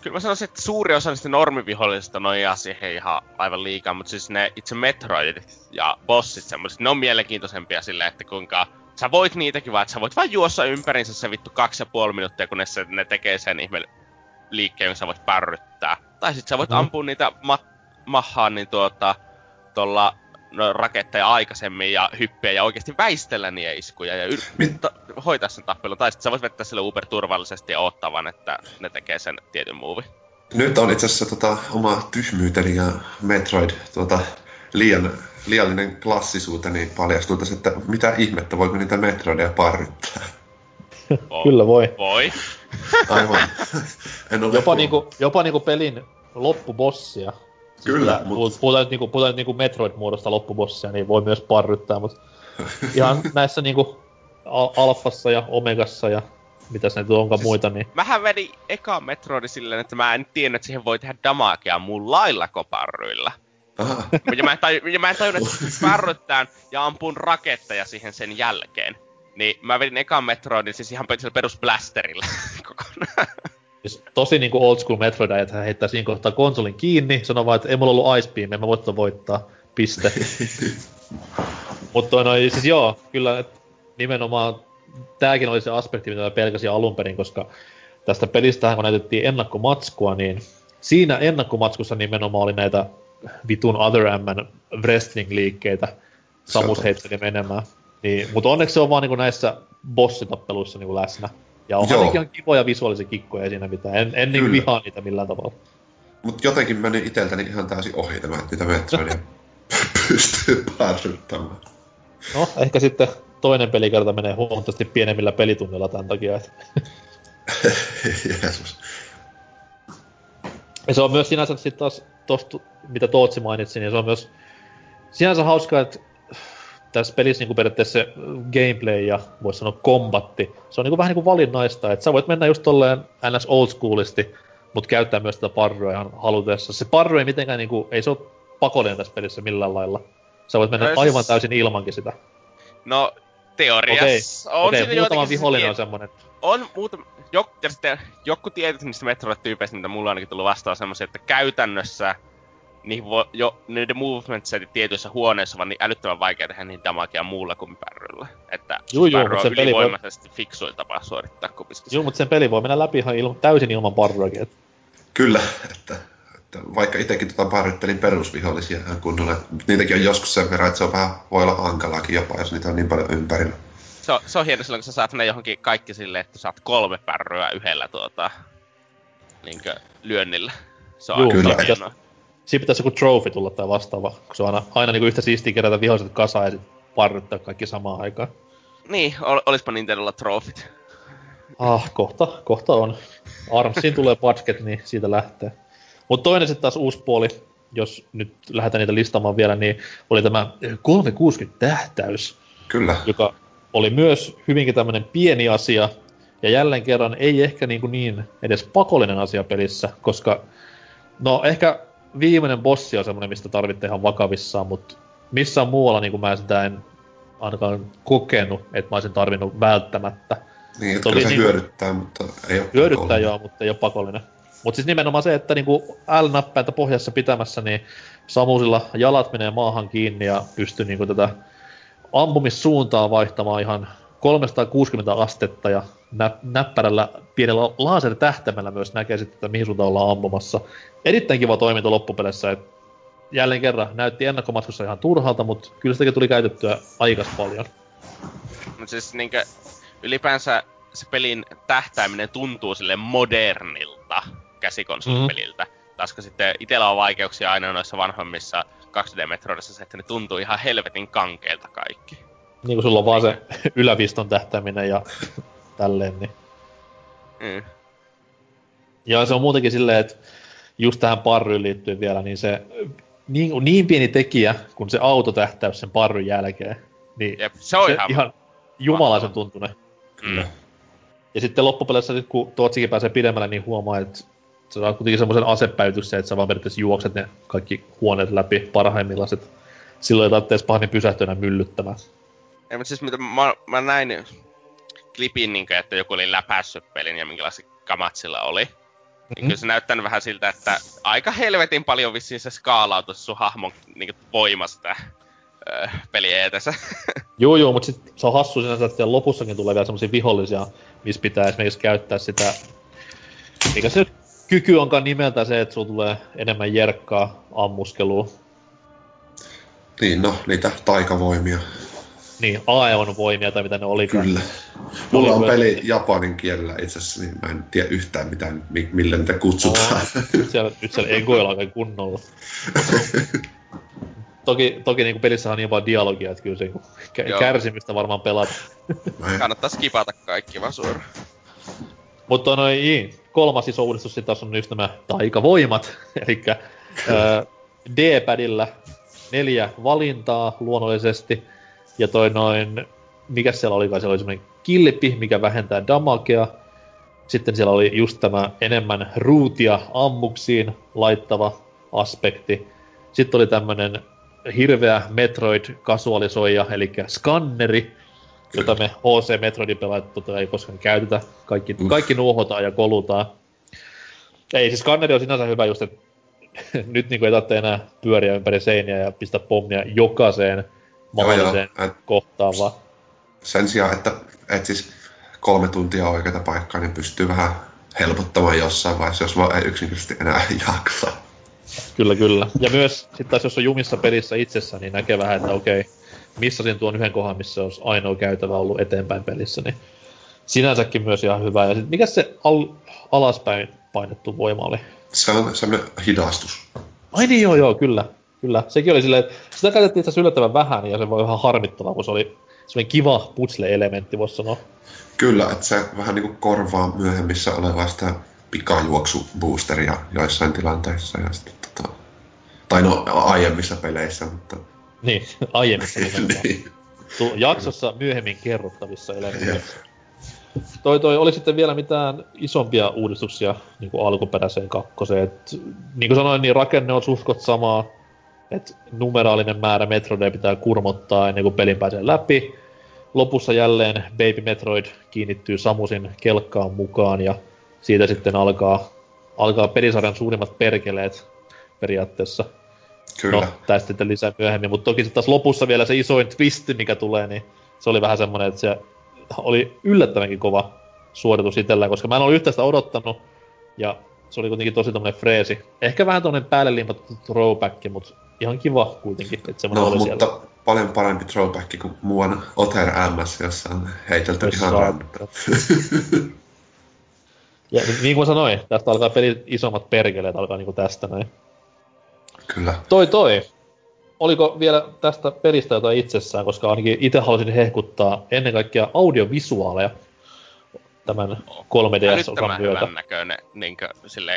Kyllä mä sanoisin, että suuri osa niistä normivihollisista nojaa siihen ihan aivan liikaa, mutta siis ne itse Metroidit ja bossit semmoiset, ne on mielenkiintoisempia silleen, että kuinka sä voit niitäkin vaan, että sä voit vaan juossa ympärinsä se vittu kaksi ja puoli minuuttia, kunnes se, ne tekee sen ihme liikkeen, jonka sä voit pärryttää. Tai sit sä voit mm. ampua niitä ma- mahaan niin tuota, tuolla no, raketteja aikaisemmin ja hyppiä ja oikeesti väistellä niitä iskuja ja yl- ta- hoitaa sen tappelun. Tai sit sä voit vettää sille uber turvallisesti ja oottaa vaan, että ne tekee sen tietyn muuvin. Nyt on itse asiassa tota, oma tyhmyyteni ja Metroid tuota, liian, liiallinen klassisuuteni paljastuu tässä, että mitä ihmettä, voiko niitä Metroideja parryttää? Voi. Kyllä voi. Voi. Aivan. jopa, niinku, jopa niinku pelin loppubossia. Kyllä, siis mutta... Puhutaan nyt niinku, niinku Metroid-muodosta loppubossia, niin voi myös parryttää, mutta ihan näissä niinku al- alfassa ja omegassa ja mitäs näitä onkaan siis muita, niin... Mähän vedin eka Metroidi silleen, että mä en tiennyt, että siihen voi tehdä damagea muun lailla kuin parryilla. Aha. Ja mä en tajunnut, tajun, että parryttään ja ampun raketteja siihen sen jälkeen. Niin mä vedin ekan Metroidin siis ihan perusblasterilla kokonaan. Siis tosi niinku old school Metroida, että hän heittää siinä kohtaa konsolin kiinni, sanoo vaan, että ei mulla ollut Ice Beam, en mä voittaa voittaa, piste. Mutta no siis joo, kyllä nimenomaan tääkin oli se aspekti, mitä mä pelkäsin alun perin, koska tästä pelistähän kun näytettiin ennakkomatskua, niin siinä ennakkomatskussa nimenomaan oli näitä vitun Other M:n wrestling-liikkeitä Samus heitteli menemään. Niin, mutta onneksi se on vaan niinku näissä bossitappeluissa niinku läsnä. Ja on jotenkin ihan kivoja visuaalisia kikkoja siinä mitään. En, en niinku vihaa niitä millään tavalla. Mut jotenkin meni iteltäni ihan täysin ohi tämä, että niitä Metroidia pystyy parryttämään. No, ehkä sitten toinen pelikerta menee huomattavasti pienemmillä pelitunnilla tämän takia. Että... Jeesus. Ja se on myös sinänsä sit taas, tosta, mitä Tootsi mainitsi, niin se on myös sinänsä hauskaa, että tässä pelissä niin periaatteessa se gameplay ja voisi sanoa kombatti, se on niin vähän niin kuin valinnaista, että sä voit mennä just tolleen ns old schoolisti, mutta käyttää myös sitä parrua ihan halutessa. Se parru ei mitenkään, niin kuin, ei se ole pakollinen tässä pelissä millään lailla. Sä voit mennä no, aivan täysin ilmankin sitä. No, teoriassa okay. on okay, siinä joitakin... Okei, vihollinen on semmoinen. On muutama... Jok, ja sitten joku tietyt niistä Metroid-tyypeistä, mitä mulla on ainakin tullut vastaan semmoisia, että käytännössä... Niihin voi, jo, niiden movement-setit tietyissä huoneissa on niin älyttömän vaikea tehdä niitä damagea muulla kuin pärryllä. Että pärry on ylivoimaisesti voi... fiksuin tapa suorittaa kupiskissa. Joo, mutta sen peli voi mennä läpi ihan il, täysin ilman parryäkin. Kyllä, että, että vaikka itsekin tota parryttelin perusvihollisia kunnolla, niitäkin on joskus sen verran, että se on vähän, voi olla hankalaakin jopa, jos niitä on niin paljon ympärillä. Se on, se on hieno silloin, kun sä saat ne johonkin kaikki silleen, että saat kolme pärryä yhdellä tuota, niinkö, lyönnillä. Se on Juu, kyllä. Hienoa. Siinä pitäisi joku trofi tulla tai vastaava, kun se on aina, aina niinku yhtä siistiä kerätä viholliset kasaan ja sit parryttaa kaikki samaan aikaan. Niin, ol, olispa Nintendolla trofit. Ah, kohta, kohta on. Armsiin tulee basket, niin siitä lähtee. Mut toinen sit taas uusi puoli, jos nyt lähdetään niitä listaamaan vielä, niin oli tämä kolmesataakuusikymmentä-tähtäys. Kyllä. Joka oli myös hyvinkin tämmönen pieni asia, ja jälleen kerran ei ehkä niinku niin edes pakollinen asia pelissä, koska no ehkä... Viimeinen bossi on semmoinen, mistä tarvitte ihan vakavissaan, mutta missään muualla niin mä sitä en ainakaan kokenut, että mä olisin tarvinnut välttämättä. Niin, että kyllä se niin, hyödyttää, mutta ei ole hyödyttää pakollinen. Joo, mutta ei ole pakollinen. Mutta siis nimenomaan se, että niin L-näppäintä pohjassa pitämässä, niin Samusilla jalat menee maahan kiinni ja pystyy niin tätä ampumissuuntaa vaihtamaan ihan kolmesataakuusikymmentä astetta ja nä- näppärällä pienellä lasertähtäimellä myös näkee sitten, että mihin suuntaan ollaan ammumassa. Erittäin kiva toiminta loppupeleissä, että jälleen kerran näytti ennakkomatkussa ihan turhalta, mutta kyllä sitäkin tuli käytettyä aikas paljon. Mutta siis niinkö ylipäänsä se pelin tähtäiminen tuntuu sille modernilta käsikonsolipeliltä. Mm-hmm. Taas kun sitten itellä on vaikeuksia aina noissa vanhemmissa kaksi D-metroidissa se, että ne tuntuu ihan helvetin kankeilta kaikki. Niin kuin sulla on vaan se yläviston tähtäiminen ja tälleen, niin. Mm. Ja se on muutenkin silleen, että just tähän parryyn liittyen vielä, niin se niin, niin pieni tekijä, kun se autotähtäys sen parryn jälkeen, niin jep, se on se ihan, ihan jumalaisen tuntunen. Mm. Ja sitten loppupeleissä, kun Tootsikin pääsee pidemmälle, niin huomaa, että se on kuitenkin semmoisen asepäytyksen, että sä vaan periaatteessa juokset ne kaikki huoneet läpi parhaimmillaan, että silloin ei tarvitse edes pahemmin pysähtyä myllyttämään. Ei, mutta siis mitä mä, mä näin klipin, niin kuin, että joku oli läpäissyt pelin ja minkälaiset kamat sillä oli. Mm-hmm. Niin kyllä se näyttänyt vähän siltä, että aika helvetin paljon vissiin se skaalautui sun hahmon niin kuin, voimasta öö, pelin eetensä. Joo, joo, mutta sit se on hassu sinänsä, että lopussakin tulee vielä semmosia vihollisia, missä pitää esimerkiksi käyttää sitä... Mikä se nyt kyky onkaan nimeltä se, että sulla tulee enemmän jerkkaa ammuskelua. Niin, no, niitä taikavoimia. Niin, Aeon voimia tai mitä ne olikaan. Kyllä. Mulla oli on peli niin... japanin kielellä itse asiassa, niin mä en tiedä yhtään mitään, millä niitä kutsutaan. No, siellä, nyt siellä egoilla on kaiken kunnolla. Toki, toki niin pelissähän on niin vaan dialogia, että kyllä se k- kärsimistä varmaan pelata. Kannattaa skipata kaikki vaan suoraan. Mutta noin, kolmas iso uudistus sitten taas on just nämä taikavoimat. Elikkä äh, D-padilla neljä valintaa luonnollisesti. Ja toi noin, mikä siellä olikaan, siellä oli semmoinen kilpi, mikä vähentää damagea. Sitten siellä oli just tämä enemmän ruutia ammuksiin laittava aspekti. Sitten oli tämmönen hirveä Metroid-kasualisoija, eli skanneri, jota me H C Metroidin pelaajat tota ei koskaan käytetä. Kaikki, kaikki nuohotaan ja kolutaan. Ei, siis skanneri on sinänsä hyvä just, että nyt niin kuin ei tarvitse enää pyöriä ympäri seiniä ja pistää pommia jokaiseen mahdolliseen kohtaan vaan. Sen sijaan, että et siis kolme tuntia oikeata paikkaa, niin pystyy vähän helpottamaan jossain vaiheessa, jos vaan ei yksinkertaisesti enää jaksa. Kyllä, kyllä. Ja myös sitten taas, jos on jumissa pelissä itsessä, niin näkee vähän, että okei, missasin tuon yhden kohan, missä olisi ainoa käytävä ollut eteenpäin pelissä, niin sinänsäkin myös ihan hyvä. Ja sitten mikä se al- alaspäin painettu voima oli? Se on semmoinen hidastus. Ai niin, joo, joo, kyllä. Kyllä, sekin oli silleen, että sitä käytettiin itse asiassa yllättävän vähän, ja se voi vähän harmittavaa, kun se oli semmoinen kiva puzzle-elementti, voisi sanoa. Kyllä, että se vähän niin kuin korvaa myöhemmissä olevaa sitä pikajuoksu-boosteria joissain tilanteissa, ja sitten tota... Tai no, aiemmissa peleissä, mutta... Niin, aiemmissa peleissä. Niin. Jaksossa myöhemmin kerrottavissa elementeissä. Yeah. Toi toi, oli sitten vielä mitään isompia uudistuksia niin kuin alkuperäiseen kakkoseen, että niin kuin sanoin, niin rakenne on suhkot samaa. Et numeraalinen määrä Metroideja pitää kurmottaa ennen kuin pelin pääsee läpi. Lopussa jälleen Baby Metroid kiinnittyy Samusin kelkkaan mukaan ja siitä sitten alkaa, alkaa pelisarjan suurimmat perkeleet periaatteessa. Kyllä. No, tästä sitten lisää myöhemmin, mutta toki sitten taas lopussa vielä se isoin twist, mikä tulee, niin se oli vähän semmoinen, että se oli yllättävänkin kova suoritus itsellään, koska mä en ollut yhtä sitä odottanut ja se oli kuitenkin tosi tommonen freesi. Ehkä vähän tommonen päälle limpattu throwback, mut ihan kiva kuitenkin, että semmonen no, oli siellä. No, mutta paljon parempi throwback kuin muun Otter M S, jossa on heitelty jos ihan rantaa. Ja niin kuin sanoin, tästä alkaa peli isommat perkeleet, alkaa niinku tästä näin. Kyllä. Toi toi! Oliko vielä tästä pelistä jotain itsessään, koska ainakin itse halusin hehkuttaa ennen kaikkea audiovisuaaleja. Tämän kolme D S-osan myötä. Hyvän näköinen niin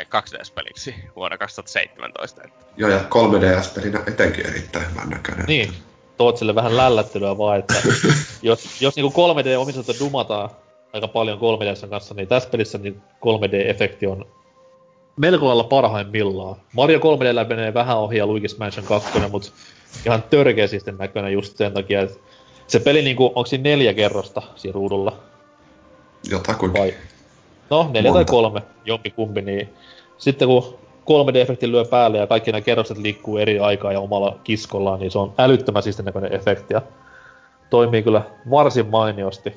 kaksi D S-peliksi vuonna kaksituhattaseitsemäntoista. Että. Joo, ja kolme D S-pelinä etenkin erittäin hyvän näköinen. Niin, toot sille vähän lällättelyä vaan, että jos, jos niin kolme D-omistusta dumataan aika paljon kolme D S:n kanssa, niin tässä pelissä niin kolme D-efekti on melko lailla parhaimmillaan. Mario kolme D menee vähän ohi ja Luigi's Mansion kaksi, mutta ihan törkeä sitten näköinen just sen takia, että se peli, niin kuin, onko siinä neljä kerrosta siinä ruudulla? Jotakuinkin. Vai. No, neljä monta. Tai kolme, jompikumpi, niin sitten kun kolme D-efekti lyö päälle ja kaikki nämä kerrokset liikkuu eri aikaa ja omalla kiskollaan, niin se on älyttömän siisten näköinen efekti ja toimii kyllä varsin mainiosti.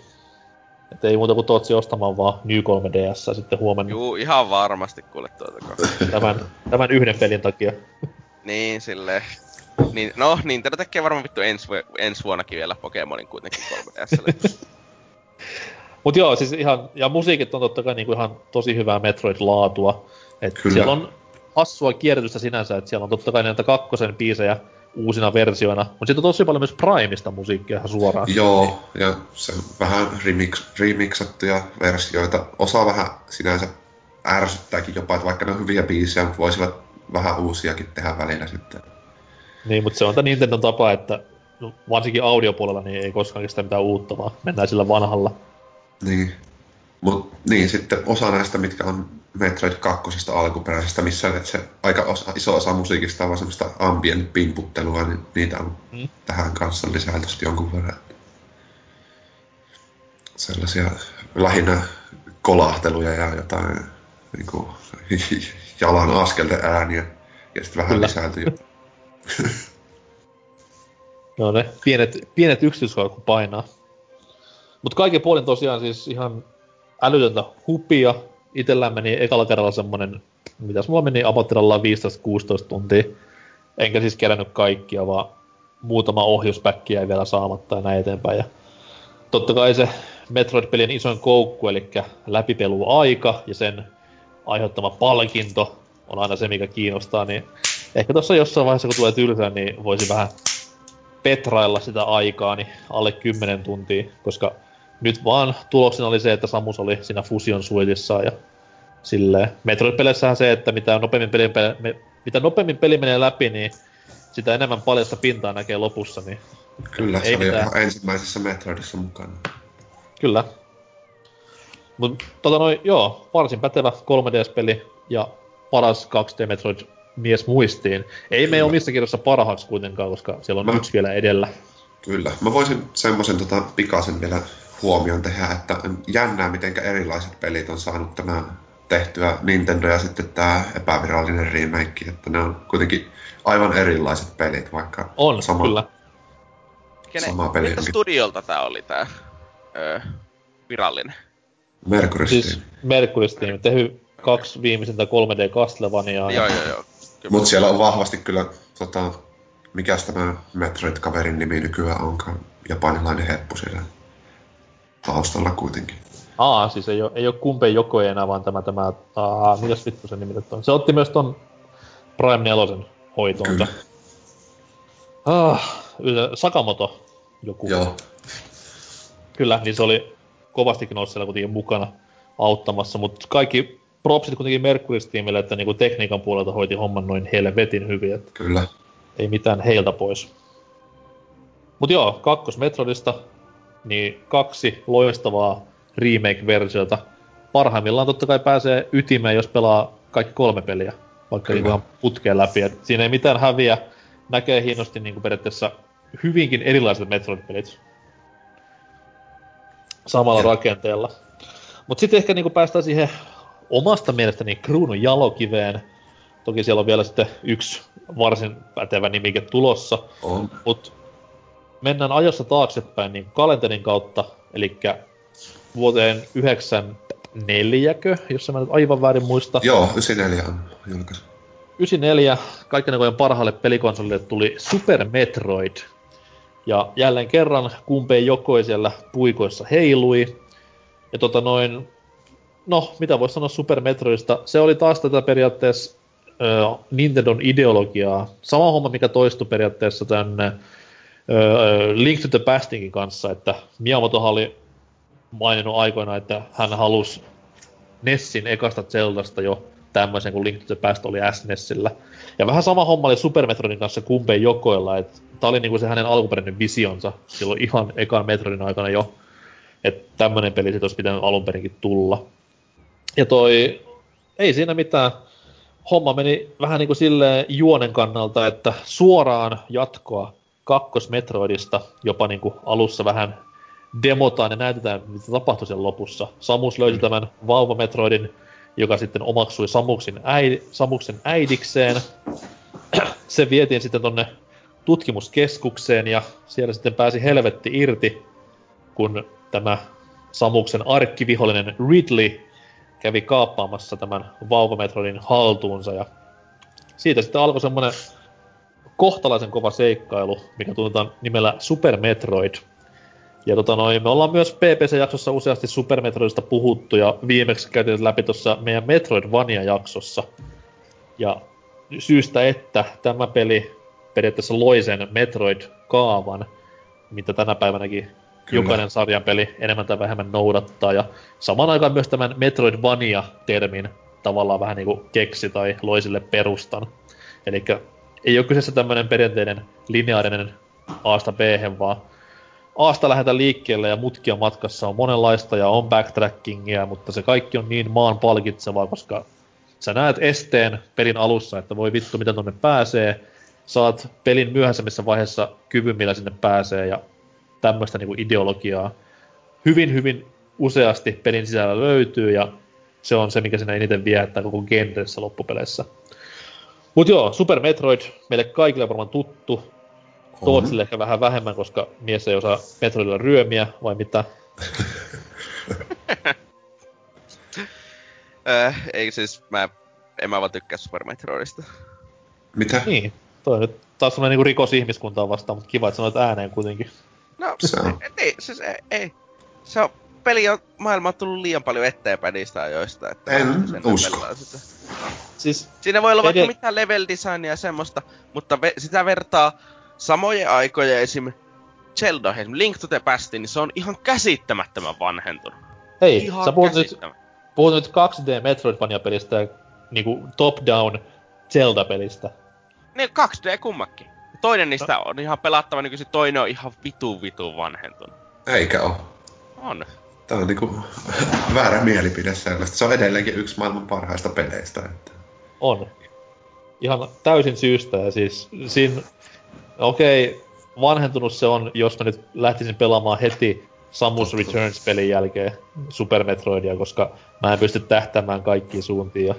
Että ei muuta kuin Tootsi ostamaan vaan New kolme D S sitten huomenna. Juu, ihan varmasti kuule tuota tämän, tämän yhden pelin takia. Niin, silleen. Niin, no, Nintendo tekee varmaan vittu ensi ens vuonnakin vielä Pokemonin kuitenkin kolme D S:lle. Mut joo, siis ihan, ja musiikit on tottakai niinku ihan tosi hyvää Metroid-laatua. Et siellä on hassua kierrätystä sinänsä, että siellä on tottakai näitä kakkosen biisejä uusina versioina. Mut sit on tosi paljon myös Primeista musiikkia ihan suoraan. Joo, ja se vähän remix, remixattuja versioita. Osa vähän sinänsä ärsyttääkin jopa, että vaikka ne on hyviä biisejä, mut voisivat vähän uusiakin tehdä välillä sitten. Niin, mut se on tää Nintendon tapa, että no, varsinkin audiopuolella niin ei koskaan kestä mitään uutta, vaan mennään sillä vanhalla. Niin. Mut niin, sitten osa näistä, mitkä on Metroid kakkosesta alkuperäisestä, missä se aika osa, iso osa musiikista on vaan semmoista ambient-pimputtelua, niin niitä on mm. tähän kanssa lisää tosti jonkun verran. Sellaisia lähinnä kolahteluja ja jotain niinku jalan askelten ääniä, ja sitten vähän lisääntyy jotain. No ne pienet, pienet yksityiskohdat kun painaa. Mut kaiken puolin tosiaan siis ihan älytöntä hupia. Itellään meni ekalla kerralla semmonen, mitäs mulla meni apattirallaan viisitoista kuusitoista tuntia. Enkä siis kerännyt kaikkia, vaan muutama ohjuspäkki jäi vielä saamatta ja näin eteenpäin. Ja totta kai se Metroid-pelien isoin koukku, elikkä läpipeluaika ja sen aiheuttama palkinto on aina se, mikä kiinnostaa, niin ehkä tuossa jossain vaiheessa, kun tulee tylsää, niin voisi vähän petrailla sitä aikaa, niin alle kymmenen tuntia, koska nyt vaan tuloksena oli se, että Samus oli siinä Fusion Suitissaan ja silleen. Metroid-peleissähän se, että mitä nopeammin peli, me, mitä nopeammin peli menee läpi, niin sitä enemmän paljasta pintaa näkee lopussa, niin... Kyllä, ei se mitään. Oli ensimmäisessä Metroidissa mukana. Kyllä. Mut tota noin, joo, varsin pätevä kolme D S-peli ja paras kaksi D Metroid mies muistiin. Ei me omissa kirjoissa parhaaksi kuitenkaan, koska siellä on Mä... yksi vielä edellä. Kyllä. Mä voisin semmoisen tota, pikaisen vielä huomioon tehdä, että jännää mitenkä erilaiset pelit on saanut tämän tehtyä Nintendo ja sitten tää epävirallinen remake, että ne on kuitenkin aivan erilaiset pelit, vaikka on, sama, kyllä. sama peli. Miltä studiolta tää oli tää öö, virallinen? Mercury Steam. Siis Mercury Steam, tehy kaksi viimeisintä kolme D Castlevaniaa. Joo, joo, joo. Mut siellä on vahvasti kyllä tota, mikäs tämä Metroid-kaverin nimi nykyään onkaan, japanilainen heppu siellä taustalla kuitenkin. Aa, siis ei oo, ei oo Gunpei Yokoi enää, vaan tämä, tämä, aa, mitäs vittu sen nimitet on. Se otti myös ton Prime neljä hoitoonta. Kyllä. Ah, Sakamoto joku. Joo. Kyllä, niin se oli kovastikin ollut siellä kuitenkin mukana auttamassa, mut kaikki propsit kuitenkin Mercury Steamille, että niinku tekniikan puolelta hoiti homman noin helvetin hyvin, että kyllä. Ei mitään heiltä pois. Mut joo, kakkos Metroidista, niin kaksi loistavaa remake-versiota. Parhaimmillaan totta kai pääsee ytimeen, jos pelaa kaikki kolme peliä, vaikka ihan putkeen läpi. Et siinä ei mitään häviä, näkee hienosti niinku periaatteessa hyvinkin erilaiset Metroid-pelit samalla ja. rakenteella. Mut sit ehkä niinku päästään siihen omasta mielestäni kruunun jalokiveen. Toki siellä on vielä sitten yksi varsin pätevä nimike tulossa. On. Mut mennään ajassa taaksepäin niin kalenterin kautta, elikkä vuoteen yhdeksänkymmentäneljäkö, jos mä nyt aivan väärin muista. Joo, yhdeksänkymmentäneljä on julkaisu. yhdeksänkymmentäneljä, kaikkien aikojen parhaalle pelikonsolille tuli Super Metroid. Ja jälleen kerran Gunpei Yokoi siellä puikoissa heilui. Ja tota noin, no mitä voisi sanoa Super Metroidista, se oli taas tätä periaatteessa uh, Nintendon ideologiaa. Sama homma, mikä toistui periaatteessa tämän Link to the Pastinkin kanssa, että Miyamotohan oli maininnut aikoina, että hän halusi Nessin ekasta Zeldasta jo tämmöisen, kun Link to the Past oli S N E Sillä. Ja vähän sama homma oli Super Metroidin kanssa Gunpei Yokoilla, että tää oli niinku se hänen alkuperäinen visionsa silloin ihan ekan Metroidin aikana jo, että tämmönen peli sit olisi pitänyt alunperinkin tulla. Ja toi, ei siinä mitään. Homma meni vähän niinku silleen juonen kannalta, että suoraan jatkoa kakkosmetroidista, jopa niinku alussa vähän demotaan ja näytetään, mitä tapahtui siellä lopussa. Samus löysi tämän vauvametroidin, joka sitten omaksui Samuksen, äid- Samuksen äidikseen. Se vietiin sitten tonne tutkimuskeskukseen ja siellä sitten pääsi helvetti irti, kun tämä Samuksen arkkivihollinen Ridley kävi kaappaamassa tämän Vauva-Metroidin haltuunsa, ja siitä sitten alkoi semmoinen kohtalaisen kova seikkailu, mikä tunnetaan nimellä Super Metroid. Ja tota noin, me ollaan myös P P C-jaksossa useasti Super Metroidista puhuttu, ja viimeksi käytiin läpi tuossa meidän Metroidvania-jaksossa. Ja syystä, että tämä peli periaatteessa loi sen Metroid-kaavan, mitä tänä päivänäkin kyllä jokainen sarjan peli enemmän tai vähemmän noudattaa, ja samaan aikaan myös tämän Metroidvania-termin tavallaan vähän niin kuin keksi tai loi sille perustan. Elikkä ei ole kyseessä tämmöinen perinteinen lineaarinen A:sta B:hen, vaan A:sta lähdetään liikkeelle ja mutkia matkassa on monenlaista ja on backtrackingia, mutta se kaikki on niin maan palkitsevaa, koska sä näet esteen pelin alussa, että voi vittu, miten tonne pääsee. Saat pelin myöhäisemmissä vaiheessa kyvyn, millä sinne pääsee, ja tämmöistä niinku ideologiaa hyvin, hyvin useasti pelin sisällä löytyy, ja se on se, mikä siinä eniten viehättää koko genressä loppupeleissä. Mut joo, Super Metroid, meille kaikille on varmaan tuttu. Tootsille ehkä vähän vähemmän, koska mies ei osaa Metroidilla ryömiä, vai mitä? äh, ei siis, mä, en mä vaan tykkää Super Metroidista. Mitä? Niin, toi nyt taas semmonen niinku rikos ihmiskuntaa vastaan, mut kiva, et sanoit ääneen kuitenkin. No, ei, siis ei, ei. Se on, peli on, maailma on tullut liian paljon eteenpäin niistä ajoista, että... En usko. Siis, siinä voi olla vaikka edelleen mitään level designia ja semmoista, mutta ve, sitä vertaa samojen aikojen esim. Zelda, esim. Link to the Past, niin se on ihan käsittämättömän vanhentunut. Hei, ihan sä puhut nyt, puhut nyt kaksi D Metroidvania-pelistä ja niinku top-down Zelda-pelistä. Niin, kaksi D kummakin. Toinen niistä no. on ihan pelattava nykyisin, toinen on ihan vitu vitu vanhentunut. Eikä oo. On. Tää on niinku väärä mielipide sellaista. Se on edelleenkin yksi maailman parhaista peleistä. Että... On. Ihan täysin syystä ja siis siinä... Okei, okay, vanhentunut se on, jos mä nyt lähtisin pelaamaan heti Samus Returns-pelin jälkeen Super Metroidia, koska mä en pysty tähtämään kaikkiin suuntiin ja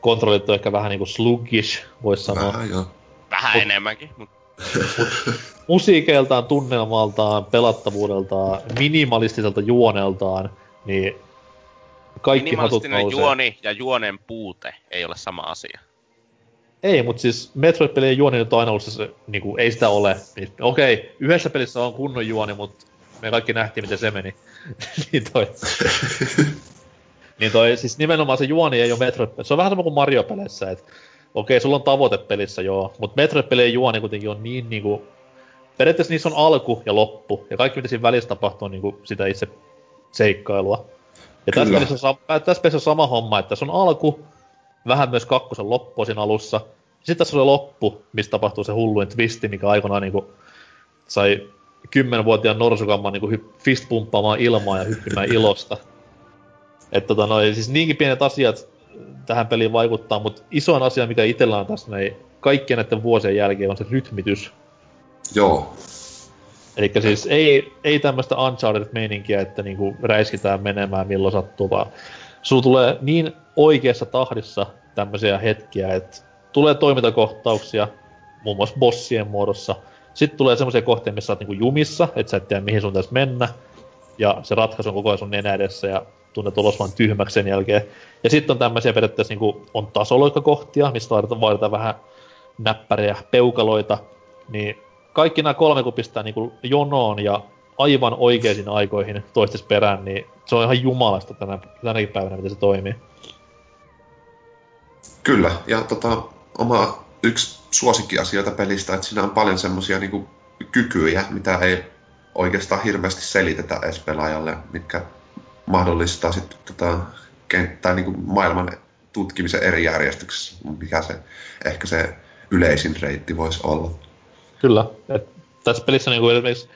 kontrollit on ehkä vähän niinku sluggish, vois sanoa. Vähän joo. Vähän mut, enemmänkin, mut... mut musiikeiltaan, tunnelmaltaan, pelattavuudeltaan, minimalistiselta juoneltaan, niin kaikki hatut nousee. Minimalistinen juoni ja juonen puute ei ole sama asia. Ei, mutta siis Metroid-pelien juoni nyt on aina ollut se, niinku, ei sitä ole. Niin, okei, okay, yhdessä pelissä on kunnon juoni, mutta me kaikki nähtiin, miten se meni. niin toi. niin toi, siis nimenomaan se juoni ei ole Metroid-pelissä. Se on vähän sama kuin Mario-peleissä, että okei, okay, sulla on tavoite pelissä, joo, mutta Metroid-pelien juoni kuitenkin on niin niinku... Periaatteessa niissä on alku ja loppu, ja kaikki mitä siinä välissä tapahtuu on niinku sitä itse seikkailua. Ja tässä pelissä, on, tässä pelissä on sama homma, että se on alku, vähän myös kakkosen loppu siinä alussa. Sitten tässä oli loppu, missä tapahtuu se hulluin twisti, mikä aikanaan niinku sai kymmenvuotiaan norsukamman niinku hypp- fistpumppaamaan ilmaa ja hyppimään ilosta. Että tota noin, siis niinkin pienet asiat tähän peliin vaikuttaa, mutta isoin asia, mikä itsellä on tässä näin kaikkien näiden vuosien jälkeen, on se rytmitys. Joo. Elikkä siis ei, ei tämmöistä Uncharted-meininkiä, että niinku räiskitään menemään milloin sattuu, vaan sulla tulee niin oikeassa tahdissa tämmöisiä hetkiä, että tulee toimintakohtauksia, muun muassa bossien muodossa. Sitten tulee semmoisia kohtia, missä sä oot niinku jumissa, et sä et tiedä mihin sun täs mennä. Ja se ratkaisu on koko ajan sun nenä edessä ja tunnet olos vaan tyhmäksi sen jälkeen. Ja sitten on tämmöisiä periaatteessa niinku, on tasoloikkakohtia, mistä vaaditaan vähän näppäriä peukaloita. Niin kaikki nämä kolme, kun pistää niinku jonoon ja aivan oikeisiin aikoihin toistis perään, niin se on ihan jumalasta tänä, tänäkin päivänä, miten se toimii. Kyllä, ja tota, oma yksi suosikkiasioita pelistä, että siinä on paljon semmoisia niinku kykyjä, mitä ei oikeastaan hirveästi selitetä edes pelaajalle, mitkä mahdollistaa sitten tota, kenttää niinku maailman tutkimisen eri järjestyksessä, mikä se, ehkä se yleisin reitti voisi olla. Kyllä, et tässä pelissä niinku esimerkiksi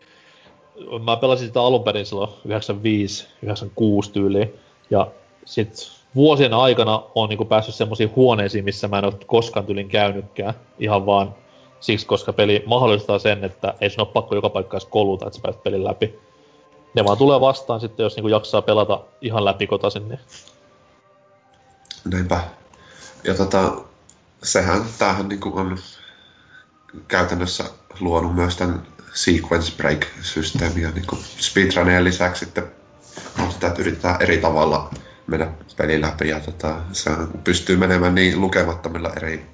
mä pelasin sitä alunperin silloin yhdeksänkymmentäviisi yhdeksänkymmentäkuusi tyyliin, ja sit vuosien aikana on niinku päässyt semmoisiin huoneisiin, missä mä en ole koskaan tyylin käynytkään, ihan vaan siksi, koska peli mahdollistaa sen, että ei sun ole pakko joka paikkaan koluta, että sä pääset pelin läpi. Ne vaan tulee vastaan sitten, jos niinku jaksaa pelata ihan läpikotaisin, niin... Näinpä. Ja tota, sehän, tämähän niinku on käytännössä luonut myös tän sequence break-systeemiä, niin kuin speedrunien lisäksi sitten on sitä, että yritetään eri tavalla mennä peli läpi ja tota, se pystyy menemään niin lukemattomilla eri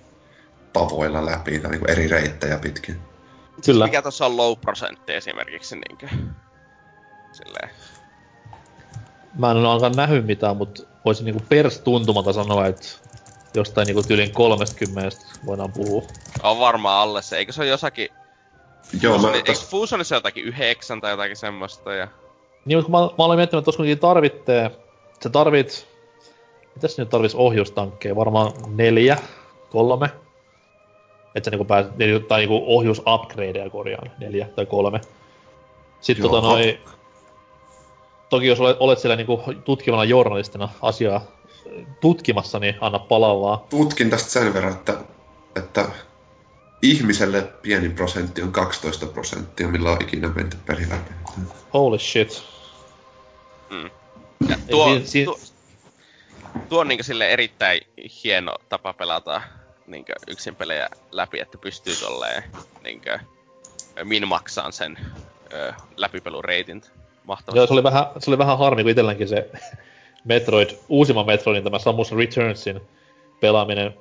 tavoilla läpi tai niin eri reittejä pitkin. Kyllä. Mikä tuossa on low prosentti esimerkiksi niinkö? Silleen. Mä en ole alkaan nähnyt mitään, mutta voisin niinku perstuntumalta sanoa, että jostain niinku tyylin kolmekymmentä voidaan puhua. On varmaan alle se, eikö se ole jossakin... Joo, Fusioni... mä... Eikö Fusionissa jotakin yhdeksän tai jotakin semmoista ja... Niin, mutta kun mä, mä olin miettinyt, että tuossa tarvitsee... Sä tarvit... Mitäs nyt tarvitsi ohjustankkeja? Varmaan neljä, kolme. Että sä niinku pääs... Tai niinku ohjusupgradeja korjaan, neljä tai kolme. Sitten tota noi... Toki jos olet, olet siellä niinku tutkivana journalistina asiaa tutkimassa, niin anna palaa vaan. Tutkin tästä sen verran, että, että ihmiselle pieni prosentti on kaksitoista prosenttia, millä on ikinä menty pelillä. Holy shit. Mm. Ja tuo, Ei, si- tuo, tuo on niinku sille erittäin hieno tapa pelata niinku yksin pelejä läpi, että pystyy tolleen niinku minmaksaan sen ö, läpipelureitin. Mahtavasti. Joo, se oli vähän, se oli vähän harmi, kun itselläänkin se Metroid, uusimman Metroidin, tämä Samus Returnsin pelaaminen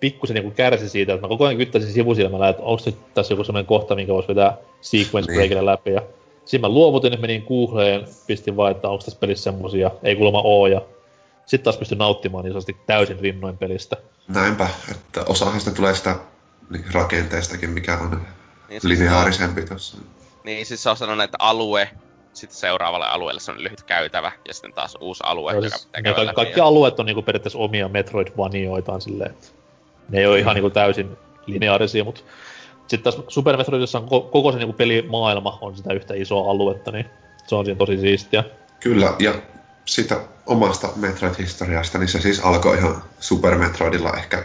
pikkusen niin kärsi siitä, että mä koko ajan kyttäisin sivusilmällä, että onko nyt tässä joku sellainen kohta, minkä voisi vetää sequence breakille niin läpi. Ja siinä mä luovutin, että menin Googleen, pistin vaan, että onko tässä pelissä semmosia, ei kuulemma oo, ja sitten taas pystyn nauttimaan niin sanotusti täysin rinnoin pelistä. Näinpä, että osahan sitä tulee sitä rakenteestakin, mikä on niin, lineaarisempi tuossa. Niin, siis se on sellainen, että alue, sitten seuraavalle alueelle se on lyhyt käytävä, ja sitten taas uusi alue, no, joka pitää käydä läpi. Kaikki alueet on niinku periaatteessa omia Metroidvanioitaan silleen, että ne ei ole ihan niinku täysin lineaarisia, mutta sitten taas Super Metroidissa on ko- koko se niinku pelimaailma on sitä yhtä isoa aluetta, niin se on siinä tosi siistiä. Kyllä, ja sitä omasta Metroid-historiasta, niin se siis alkoi ihan Super Metroidilla ehkä,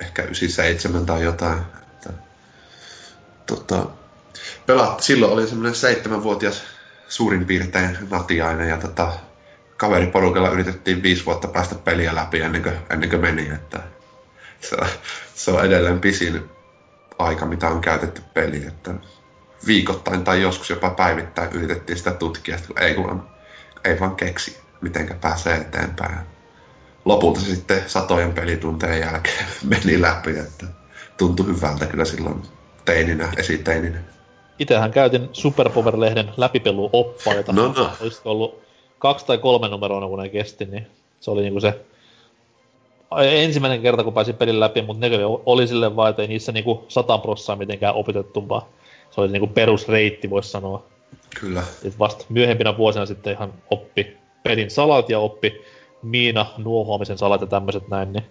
ehkä yhdeksänkymmentäseitsemän tai jotain. Että, tota, pelaat, silloin oli semmoinen seitsemänvuotias suurin piirtein natiainen, ja tota, kaveriporukalla yritettiin viisi vuotta päästä peliä läpi ennen kuin, ennen kuin meni, että se, se on edelleen pisin aika, mitä on käytetty peliin, että viikoittain tai joskus jopa päivittäin yritettiin sitä tutkia, kun ei, kun on, ei vaan keksi, mitenkä pääsee eteenpäin. Lopulta se sitten satojen pelitunteen jälkeen meni läpi, että tuntui hyvältä kyllä silloin teininä, esiteininä. Itsehän käytin Superpower-lehden läpipeluoppaita. No, no. Olisiko ollut kaksi tai kolme numeroa, kun ne kesti, niin se oli niinku se ensimmäinen kerta, kun pääsin pelin läpi, mutta ne oli silleen vaan, että ei niissä niinku sata prossaa mitenkään opetettu, vaan se oli niinku perusreitti, voisi sanoa. Kyllä. Et vasta myöhempinä vuosina sitten ihan oppi pelin salat ja oppi miina, nuohoamisen salat ja tämmöiset näin, niin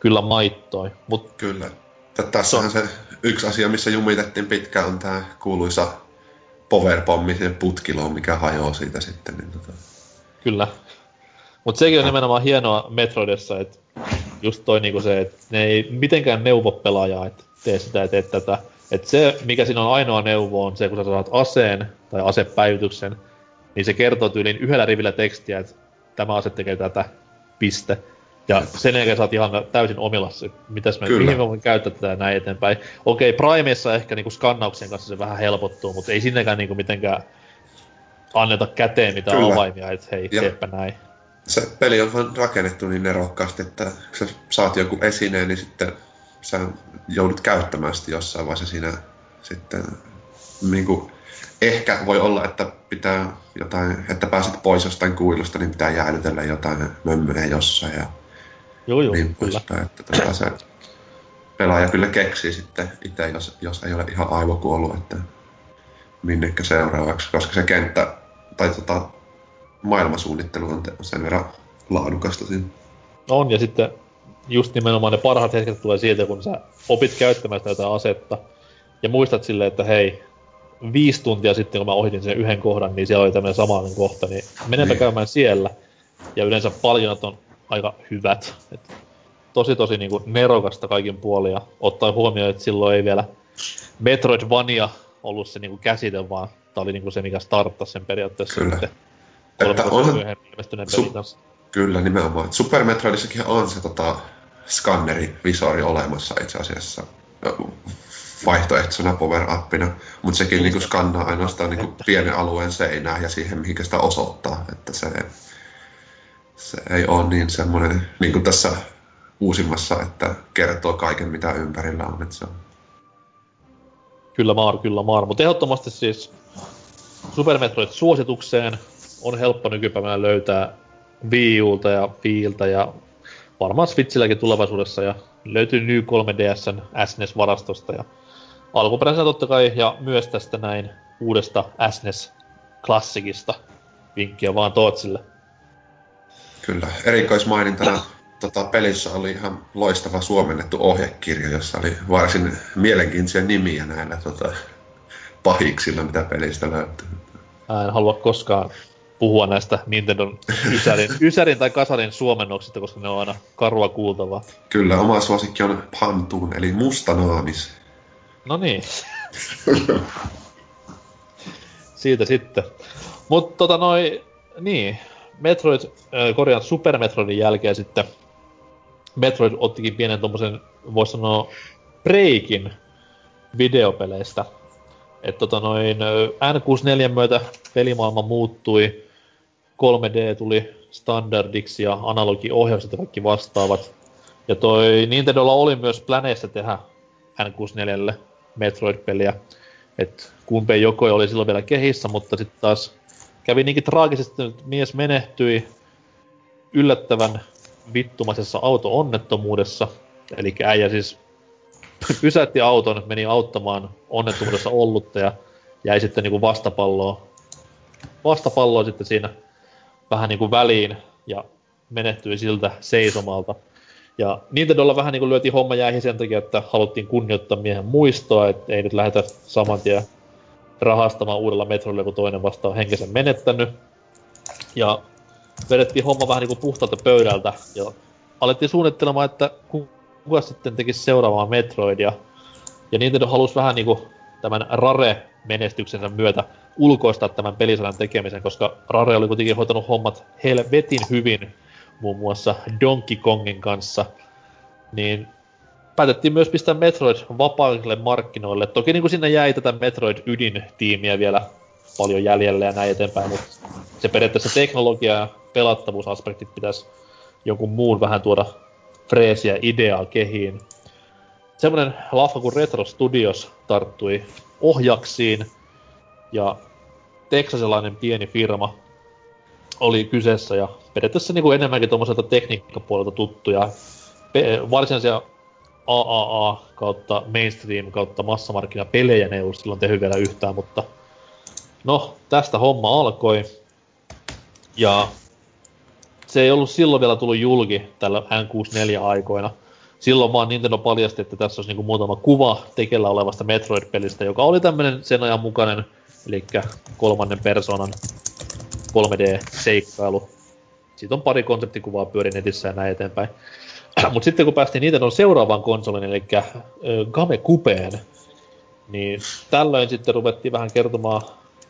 kyllä maittoi. Mut kyllä. Tässä on se yksi asia, missä jumitettiin pitkään, on tämä kuuluisa powerbombi, se putkilo, mikä hajoaa siitä sitten. Niin tota... Kyllä. Mutta sekin on nimenomaan hienoa Metroidissa, että just toi niinku se, että ne ei mitenkään neuvo pelaajaa, että tee sitä ja tee tätä. Että se, mikä siinä on ainoa neuvo, on se, kun sä saat aseen tai asepäivityksen, niin se kertoo tyyliin yhdellä rivillä tekstiä, että tämä ase tekee tätä, piste. Ja sen jälkeen sä oot ihan täysin omilassa, mitäs mä, mihin mä voin käyttää tätä näin eteenpäin. Okei, Primeissa ehkä niinku skannauksien kanssa se vähän helpottuu, mutta ei sinnekään niinku mitenkään anneta käteen mitään Kyllä. avaimia, että hei, ja teepä näin. Se peli on vaan rakennettu niin nerokkaasti, että kun sä saat joku esineen, niin sitten sä joudut käyttämään sitä jossain vaiheessa siinä sitten niinku... Ehkä voi olla, että pitää jotain, että pääset pois jostain kuilusta, niin pitää jäädytellä jotain mömmöjä jossain ja joo, joo, niin poispäin. Tota se pelaaja kyllä keksii sitten itse, jos, jos ei ole ihan aivokuollut, että minnekä seuraavaksi. Koska se kenttä tai tota, maailmasuunnittelu on sen verran laadukasta siinä. On, ja sitten just nimenomaan ne parhaat hetket tulee siitä, kun sä opit käyttämään sitä jotain asetta ja muistat silleen, että hei, viisi tuntia sitten, kun mä ohitin sen yhden kohdan, niin siellä oli tämmöinen samainen kohta, niin menenpä käymään siellä. Ja yleensä paljonnat on aika hyvät. Et tosi tosi niin kuin nerokasta kaikin puolin, ja ottaen huomioon, että silloin ei vielä Metroidvania ollut se niin kuin käsite, vaan tää oli niin kuin se, mikä starttasi sen periaatteessa. Kyllä. Sitten. Että on... Yhden ilmestyneen Su- pelin kanssa. Kyllä, nimenomaan. Super Metroidissakin on se tota, skannerivisori olemassa itse asiassa. vaihtoehtoisena power-uppina, mutta sekin niinku skannaa ainoastaan niinku pienen alueen seinää ja siihen, mihinkä sitä osoittaa, että se, se ei ole niin semmoinen, niin kuin tässä uusimmassa, että kertoo kaiken, mitä ympärillä on. Että se on. Kyllä maar, kyllä maar, mutta ehdottomasti siis Super Metroid-suositukseen on helppo nykypäivänä löytää Wii Ulta ja Wiiltä ja varmaan Switchilläkin tulevaisuudessa ja löytyy New kolme D S:n S N E S-varastosta ja alkuperäisenä totta kai ja myös tästä näin uudesta S N E S-klassikista vinkkiä vaan Tootsille. Kyllä, erikoismainintana tota, pelissä oli ihan loistava suomennettu ohjekirja, jossa oli varsin mielenkiintoisia nimiä näillä tota, pahiksilla, mitä pelistä löytyy. Mä en halua koskaan puhua näistä Nintendon ysärin, ysärin tai kasarin suomennoksista, koska ne on aina karua kuultavaa. Kyllä, oma suosikki on Pantuun, eli mustanaamis. No niin. Siitä sitten. Mutta tota noi, niin, Metroid, äh, korjaan Super Metroidin jälkeen sitten Metroid ottikin pienen tommosen, voisi sanoa, breikin videopeleistä. Että tota noin, N kuusikymmentäneljä myötä pelimaailma muuttui, kolme D tuli standardiksi ja analogiohjaukset ja kaikki vastaavat. Ja toi Nintendolla oli myös planeissa tehdä N kuusikymmentäneljälle Metroid-peliä. Et Gunpei Yokoi oli silloin vielä kehissä, mutta sitten taas kävi niinkin traagisesti, että mies menehtyi yllättävän vittumaisessa auto-onnettomuudessa. Eli äijä siis pysäytti auton, meni auttamaan onnettomuudessa ollutta ja jäi sitten niinku vastapalloon. Vastapalloon sitten siinä vähän niinku väliin ja menehtyi siltä seisomalta. Ja Nintendolla vähän niinku lyötiin homma jäihin sen takia, että haluttiin kunnioittaa miehen muistoa, että ei nyt lähdetä saman tien rahastamaan uudella metrolle, kun toinen vasta on henkensä menettänyt. Ja vedettiin homma vähän niinku puhtaalta pöydältä ja alettiin suunnittelemaan, että kun kuka sitten tekisi seuraavaa Metroidia. Ja Nintendo halusi vähän niinku tämän Rare-menestyksensä myötä ulkoistaa tämän pelisalan tekemisen, koska Rare oli kuitenkin hoitanut hommat helvetin hyvin, muun muassa Donkey Kongin kanssa. Niin päätettiin myös pistää Metroid vapaille markkinoille. Toki niinku sinne jäi tätä Metroid-ydintiimiä vielä paljon jäljellä ja näin eteenpäin, mutta se periaatteessa teknologia- ja pelattavuusaspektit pitäisi jonkun muun vähän tuoda freesiä ideaa kehiin. Semmoinen lafka kuin Retro Studios tarttui ohjaksiin ja teksasilainen pieni firma oli kyseessä ja periaatteessa niin kuin enemmänkin tuommoiselta tekniikkapuolelta tuttuja pe- varsinaisia triple A kautta mainstream kautta massamarkkinapelejä ne ei ollut silloin tehnyt vielä yhtään, mutta no tästä homma alkoi ja se ei ollut silloin vielä tullut julki tällä N kuusikymmentäneljä-aikoina. Silloin vaan Nintendo paljasti, että tässä olisi niinku muutama kuva tekeillä olevasta Metroid-pelistä, joka oli tämmöinen sen ajan mukainen, eli kolmannen persoonan kolme D-seikkailu. Siitä on pari konseptikuvaa pyöri netissä ja näin eteenpäin. Mutta sitten kun päästiin Nintendon seuraavaan konsolin, eli Gamecubeen, niin tällöin sitten ruvettiin vähän kertomaan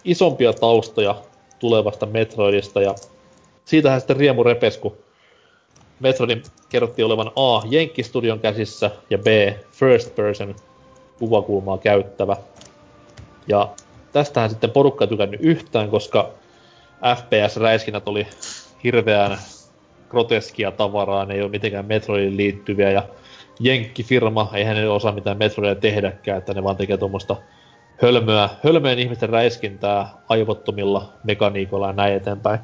isompia taustoja tulevasta Metroidista ja siitähän sitten riemu repes, kun Metroidin kerrottiin olevan A. Jenkki-studion käsissä ja B. First Person kuvakulmaa käyttävä. Ja tästähän sitten porukka ei tykännyt yhtään, koska F P S-räiskinnät oli hirveän groteskia tavaraa, ne ei ole mitenkään Metroidin liittyviä ja Jenkki-firma, eihän ne osaa mitään Metroidia tehdäkään, että ne vaan tekee tuommoista hölmöä, hölmöjen ihmisten räiskintää aivottomilla mekaniikoilla ja näin eteenpäin.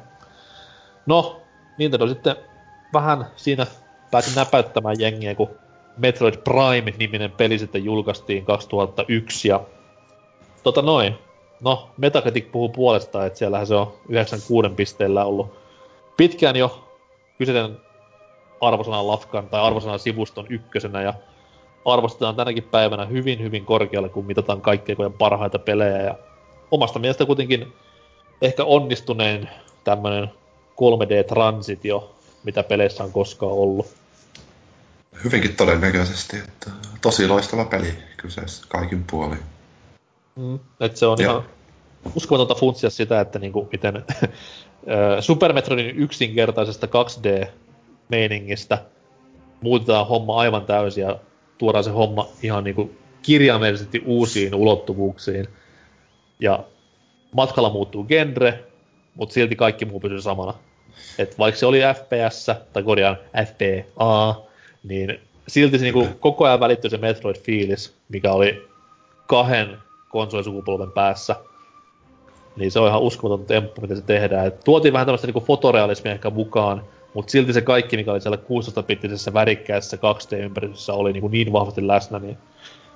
No, Nintendo sitten vähän siinä pääsi näpäyttämään jengiä, kun Metroid Prime-niminen peli sitten julkaistiin kaksituhattayksi. Ja tota noin, no Metacritic puhuu puolestaan, että siellähän se on yhdeksänkymmentäkuusi pisteellä ollut pitkään jo kyseisen arvosanan lafkan tai arvosanan sivuston ykkösenä. Ja arvostetaan tänäkin päivänä hyvin, hyvin korkealle, kun mitataan kaikkein parhaita pelejä. Ja omasta mielestä kuitenkin ehkä onnistuneen tämmöinen kolme D-transitio, mitä peleissä on koskaan ollut. Hyvinkin todennäköisesti, että tosi loistava peli kyseessä kaikin puolin. Mm, että se on ja ihan uskomatonta funtsia sitä, että niinku miten Super Metroidin yksinkertaisesta kaksi D-meiningistä muutetaan homma aivan täysin ja tuodaan se homma ihan niinku kirjaimellisesti uusiin ulottuvuuksiin. Ja matkalla muuttuu genre, mutta silti kaikki muu pysyy samana. Et vaikka se oli F P S, tai korjaan F P A, niin silti se niinku koko ajan välittyi se Metroid-fiilis, mikä oli kahden konsolisukupolven päässä. Niin se on ihan uskomaton temppu, mitä se tehdään. Et tuotiin vähän tämmöistä niinku fotorealismia ehkä mukaan, mutta silti se kaikki, mikä oli siellä kuusitoista-bittisessä värikkäässä kaksi D-ympäristössä, oli niinku niin vahvasti läsnä, niin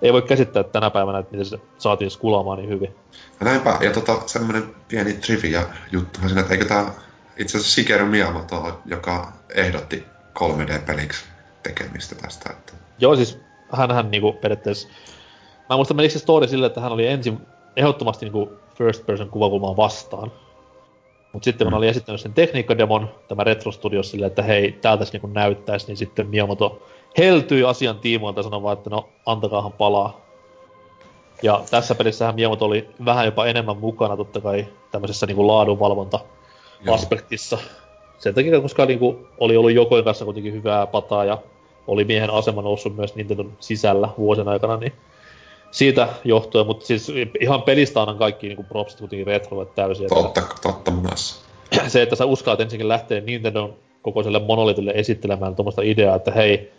ei voi käsittää tänä päivänä, että miten se saatiin skulaamaan niin hyvin. No näinpä, ja tota, semmoinen pieni trivia-juttuhan siinä, että eikö tää itse asiassa Shigeru Miyamoto, joka ehdotti kolme D-peliksi tekemistä tästä. Että... Joo, siis hänhän niinku periaatteessa... Mä muistan, menikö se story sille, että hän oli ensin ehdottomasti niinku first person kuvakulmaa vastaan. Mut sitten kun mm. oli esittänyt sen tekniikkademon tämä Retro Studios silleen, että hei, täältä se niinku näyttäis, niin sitten Miyamoto heltyi asian tiimoilta ja sanoi vaan, että no, antakaahan palaa. Ja tässä pelissähän Miyamoto oli vähän jopa enemmän mukana totta kai tämmöisessä niinku laadunvalvonta-aspektissa. Sen takia, koska niinku oli ollut Jokoin kanssa kuitenkin hyvää pataa ja oli miehen asema noussut myös Nintendon sisällä vuosien aikana, niin siitä johtuen, mutta siis ihan pelistä annan kaikki niinku propsit kuitenkin retrolle täysin. Totta, että... totta myös. Se, että sä uskallat ensinnäkin lähteä Nintendon kokoiselle monolitille esittelemään tuommoista ideaa, että hei,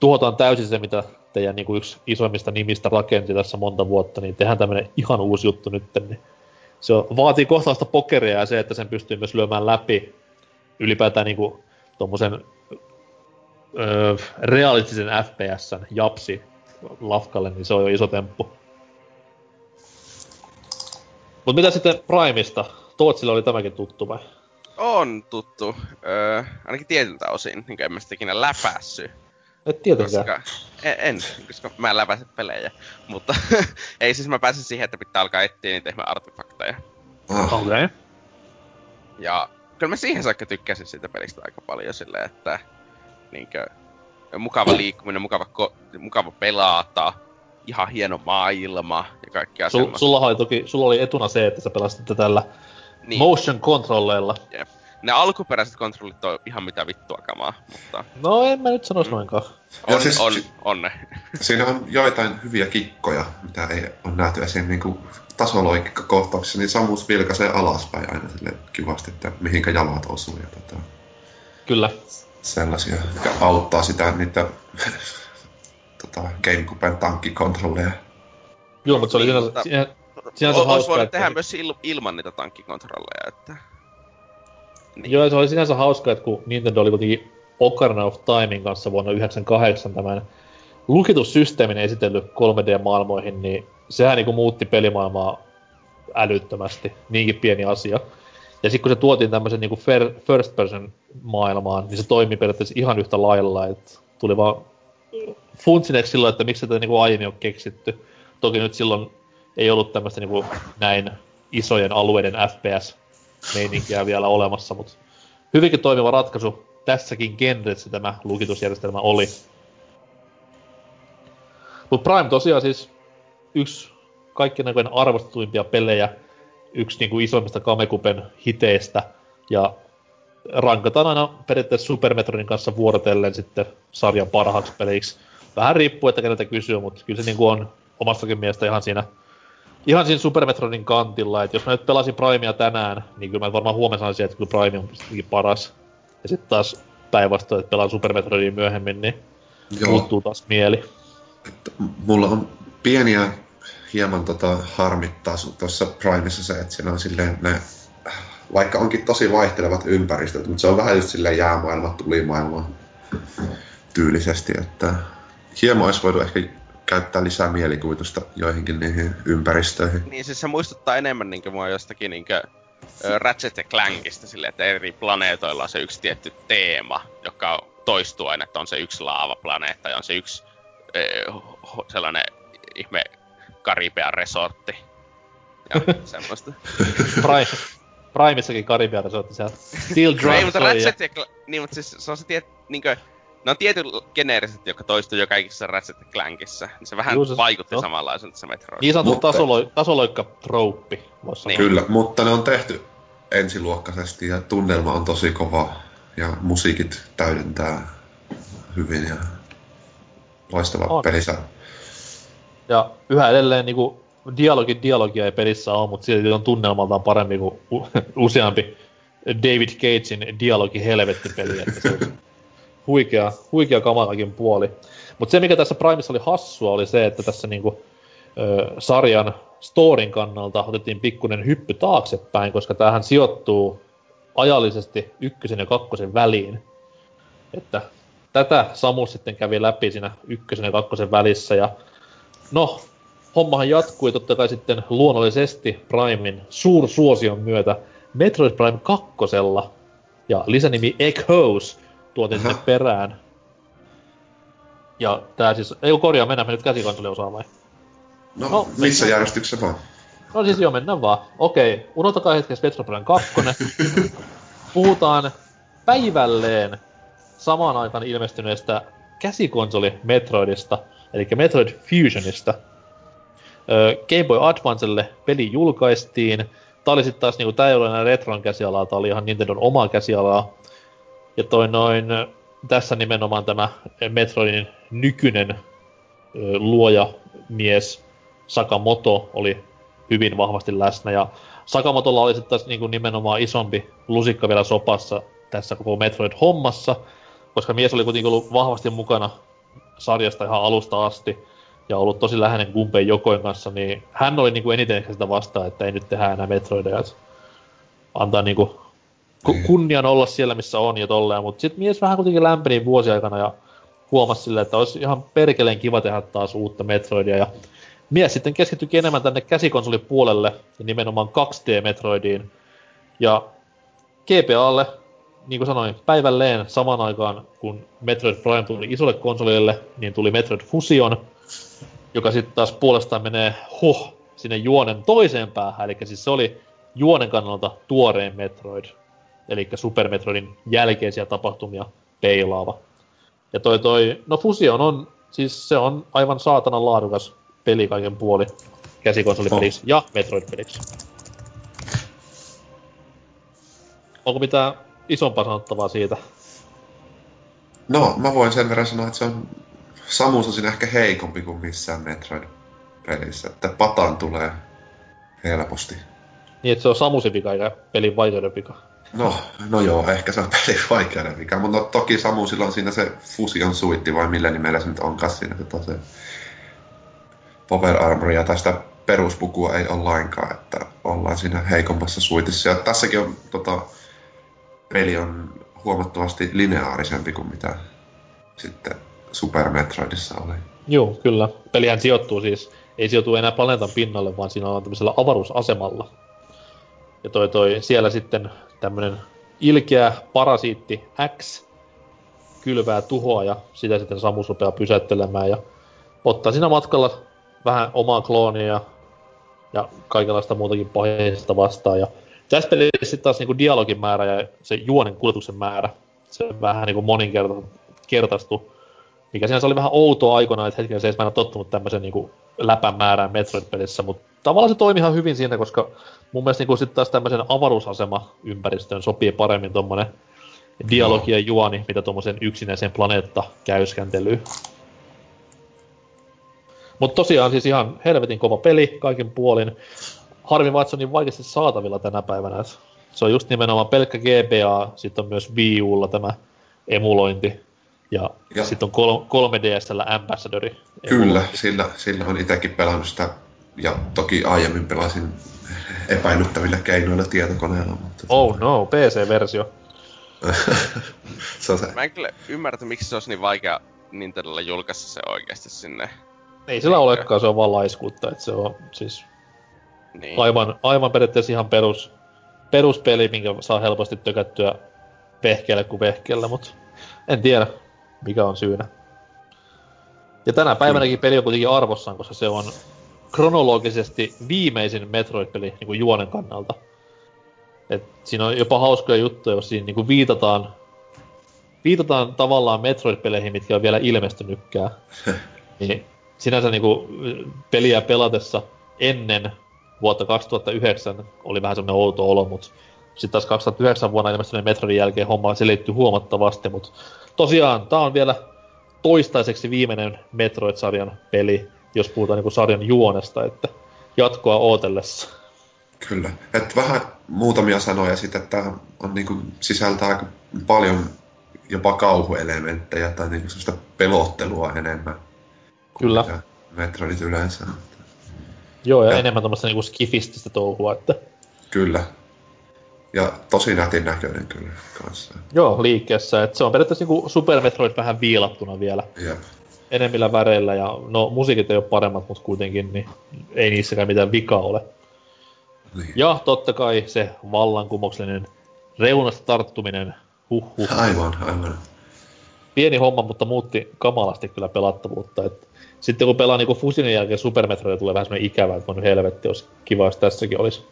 tuhotaan täysin se, mitä teidän niinku yksi isoimmista nimistä rakenti tässä monta vuotta, niin tehdään tämmönen ihan uusi juttu nyt. Niin se vaatii kohtaista pokeria ja se, että sen pystyy myös lyömään läpi ylipäätään niinku tommosen öö, realistisen F P S:n japsi lafkalle, niin se on jo iso temppu. Mut mitä sitten Primesta? Tootsille oli tämäkin tuttu vai? On tuttu. Öö, ainakin tietyltä osin, niin en mä sitä ikinä läpässy. Et tietenkään. Koska, en, en, koska mä en läpäise pelejä. Mutta ei siis mä pääsin siihen, että pitää alkaa etsiä niitä ihme artefakteja. Okei. Okay. Ja kyllä mä siihen saakka tykkäsin siitä pelistä aika paljon silleen, että niinkö mukava liikkuminen, mukava, ko- mukava pelata, ihan hieno maailma ja kaikkea Sul, semmoista. Sulla oli toki, sulla oli etuna se, että sä pelasit tällä niin. motion controlleilla. Jep. Ne alkuperäiset kontrollit on ihan mitä vittua kamaa, mutta... No en mä nyt sanois mm. noinkaan. On, siis, on, on ne. Siinä on joitain hyviä kikkoja, mitä ei ole nähty esiin niinku tasoloikkakohtauksessa, niin Samus vilkaisee alaspäin aina silleen kivasti, että mihinkä jalat osuu ja tota... Kyllä. Sellaisia, jotka auttaa sitä niitä tota, Gamecuben tankkikontrolleja. Joo, mutta se oli sinänsä, sinänsä, sinänsä o, hauska, olisi voinut että... tehdä myös il, ilman niitä tankkikontrolleja, että... Niin. Joo, se oli sinänsä hauskaa, että kun Nintendo oli kuitenkin Ocarina of Timein kanssa vuonna yhdeksänkymmentäkahdeksan tämän lukitussysteemin esitellyt kolme D-maailmoihin, niin sehän niinku muutti pelimaailmaa älyttömästi, niinkin pieni asia. Ja sitten kun se tuotiin tämmöisen niinku first person maailmaan, niin se toimii periaatteessa ihan yhtä lailla, että tuli vaan funtsineeksi silloin, että miksi tätä niinku aiemmin on keksitty. Toki nyt silloin ei ollut tämmöistä niinku näin isojen alueiden F P S-meininkiä vielä olemassa, mutta hyvinkin toimiva ratkaisu tässäkin genressä tämä lukitusjärjestelmä oli. Mut Prime tosiaan siis yksi kaikkien näköinen arvostetuimpia pelejä, yksi niinku isoimmista Gamecuben hiteistä, ja rankataan aina periaatteessa Super Metroidin kanssa vuorotellen sitten sarjan parhaaksi peliksi. Vähän riippuu, että keneltä kysyy, mutta kyllä se niinku on omastakin mielestä ihan siinä, ihan siinä Super Metroidin kantilla. Et jos mä nyt pelasin Primea tänään, niin kyllä mä varmaan huomenna saisin, että kyllä Prime on paras. Ja sitten taas päinvastoin, että pelaan Super Metroidin myöhemmin, niin Joo. muuttuu taas mieli. Että mulla on pieniä... hieman tota harmittaa tuossa Primessa se, että siinä on silleen ne, vaikka onkin tosi vaihtelevat ympäristöt, mutta se on vähän just silleen jäämaailma, tulimaailma tyylisesti, että hieman olisi voitu ehkä käyttää lisää mielikuvitusta joihinkin niihin ympäristöihin. Niin siis se muistuttaa enemmän niinkö mua jostakin niinkö Ratchet ja Clankista silleen, että eri planeetoilla on se yksi tietty teema, joka toistuu aina, että on se yksi laavaplaneetta ja on se yksi eh, sellainen ihme Karibian resortti. Ja semmoista. Primeissakin Karibian resortti, se on still drugs. Mutta Ratchet ja... Cl- niin, mutta siis se on se tiet... Niinkö... Ne on tietyt geneeriset, jotka toistuu jo kaikissa Ratchet ja Clankissa. Niin se vähän Juu, se, vaikutti no. samanlaisen tässä Metroidissa. Niin sanottu tasolo- tasoloikka-trouppi. Niin. Kyllä, mutta ne on tehty ensiluokkaisesti ja tunnelma on tosi kova. Ja musiikit täydentää hyvin ja loistava pelisää. Ja yhä edelleen niinku dialogin dialogia ei pelissä ole, mutta silti on tunnelmaltaan parempi kuin u- useampi David Cagein dialogi helvettipeli, että se on huikea, huikea kamalakin puoli. Mutta se, mikä tässä Primessa oli hassua, oli se, että tässä niinku, ö, sarjan storin kannalta otettiin pikkuinen hyppy taaksepäin, koska tämähän sijoittuu ajallisesti ykkösen ja kakkosen väliin. Että tätä Samus sitten kävi läpi siinä ykkösen ja kakkosen välissä, ja no, hommahan jatkui totta kai sitten luonnollisesti Primein suursuosion myötä Metroid Prime kakkosella, ja lisänimi Echoes tuotiin sitten perään. Ja tää siis, ei kun korjaa, mennään me nyt käsikonsoliosaa vai? No, no missä järjestyksessä vaan? No siis joo, mennään vaan. Okei, unohtakaa hetkessä Metroid Prime kaksi. Puhutaan päivälleen samaan aikaan ilmestyneestä käsikonsoli Metroidista, eli Metroid Fusionista. Game Boy Advancelle peli julkaistiin. Tää oli sit taas niinku, tää ei ole enää Retron käsialaa, tää oli ihan Nintendon omaa käsialaa. Ja toi noin, tässä nimenomaan tämä Metroidin nykyinen luojamies Sakamoto oli hyvin vahvasti läsnä. Ja Sakamotolla oli sit taas niinku nimenomaan isompi lusikka vielä sopassa tässä koko Metroid-hommassa, koska mies oli kuitenkin ollut vahvasti mukana sarjasta ihan alusta asti ja ollut tosi läheinen Gunpei Yokoin kanssa, niin hän oli niinku eniten ehkä sitä vastaan, että ei nyt tehdä enää Metroideja. Antaa niinku kunnian olla siellä, missä on ja tolleen, mutta sit mies vähän kuitenkin lämpeni vuosien aikana ja huomasi silleen, että olisi ihan perkeleen kiva tehdä taas uutta Metroidia. Ja mies sitten keskittyikin enemmän tänne käsikonsolipuolelle ja nimenomaan kaksi D-Metroidiin. Ja G B A:lle, niin kuin sanoin, päivälleen samaan aikaan, kun Metroid Prime tuli isolle konsolille, niin tuli Metroid Fusion, joka sitten taas puolestaan menee huh, sinne juonen toiseen päähän, eli siis se oli juonen kannalta tuoreen Metroid, eli Super Metroidin jälkeisiä tapahtumia peilaava. Ja toi toi, no Fusion on, siis se on aivan saatanan laadukas peli kaiken puoli käsikonsolipeliksi oh. ja Metroid-peliksi. Onko mitään isompaa sanottavaa siitä? No, mä voin sen verran sanoa, että se on Samus on siinä ehkä heikompi kuin missään Metroid-pelissä, että pataan tulee helposti. Niin, että se on Samusin vika eikä pelin vaikeuden vika. No, no joo, ehkä se on pelin vaikeuden vika, mutta no, toki Samusilla on siinä se Fusion suitti, vai millä nimellä se nyt onkaan siinä, että se Power Armoria tai sitä peruspukua ei ole lainkaan, että ollaan siinä heikommassa suitissa. Ja tässäkin on, tota, peli on huomattavasti lineaarisempi kuin mitä sitten Super Metroidissa oli. Joo, kyllä. Pelihän sijoittuu siis, ei sijoitu enää planeetan pinnalle, vaan siinä on tämmöisellä avaruusasemalla. Ja toi toi siellä sitten tämmönen ilkeä parasiitti X kylvää tuhoa ja sitä sitten Samus rupeaa pysäyttelemään ja ottaa siinä matkalla vähän omaa kloonia ja, ja kaikenlaista muutakin paheista vastaan. Ja tässä pelissä sitten taas niinku dialogin määrä ja se juonen kuljetuksen määrä, se vähän niinku moninkertaistui. Mikä sinänsä oli vähän outoa aikana, että hetkellä se ei mä en ole tottunut tämmöisen niinku läpän määrään Metroid-pelissä, mutta tavallaan se toimii ihan hyvin siinä, koska mun mielestä niinku sitten taas tämmöisen avaruusasemaympäristön sopii paremmin tommonen dialogi ja juoni, mitä tommosen yksinäiseen planeetta-käyskentelyyn. Mutta tosiaan siis ihan helvetin kova peli kaikin puolin. Harmi vaan, että se on niin vaikeasti saatavilla tänä päivänä. Se on just nimenomaan pelkkä G B A, sitten on myös Wii U:lla tämä emulointi. Ja, ja sitten on kolme D S:llä Ambassadori. Kyllä, sillä, sillä on itsekin pelannut sitä. Ja toki aiemmin pelasin epäilyttävillä keinoilla tietokoneella. Mutta oh no, P C-versio. Se on se. Mä en kyllä ymmärrä, miksi se olisi niin vaikea Nintendolla julkaista se oikeasti sinne. Ei sillä olekaan, se on vaan laiskuutta. Että se on siis niin. aivan, aivan periaatteessa ihan perus, peruspeli, minkä saa helposti tökättyä vehkeellä kuin vehkeellä, mutta en tiedä, mikä on syynä. Ja tänä päivänäkin peli on kuitenkin arvossaan, koska se on kronologisesti viimeisin Metroid-peli niin kuin juonen kannalta. Et siinä on jopa hauskoja juttuja, jos siinä niin kuin viitataan, viitataan tavallaan Metroid-peleihin, mitkä on vielä ilmestynytkään. Niin sinänsä niin kuin peliä pelatessa ennen vuotta kaksituhattayhdeksän oli vähän semmoinen outo olo, mutta sitten taas kaksituhattayhdeksän vuonna ilmestyneen Metroidin jälkeen homma selittyy huomattavasti, mutta tosiaan tää on vielä toistaiseksi viimeinen Metroid-sarjan peli, jos puhutaan niin kuin sarjan juonesta, että jatkoa ootellessa. Kyllä. Et vähän muutamia sanoja siitä, että on niin kuin sisältää aika paljon jopa kauhuelementtejä tai niin kuin sellaista pelottelua enemmän. Kyllä. Metroidit yleensä. Joo, ja, ja enemmän tuommoista niin kuin skifististä touhua, että... Kyllä. Ja tosi nätin näköinen kyllä kanssa. Joo, liikkeessä. Et se on periaatteessa niin kuin Super Metroid vähän viilattuna vielä. Jep. Enemmillä väreillä, ja no musiikit ei ole paremmat, mutta kuitenkin niin ei niissäkään mitään vikaa ole. Niin. Ja totta kai se vallankumouksellinen reunasta tarttuminen. Huhhuh. Aivan, aivan. Pieni homma, mutta muutti kamalasti kyllä pelattavuutta. Et sitten kun pelaa niin Fusionin jälkeen Super Metroidia, tulee vähän semmoinen ikävä, että on helvetti, olisi kiva, jos tässäkin olisi.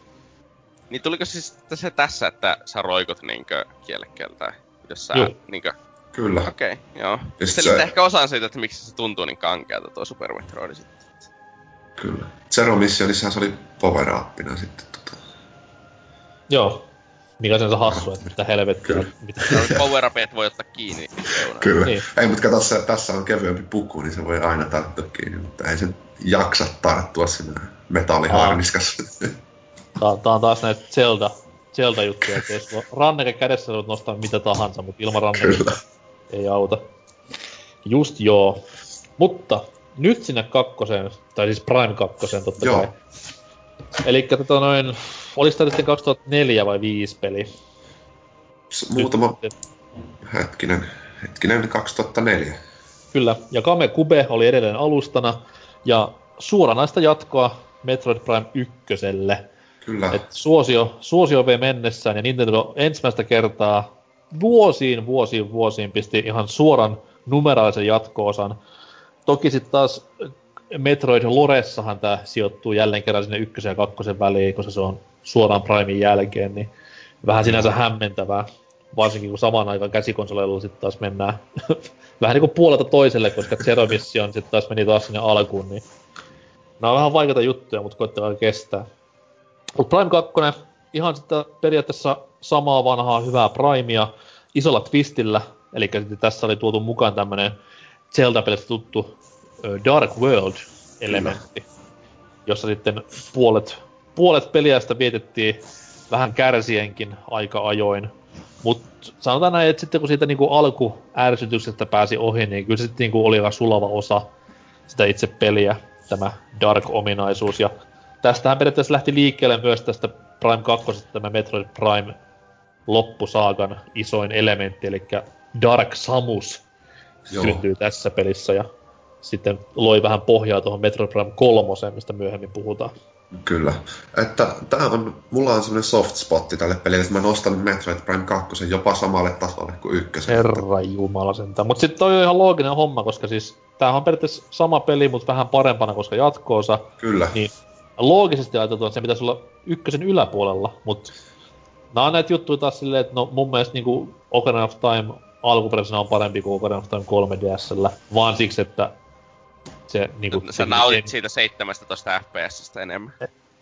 Niin tuliko siis se tässä, että sä roikut niinkö kielekkeeltä jossain Juh. niinkö... Kyllä. Okei, okay, joo. Sitten se... ehkä osaan siitä, että miksi se tuntuu niin kankealta tuo Super Metroid sitten. Kyllä. Zero Missionissähän se oli power-appina sitten tota. Joo. Mikä sinänsä hassu, että mitä helvettiä. Mitä power-appit voi ottaa kiinni. Kyllä. Niin. Ei, mutta kato, tässä, tässä on kevyempi puku, niin se voi aina tarttua kiinni, mutta ei se jaksa tarttua sinä metalliharniskassa. Tää, tää on taas näitä Zelda, Zelda-juttuja, että jos ranneke kädessä voit nostaa mitä tahansa, mutta ilman ranneketta ei auta. Just joo. Mutta nyt sinne kakkoseen, tai siis Prime kakkoseen totta joo. kai. Elikkä tota noin, olis tää sitten kaksituhattaneljä vai viisi peli? Muutama nyt. hetkinen, hetkinen kaksituhattaneljä. Kyllä, ja Gamecube oli edelleen alustana, ja suoranaista jatkoa Metroid Prime ykköselle. Kyllä. Et suosio, suosio vei mennessään, ja Nintendo ensimmäistä kertaa vuosiin, vuosiin, vuosiin pisti ihan suoran numeraalisen jatko-osan. Toki sitten taas Metroid Loressahan tämä sijoittuu jälleen kerran sinne ykkösen ja kakkosen väliin, koska se on suoraan Primein jälkeen, niin vähän sinänsä hämmentävää. Varsinkin kun samaan aikaan käsikonsoleilla sitten taas mennään vähän niin kuin puolelta toiselle, koska Zero Mission sitten taas meni taas sinne alkuun, niin nämä on vähän vaikeita juttuja, mutta koettakaa kestää. Mut Prime kakkonen, ihan sitten periaatteessa samaa vanhaa hyvää Primea isolla twistillä, eli tässä oli tuotu mukaan tämmönen Zelda-pelistä tuttu Dark World-elementti, jossa sitten puolet, puolet peliästä vietettiin vähän kärsienkin aika ajoin. Mutta sanotaan näin, että sitten kun siitä niinku alkuärsytyksestä pääsi ohi, niin kyllä se sitten niinku oli aika sulava osa sitä itse peliä, tämä Dark-ominaisuus. Ja tästähän periaatteessa lähti liikkeelle myös tästä Prime kaksi, tämä Metroid Prime loppusaagan isoin elementti, eli Dark Samus Joo. syntyy tässä pelissä ja sitten loi vähän pohjaa tuohon Metroid Prime kolme, mistä myöhemmin puhutaan. Kyllä. Että tää on, mulla on semmoinen soft spotti tälle pelille, että mä nostan Metroid Prime kaksi jopa samalle tasolle kuin ykkösen. Herranjumala sentään. Mut sit toi on ihan looginen homma, koska siis tämähän on periaatteessa sama peli, mut vähän parempana, koska jatkoosa. Kyllä. Niin loogisesti ajateltu, että se pitäisi olla ykkösen yläpuolella, mutta nämä on näitä juttuja taas silleen, että no mun mielestä niin Ocarina of Time alkuperäisenä on parempi kuin Ocarina of Time kolme D S:llä, vaan siksi, että se... Niin kuin, sä nautit en... siitä seitsemästätoista F P S:stä enemmän.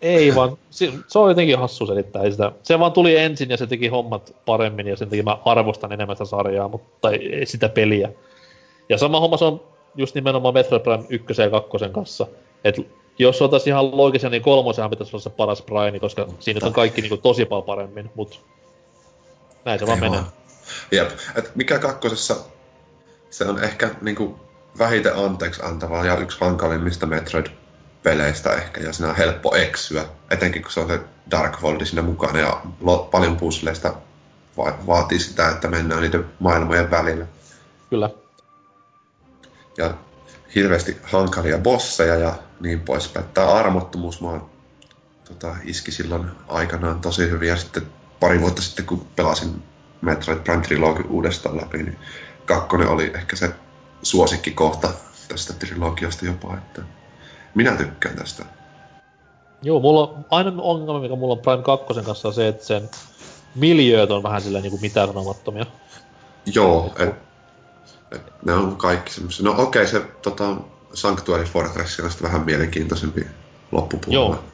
Ei vaan, se, se on jotenkin hassu selittää, ei sitä. Se vaan tuli ensin ja se teki hommat paremmin ja sen takia mä arvostan enemmän sitä sarjaa, mutta, tai sitä peliä. Ja sama homma se on just nimenomaan Metroid Prime ykkösen ja kakkosen kanssa, että jos oltaisiin ihan loogisia, niin kolmosenhan pitäisi olla se paras Prime, koska siinä on kaikki niin kuin, tosi paljon paremmin, mut näin se vaan menee. Jep, et mikä kakkosessa se on ehkä niin kuin, vähiten anteeksi antavaa ja yksi hankalimmista Metroid-peleistä ehkä, ja siinä on helppo eksyä, etenkin kun se on se Dark World siinä mukana, ja lo- paljon puzzleista va- vaatii sitä, että mennään niiden maailmojen välillä. Kyllä. Ja hirveästi hankalia bosseja ja niin poispäin. Tämä armottomuus mä tota, iski silloin aikanaan tosi hyvin. Ja sitten pari vuotta sitten, kun pelasin Metroid Prime Trilogy uudestaan läpi, niin kakkonen oli ehkä se suosikkikohta tästä trilogiasta jopa. Että minä tykkään tästä. Joo, mulla on aina ongelma, mikä mulla on Prime kakkosen kanssa, on se, että sen miljööt on vähän silleen niin mitään sanomattomia. Joo, että... Ne on kaikki semmoisia. No okei, okay, se tota, Sanctuary Fortress on vähän mielenkiintoisempi loppupuolella. Joo,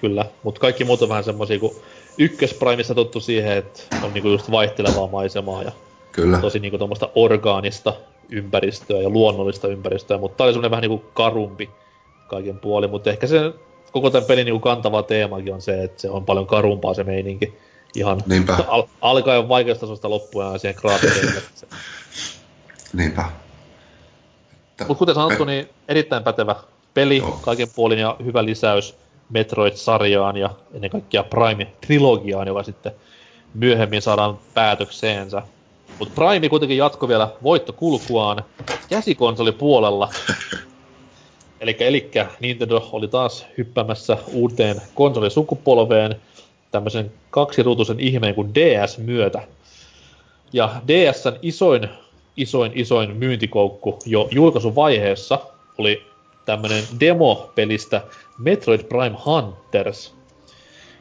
kyllä. Mutta kaikki muut on vähän semmosia, kun ykkösprimissa tottu siihen, että on niinku just vaihtelevaa maisemaa ja kyllä. tosi niinku tommoista orgaanista ympäristöä ja luonnollista ympäristöä, mutta tää oli semmonen vähän niinku karumpi kaiken puolin, mutta ehkä se koko tämän pelin niin kantava teemakin on se, että se on paljon karumpaa se meininki. Ihan al- alkaen vaikeustasosta loppuun ja siihen graafiseen. Niinpä. Mutta kuten sanottu, niin erittäin pätevä peli, joo, kaiken puolin ja hyvä lisäys Metroid-sarjaan ja ennen kaikkea Prime-trilogiaan, joka sitten myöhemmin saadaan päätökseensä. Mutta Prime kuitenkin jatkoi vielä voittokulkuaan käsikonsolipuolella. Elikkä, elikkä Nintendo oli taas hyppäämässä uuteen konsolisukupolveen tämmöisen kaksiruutuisen ihmeen kuin D S myötä. Ja DSn isoin, isoin, isoin myyntikoukku jo julkaisuvaiheessa oli tämmönen demo-pelistä Metroid Prime Hunters,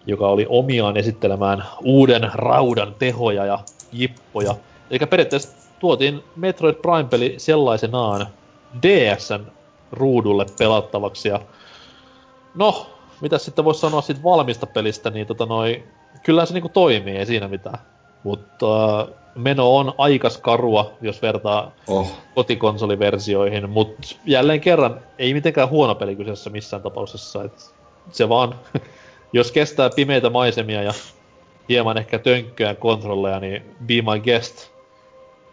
joka oli omiaan esittelemään uuden raudan tehoja ja jippoja. Eli periaatteessa tuotiin Metroid Prime-peli sellaisenaan DSn ruudulle pelattavaksi. Ja no, mitä sitten voisi sanoa siitä valmista pelistä, niin tota noi, kyllähän se niinku toimii, ei siinä mitään. Mutta äh, meno on aikas karua, jos vertaa oh. kotikonsoliversioihin, mutta jälleen kerran ei mitenkään huono peli kyseessä missään tapauksessa. Et se vaan, jos kestää pimeitä maisemia ja hieman ehkä tönkköä kontrolleja, niin be my guest.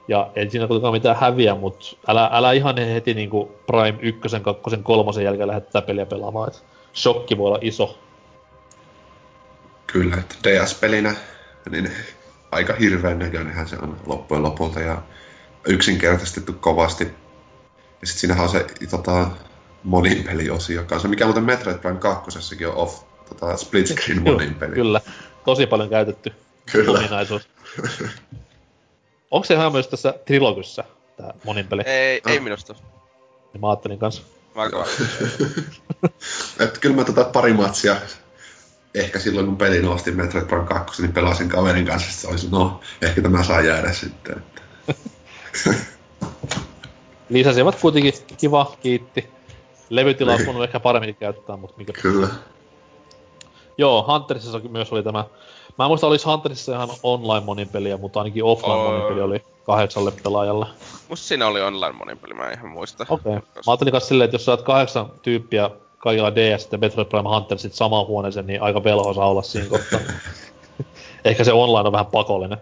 Ja ei siinä kuitenkaan mitään häviä, mutta älä, älä ihan heti niinku Prime ykkösen, kakkosen, kolmosen jälkeen lähde tätä peliä pelaamaan. Et shokki voi olla iso. Kyllä, että D S-pelinä niin aika hirveän näköinenhän se on loppujen lopulta ja yksinkertaistettu kovasti. Ja sitten siinähän on se tota, moninpeliosio kanssa, mikä muuten Metroid Prime kakkosessakin on off, tota, split screen moninpeli. Kyllä, tosi paljon käytetty ominaisuus. Onko se ihan myös tässä trilogissa, tää moninpeli? Ei, ei minusta. Niin mä ajattelin kanssa. Et kyllä mä tota pari matsia, ehkä silloin kun pelin ostin Metroid Prime kaksi, niin pelasin kaverin kanssa, että se olisi, no, ehkä tämä saa jäädä sitten. Lisäsivät kuitenkin, kiva, kiitti. Levytilaa on voinut ehkä paremmin käyttää, mutta mikä... Kyllä. Joo, Huntersissa myös oli tämä... Mä en muista, olis Huntersissa ihan online-moninpeliä, mutta ainakin offline-moninpeli oli kahdeksalle pelaajalle. Musta siinä oli online-moninpeli, mä en ihan muista. Okei. Okay. Mä ajattelin kanssa silleen, että jos sä oot kahdeksan tyyppiä kaikilla D S ja Metroid Prime Huntersit samaan huoneeseen, niin aika velho saa olla siinä kohtaa. Ehkä se online on vähän pakollinen.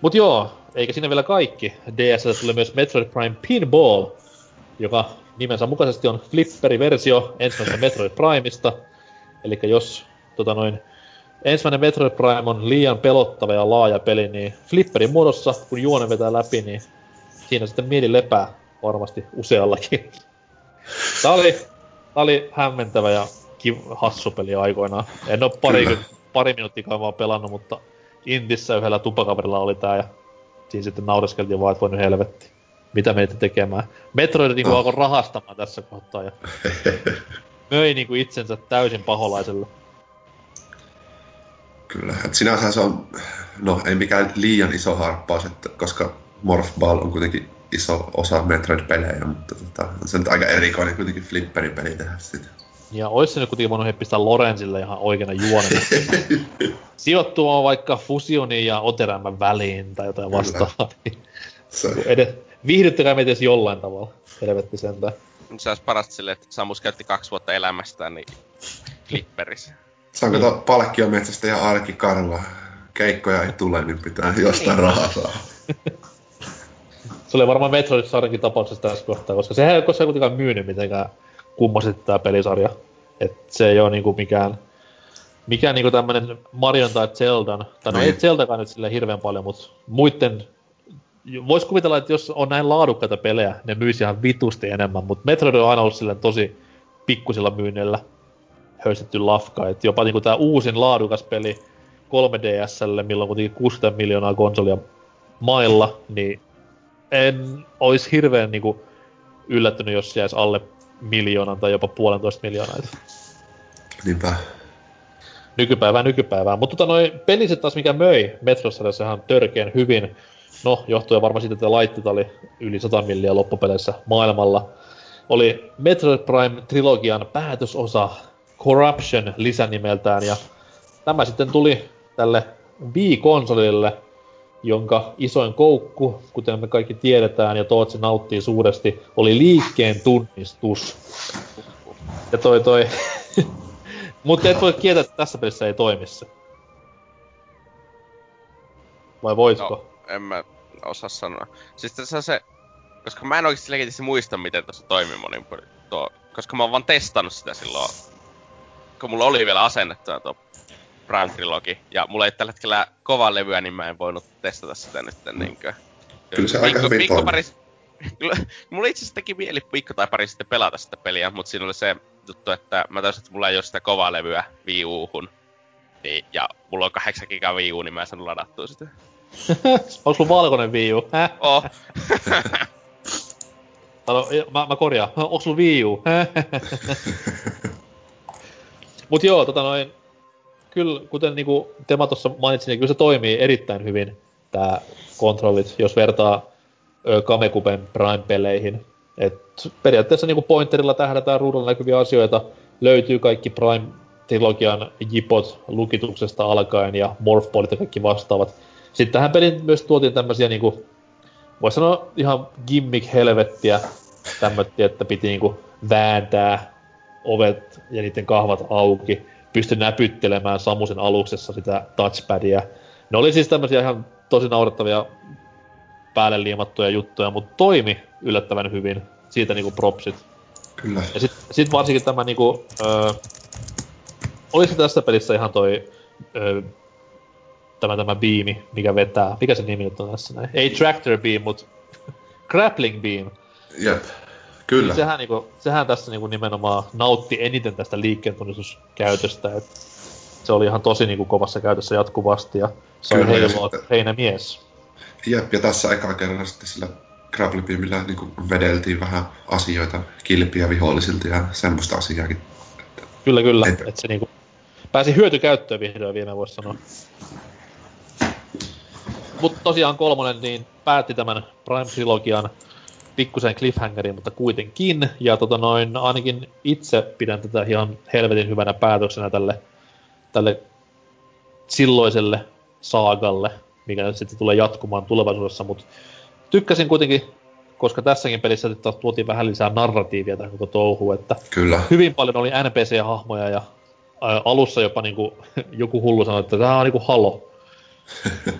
Mut joo, eikä siinä vielä kaikki. D S tuli myös Metroid Prime Pinball, joka nimensä mukaisesti on flipperi-versio ensimmäisestä Metroid Primesta. Elikkä jos tota noin... Ensimmäinen Metroid Prime on liian pelottava ja laaja peli, niin flipperin muodossa, kun juone vetää läpi, niin siinä sitten mieli lepää varmasti useallakin. Tää oli, tää oli hämmentävä ja kiv- hassu peli aikoinaan. En oo pari, pari minuuttikaan vaan pelannut, mutta Intissä yhdellä tupakaverilla oli tää ja siinä sitten naureskeltiin vaan, et voi nyt helvetti. Mitä menitte tekemään? Metroid niinku oh. alkoi rahastamaan tässä kohtaa ja möi niinku itsensä täysin paholaiselle. Kyllä, että sinänsä se on, no ei mikään liian iso harppaus, että, koska Morph Ball on kuitenkin iso osa Metroid-pelejä, mutta tota, on se nyt aika erikoinen kuitenkin flipperipeli tehdä sitä. Ja ois se nyt kuitenkin voinut pistää Lorenzille ihan oikeana juonena. Sijoittua vaikka Fusionin ja Oterämmän väliin tai jotain vastaavaa. Niin viihdyttäkää meitä edes jollain tavalla, helvetti sentään. Se olisi parasta silleen, että Samus käytti kaksi vuotta elämästään, niin flipperissä. Saanko tuon palkkiometsästä ihan arkikarvaa? Keikkoja ei tule, niin pitää jostain rahaa saa. Se oli varmaan Metroid-sarjankin tapauksessa tässä kohtaa, koska sehän ei ole koskaan kuitenkaan myynyt mitenkään kummasti tää pelisarja. Et se ei oo niinku mikään, mikään niinku tämmönen Marion tai Zeldan, tai no ei Zeldakaan nyt silleen hirveän paljon, mut muitten... Vois kuvitella, että jos on näin laadukkaita pelejä, ne myisi ihan vitusti enemmän, mut Metroid on aina ollut silleen tosi pikkusilla myynneillä höystetty lafka, että jopa niinku tää uusin laadukas peli kolme D S:lle, milloin kuitenkin kuusikymmentä miljoonaa konsolia mailla, niin en ois hirveen niinku yllättynyt, jos jäis alle miljoonan tai jopa puolentoista miljoonaa. Niinpä. Nykypäivää, nykypäivää. Mutta tota noi peliset taas, mikä möi Metroid-sarjassa ihan törkeen hyvin, no johtuen varmaan siitä, että laitteita oli yli sata miljoonaa loppupeleissä maailmalla, oli Metroid Prime-trilogian päätösosa Corruption lisänimeltään, ja tämä sitten tuli tälle Wii-konsolille, jonka isoin koukku, kuten me kaikki tiedetään ja Tootsi nauttii suuresti, oli liikkeen tunnistus. Ja toi toi... Mutta et voi kieltää, että tässä pelissä ei toimi se. Vai voitko? No, en mä osaa sanoa. Siis tässä se... Koska mä en oikeesti legitisti muista, miten tässä toimii monin peli. Tuo... Koska mä oon vaan testannut sitä silloin. Kun mulla oli vielä asennettuna tuo Prime Trilogi. Ja mulla ei tällä hetkellä kovaa levyä, niin mä en voinut testata sitä nytten niinkö. Kyllä se aika hyvin toimii. Kyllä, mulla itse asiassa teki mieli viikko tai pari sitten pelata sitä peliä, mut siinä oli se juttu, että mä taisin, että mulla ei oo sitä kovaa levyä Wii U:hun. Niin, ja mulla on kahdeksan giga Wii U, niin mä en saanut ladattua sitä. Onks mun valkoinen Wii U? Häh? Oh. Talo, mä, mä korjaan. Onks mun Wii U? Mut joo, tota noin... Kyllä, kuten niinku Tema tossa mainitsin, niin kyllä se toimii erittäin hyvin, tää kontrollit, jos vertaa Gamecuben Prime-peleihin. Et periaatteessa niinku pointerilla tähdätään ruudulla näkyviä asioita. Löytyy kaikki Prime-trilogian jipot lukituksesta alkaen ja morphbolit ja kaikki vastaavat. Sitten tähän peliin myös tuotiin tämmösiä niinku, vois sanoa ihan gimmick-helvettiä. Tämmöttiä, että piti niinku vääntää ovet ja niiden kahvat auki. Pystyi näpyttelemään Samusen aluksessa sitä touchpadia. Ne oli siis tämmösiä ihan tosi naurettavia päälle liimattuja juttuja, mutta toimi yllättävän hyvin. Siitä niinku propsit. Kyllä. Ja sit, sit varsinkin tämä niinku... Öö, olis tässä pelissä ihan toi... Öö, tämä tämä biimi, mikä vetää. Mikä se nimi nyt on tässä näin? Ei tractor beam, mut... grappling beam. Jep. Kyllä. Sehän, niinku, sehän tässä niinku nimenomaan nautti eniten tästä liikkeentunnistuskäytöstä. Et se oli ihan tosi niinku kovassa käytössä jatkuvasti ja se oli heilua, että heinämies. Jep, ja tässä ekaa kerran sitten sillä grapple-beamillä niinku vedeltiin vähän asioita kilpiä vihollisilta ja semmoista asiaakin. Kyllä, kyllä. Ei... Et se niinku pääsi hyötykäyttöön vihdoin viime voisi sanoa. Mutta tosiaan kolmonen niin päätti tämän Prime-trilogian pikkusen cliffhangerin, mutta kuitenkin. Ja tota noin, ainakin itse pidän tätä ihan helvetin hyvänä päätöksenä tälle, tälle silloiselle saagalle, mikä sitten tulee jatkumaan tulevaisuudessa, mutta tykkäsin kuitenkin, koska tässäkin pelissä tuotiin vähän lisää narratiivia tähän koko touhuun, että kyllä. Hyvin paljon oli N P C-hahmoja ja ä, alussa jopa niinku, joku hullu sanoi, että tämä on niinku Halo,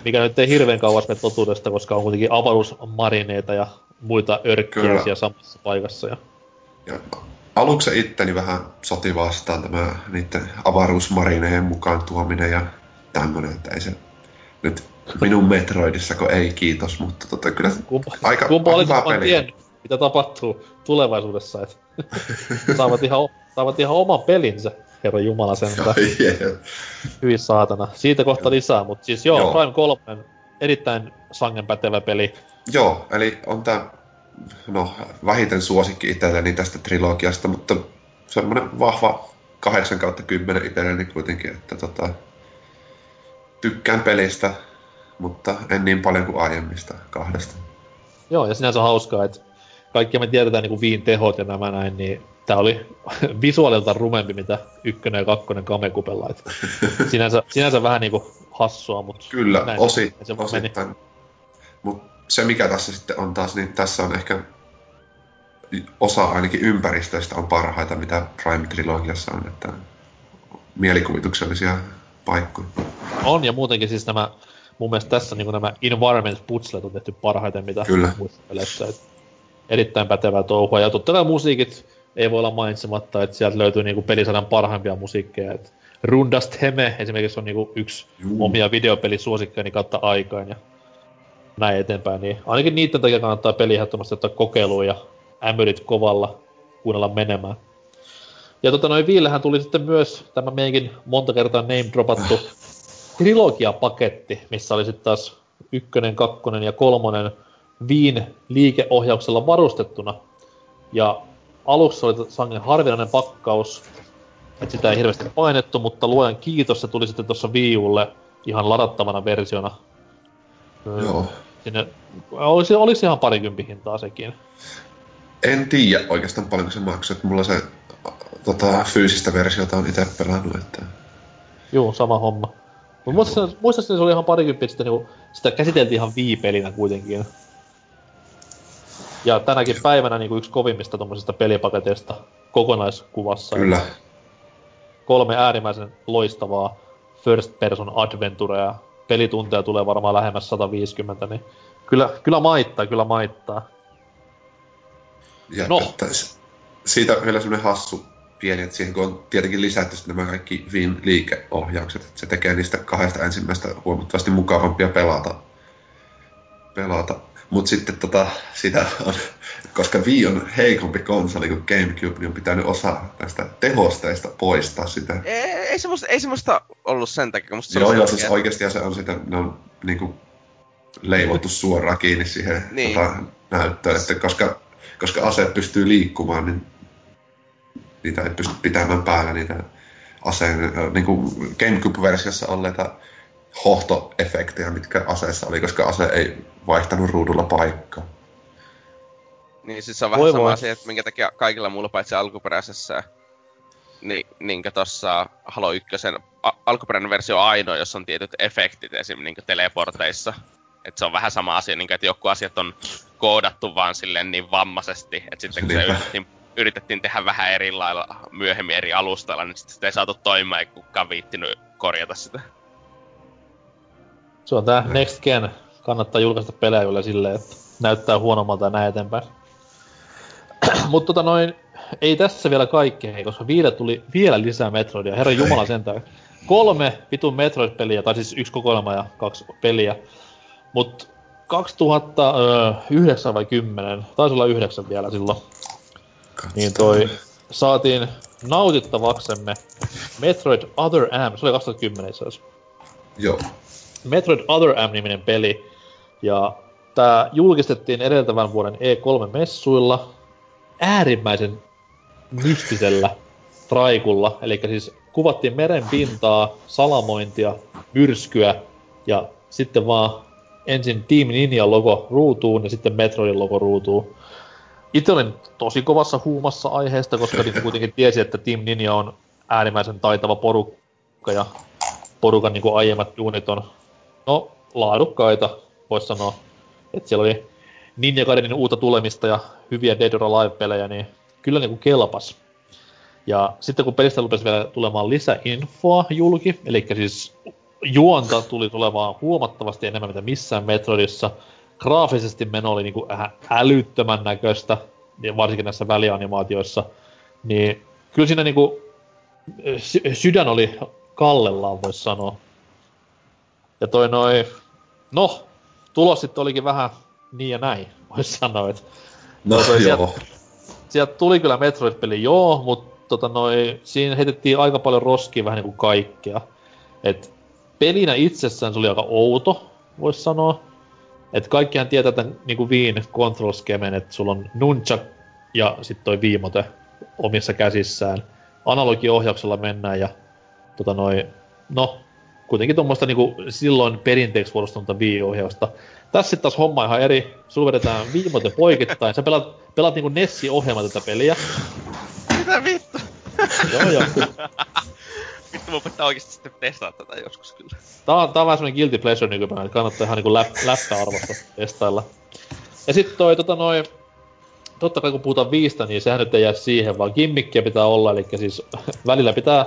mikä nyt ei hirveän kauas mene totuudesta, koska on kuitenkin avaruusmarineita ja muita örkkiä siellä samassa paikassa. Ja... Ja aluksi itteni vähän soti vastaan tämä niiden avaruusmarineen mukaan tuominen ja tämmöinen, että ei se nyt minun Metroidissa, kun ei kiitos, mutta tota kyllä kumpa, aika kumpa hyvä peli. Kumpa olisit tiennyt, mitä tapahtuu tulevaisuudessa, et saavat, ihan, saavat ihan oman pelinsä, herra jumala sentään. Hyi saatana. Siitä kohta lisää, mutta siis joo, joo. Prime kolme, erittäin sangen pätevä peli. Joo, eli on tää, no vähiten suosikki itselleni tästä trilogiasta, mutta semmonen vahva kahdeksan kautta kymmenen itselleni kuitenkin, että tota... Tykkään pelistä, mutta en niin paljon kuin aiemmista kahdesta. Joo, ja sinänsä on hauskaa, että kaikki me tiedetään niin kuin Viin tehot ja nämä näin, niin tää oli visuaalilta rumempi, mitä ykkönen ja kakkonen Gamecubella. Sinänsä, sinänsä vähän niin kuin hassua, mutta... Kyllä, näin, osi, se osittain. Mutta se mikä tässä sitten on taas, niin tässä on ehkä osa ainakin ympäristöistä on parhaita, mitä Prime-trilogiassa on, että mielikuvituksellisia paikkoja. On, ja muutenkin siis nämä, mun mielestä tässä niin nämä environment-putslet on tehty parhaiten, mitä kyllä. Muissa peleissä. Et erittäin pätevää touhua, ja totta kai musiikit ei voi olla mainitsematta, että sieltä löytyy niin pelisadan parhaimpia musiikkeja. Et Rundas Teme esimerkiksi on niin yksi mm. omia videopelisuosikkeeni kautta aikaan, ja näin eteenpäin. Niin ainakin niiden takia kannattaa peli ehdottomasti ottaa kokeiluun, ja ämyrit kovalla kuunnella menemään. Ja tota noin Viillähän tuli sitten myös tämä meikin monta kertaa name-dropattu trilogiapaketti, missä oli sitten taas ykkönen, kakkonen ja kolmonen Viin liikeohjauksella varustettuna. Ja aluksi oli sangen harvinainen pakkaus, että sitä ei hirveästi painettu, mutta luojan kiitos se tuli sitten tuossa Wii U:lle ihan ladattavana versiona. Joo. Sinne, olisi, olisi ihan parikympi hintaa sekin. En tiedä oikeastaan paljonko se maksoi, että mulla se tota, fyysistä versiota on itse pelannut, että... Juu, sama homma. Muistaakseni muistaakseni se oli ihan parikymppiä, että niinku, sitä käsiteltiin ihan viipelinä kuitenkin. Ja tänäkin päivänä niinku yksi kovimmista tommosista pelipaketeista kokonaiskuvassa. Kyllä. Kolme äärimmäisen loistavaa first person adventurea. Pelitunteja tulee varmaan lähemmäs sata viisikymmentä, niin kyllä, kyllä maittaa, kyllä maittaa. Ja no. Että siitä on vielä semmoinen hassu pieni, että siihen kun on tietenkin lisätty nämä kaikki Wiin liikeohjaukset, että se tekee niistä kahdesta ensimmäistä huomattavasti mukavampia pelata. pelata. Mutta sitten tota, sitä on, koska Wii on heikompi konsoli kuin Gamecube, niin on pitänyt osa näistä tehosteista poistaa sitä. Ei, ei, semmoista, ei semmoista ollut sen takia. Se joo, joo, siis oikeasti se on sitä, ne on niinku leivottu suoraan kiinni siihen niin. tota, näyttöön, että koska, koska aseet pystyy liikkumaan, niin niitä ei pysty pitämään päällä niitä aseen, niinku Gamecube-versiossa olleita hohtoefektejä, mitkä aseessa oli, koska ase ei vaihtanut ruudulla paikkaa. Niin, siis se on voi vähän voi. sama asia, että minkä takia kaikilla muulla paitsi alkuperäisessä, niin, niin tossa Halo ykkösen a- alkuperäinen versio on ainoa, jossa on tietyt efektit esim. Niin teleporteissa. Että se on vähän sama asia, niin, että joku asiat on koodattu vaan silleen niin vammaisesti, että sitten kun se yritettiin, yritettiin tehdä vähän eri lailla myöhemmin eri alustalla, niin sitten ei saatu toimia, ei kukaan viittinyt korjata sitä. Se on tää Next Gen. Kannattaa julkaista pelejä joilla silleen, että näyttää huonommalta ja näin eteenpäin. Mutta tota noin, ei tässä vielä kaikkea, koska viile tuli vielä lisää Metroidia. Herran jumala sentään. Kolme vitun Metroid-peliä, tai siis yksi kokoelma ja kaksi peliä. Mut kaksituhattayhdeksän vai kymmenen, taisi olla yhdeksän vielä silloin. Niin toi, saatiin nautittavaksemme Metroid Other M, se oli kaksituhattakymmenen itse asiassa. Joo. Metroid Other M-niminen peli, ja tää julkistettiin edeltävän vuoden E kolme -messuilla äärimmäisen mystisellä traikulla, eli siis kuvattiin merenpintaa, salamointia, myrskyä, ja sitten vaan ensin Team Ninja-logo ruutuun, ja sitten Metroidin logo ruutuun. Itse olin tosi kovassa huumassa aiheesta, koska niin kuitenkin tiesi, että Team Ninja on äärimmäisen taitava porukka, ja porukan niin kuin aiemmat duunit on no, laadukkaita, voisi sanoa, että siellä oli Ninja Gaidenin uutta tulemista ja hyviä Dead or Alive-pelejä, niin kyllä niin kuin kelpas. Ja sitten kun pelistä lupesi vielä tulemaan lisäinfoa julki, eli siis juonta tuli tulemaan huomattavasti enemmän mitä missään Metroidissa, graafisesti meno oli niin kuin älyttömän näköistä, varsinkin näissä välianimaatioissa, niin kyllä siinä niin kuin sydän oli kallellaan, voisi sanoa. Ja toi noi, no, tulos sitten olikin vähän niin ja näin, voisi sanoa, että no, sieltä sielt tuli kyllä Metroid-peli, joo, mutta tota noi, siinä heitettiin aika paljon roskia vähän niin kuin kaikkea. Et pelinä itsessään se oli aika outo, voisi sanoa. Et kaikkihan tietää tämän niin kuin Wiin control skemen, että sulla on nunchak ja sit toi viimote omissa käsissään. Analogiohjauksella mennään ja tota noi, no, kuitenkin tuommoista niinku silloin perinteeksi vuodostunutta Wii-ohjausta. Tässä sitten taas homma ihan eri. Sulla vedetään viimote poikittain. Sä pelaat, pelaat niinku Nessi-ohjelmaa tätä peliä. Mitä vittu? Joo joo. Vittu, mun pitää oikeesti sitten testaa tätä joskus kyllä. Tää on, tää on vähän semmonen guilty pleasure nykypäivänä. Kannattaa ihan niinku läp, läppäarvosta testailla. Ja sit toi tota noi, totta kai kun puhutaan Wiistä, niin sehän nyt ei jää siihen, vaan gimmikkiä pitää olla. Elikkä siis välillä pitää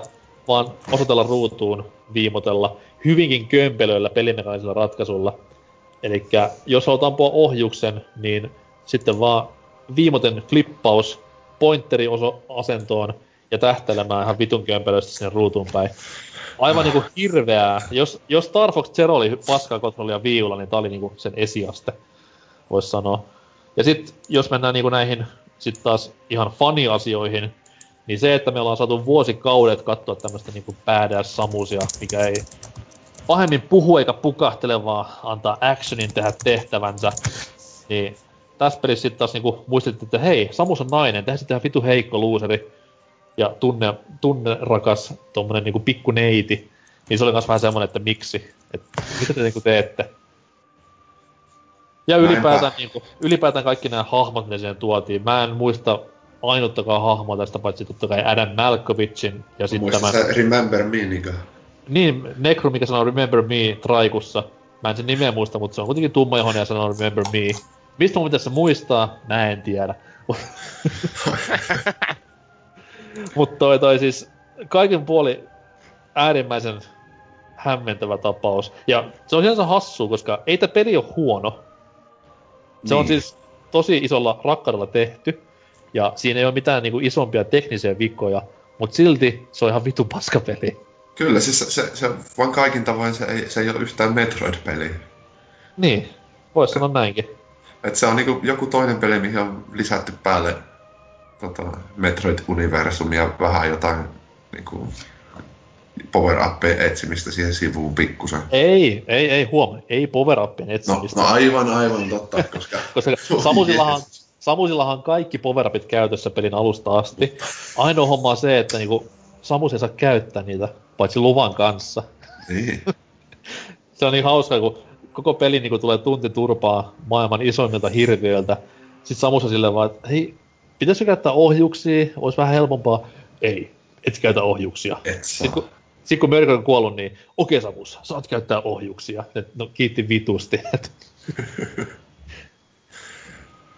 vaan osoitella ruutuun, viimotella, hyvinkin kömpelöillä pelimekaanisilla ratkaisulla. Elikkä jos halutaan ampua ohjuksen, niin sitten vaan viimoten flippaus, pointteri oso asentoon ja tähtäilemään ihan vitun kömpelöisesti sinne ruutuun päin. Aivan niinku hirveää. Jos, jos Star Fox Zero oli paskaa kontrollia viiulla, niin tää oli niinku sen esiaste, vois sanoa. Ja sit jos mennään niinku näihin sit taas ihan faniasioihin, niin se, että me ollaan saatu vuosikaudet katsoa tämmöstä niinku badass samusia, mikä ei pahemmin puhu eikä pukahtele, vaan antaa actionin tehdä tehtävänsä. Niin tässä pelissä sitten taas niinku muistettiin, että hei, Samus on nainen, tehdään sitten ihan vitu heikko luuseri ja tunne, tunnerakas tommonen niinku pikku neiti. Niin se oli kans vähän semmonen, että miksi, että mitä te niinku teette. Ja ylipäätään, niinku, ylipäätään kaikki nämä hahmot, mitä siihen tuotiin. Mä en muista ainuttakaan hahmoa tästä, paitsi tottakai Adam Malkovich'in ja sit tämän... Muistat Remember Me, niinkö? Niin, Necro, mikä sanoo Remember Me traikussa. Mä en sen nimeä muista, mutta se on kuitenkin tummaihoinen ja sanoo Remember Me. Mistä mun pitäisi muistaa? Mä en tiedä. Mutta toi, toi siis kaiken puoli äärimmäisen hämmentävä tapaus. Ja se on sinänsä hassua, koska ei tämä peli ole huono. Se niin. on siis tosi isolla rakkaudella tehty. Ja siinä ei ole mitään niinku isompia teknisiä vikoja. Mutta silti se on ihan vitu paskapeli. Kyllä, siis se, se, se vaan kaikin tavoin se ei, se ei ole yhtään Metroid-peli. Niin, voisi sanoa näinkin. Et se on niinku joku toinen peli, mihin on lisätty päälle tota, Metroid-universumia, vähän jotain niinku power-uppien etsimistä siihen sivuun pikkusen. Ei, ei, ei huomaa, ei power-uppien etsimistä. No, no aivan, aivan totta, koska... koska Samusillahan, Samusillahan kaikki power-upit käytössä pelin alusta asti. Ainoa homma on se, että niinku... Samus ei saa käyttää niitä, paitsi luvan kanssa. Niin. Se on niin hauskaa, kun koko peli niin kun tulee tunti turpaa maailman isoimmilta hirviöiltä. Sitten Samus on silleen vaan, että hei, pitäisikö käyttää ohjuksia? Ois vähän helpompaa. Ei, et käytä ohjuksia. Et saa. Sitten kun, sit, kun Merkel on kuollut, niin okei okay, Samus, saat käyttää ohjuksia. No kiitti vitusti.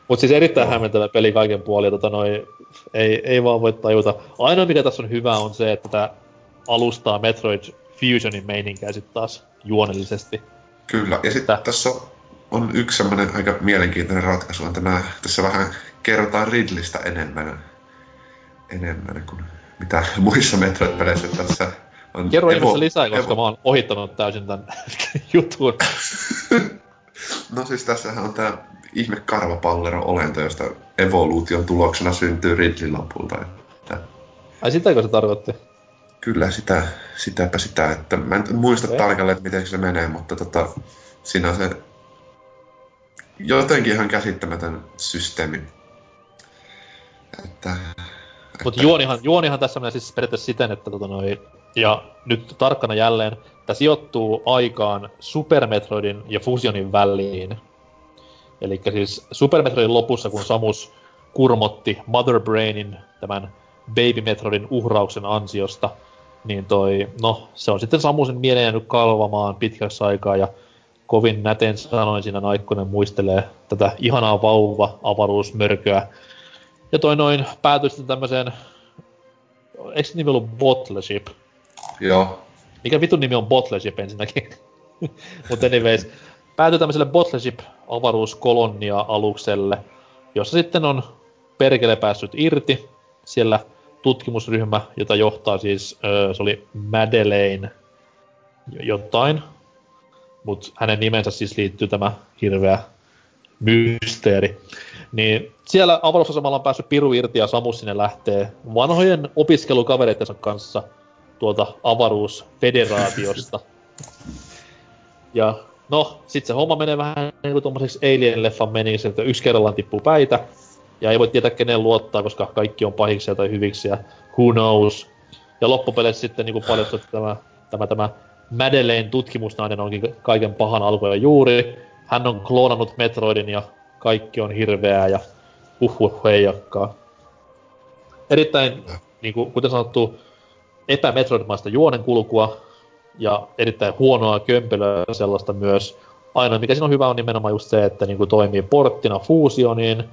Mutta siis erittäin no. hämmentävä peli kaiken puolin, tota noi, ei, ei vaan voi tajuta. Ainoa mikä tässä on hyvä on se, että tää alustaa Metroid Fusionin meininkiä sit taas juonellisesti. Kyllä, ja sitten tässä on yksi semmoinen aika mielenkiintoinen ratkaisu, että nää, tässä vähän kerrotaan Ridleystä enemmän, enemmän kuin mitä muissa Metroid-peleissä tässä on. Kerro evo, tässä lisää, koska evo. mä oon ohittanut täysin tän jutun. No siis tässähän on tää ihme karvapallero olento, josta evoluution tuloksena syntyy Ridley lopulta. Että... Ai sitäkö se tarkoitti? Kyllä sitä, sitäpä sitä, että mä en muista okay. tarkalleen, että miten se menee, mutta tota, siinä on se jotenkin ihan käsittämätön systeemi. Että... Mutta että... juonihan, juonihan tässä menee siis periaatteessa siten, että tota noi, ja nyt tarkkana jälleen, tämä sijoittuu aikaan Super Metroidin ja Fusionin väliin. Elikkä siis Super Metroidin lopussa, kun Samus kurmotti Mother Brainin tämän Baby Metroidin uhrauksen ansiosta, niin toi, no, se on sitten Samusin mieleen jäänyt kalvamaan pitkäksi aikaa, ja kovin näten sanoin siinä Naikkonen muistelee tätä ihanaa vauva-avaruusmörköä. Ja toi noin päätyi sitten tämmöiseen, eikö se nimi ollut Bottleship? Joo. Mikä vitun nimi on Bottleship ensinnäkin? Mutta anyways, päätyi tämmöiselle Bottleship-avaruuskolonia-alukselle, jossa sitten on perkele päässyt irti. Siellä tutkimusryhmä, jota johtaa siis, öö, se oli Madeleine jotain, mutta hänen nimensä siis liittyy tämä hirveä mysteeri. Niin siellä avaruusasemalla on päässyt piru irti ja Samus sinne lähtee vanhojen opiskelukavereittensa kanssa tuolta avaruusfederaatiosta. Ja no, sit se homma menee vähän niinku tommoseksi Alien-leffan meniksi, että yksi kerrallaan tippuu päitä. Ja ei voi tietää kenen luottaa, koska kaikki on pahiksi tai hyviksi ja who knows. Ja loppupeleissä sitten niinku paljastuu, että tämä, tämä, tämä Madeleine tutkimusnainen onkin kaiken pahan alkuja juuri. Hän on kloonannut Metroidin ja kaikki on hirveää ja uhuh heijakkaa. Erittäin, niinku, kuten sanottu, epämetroidmaista juonen kulkua ja erittäin huonoa kömpelöä sellaista myös. Ainoa mikä siinä on hyvä on nimenomaan just se, että niinku toimii porttina fuusioniin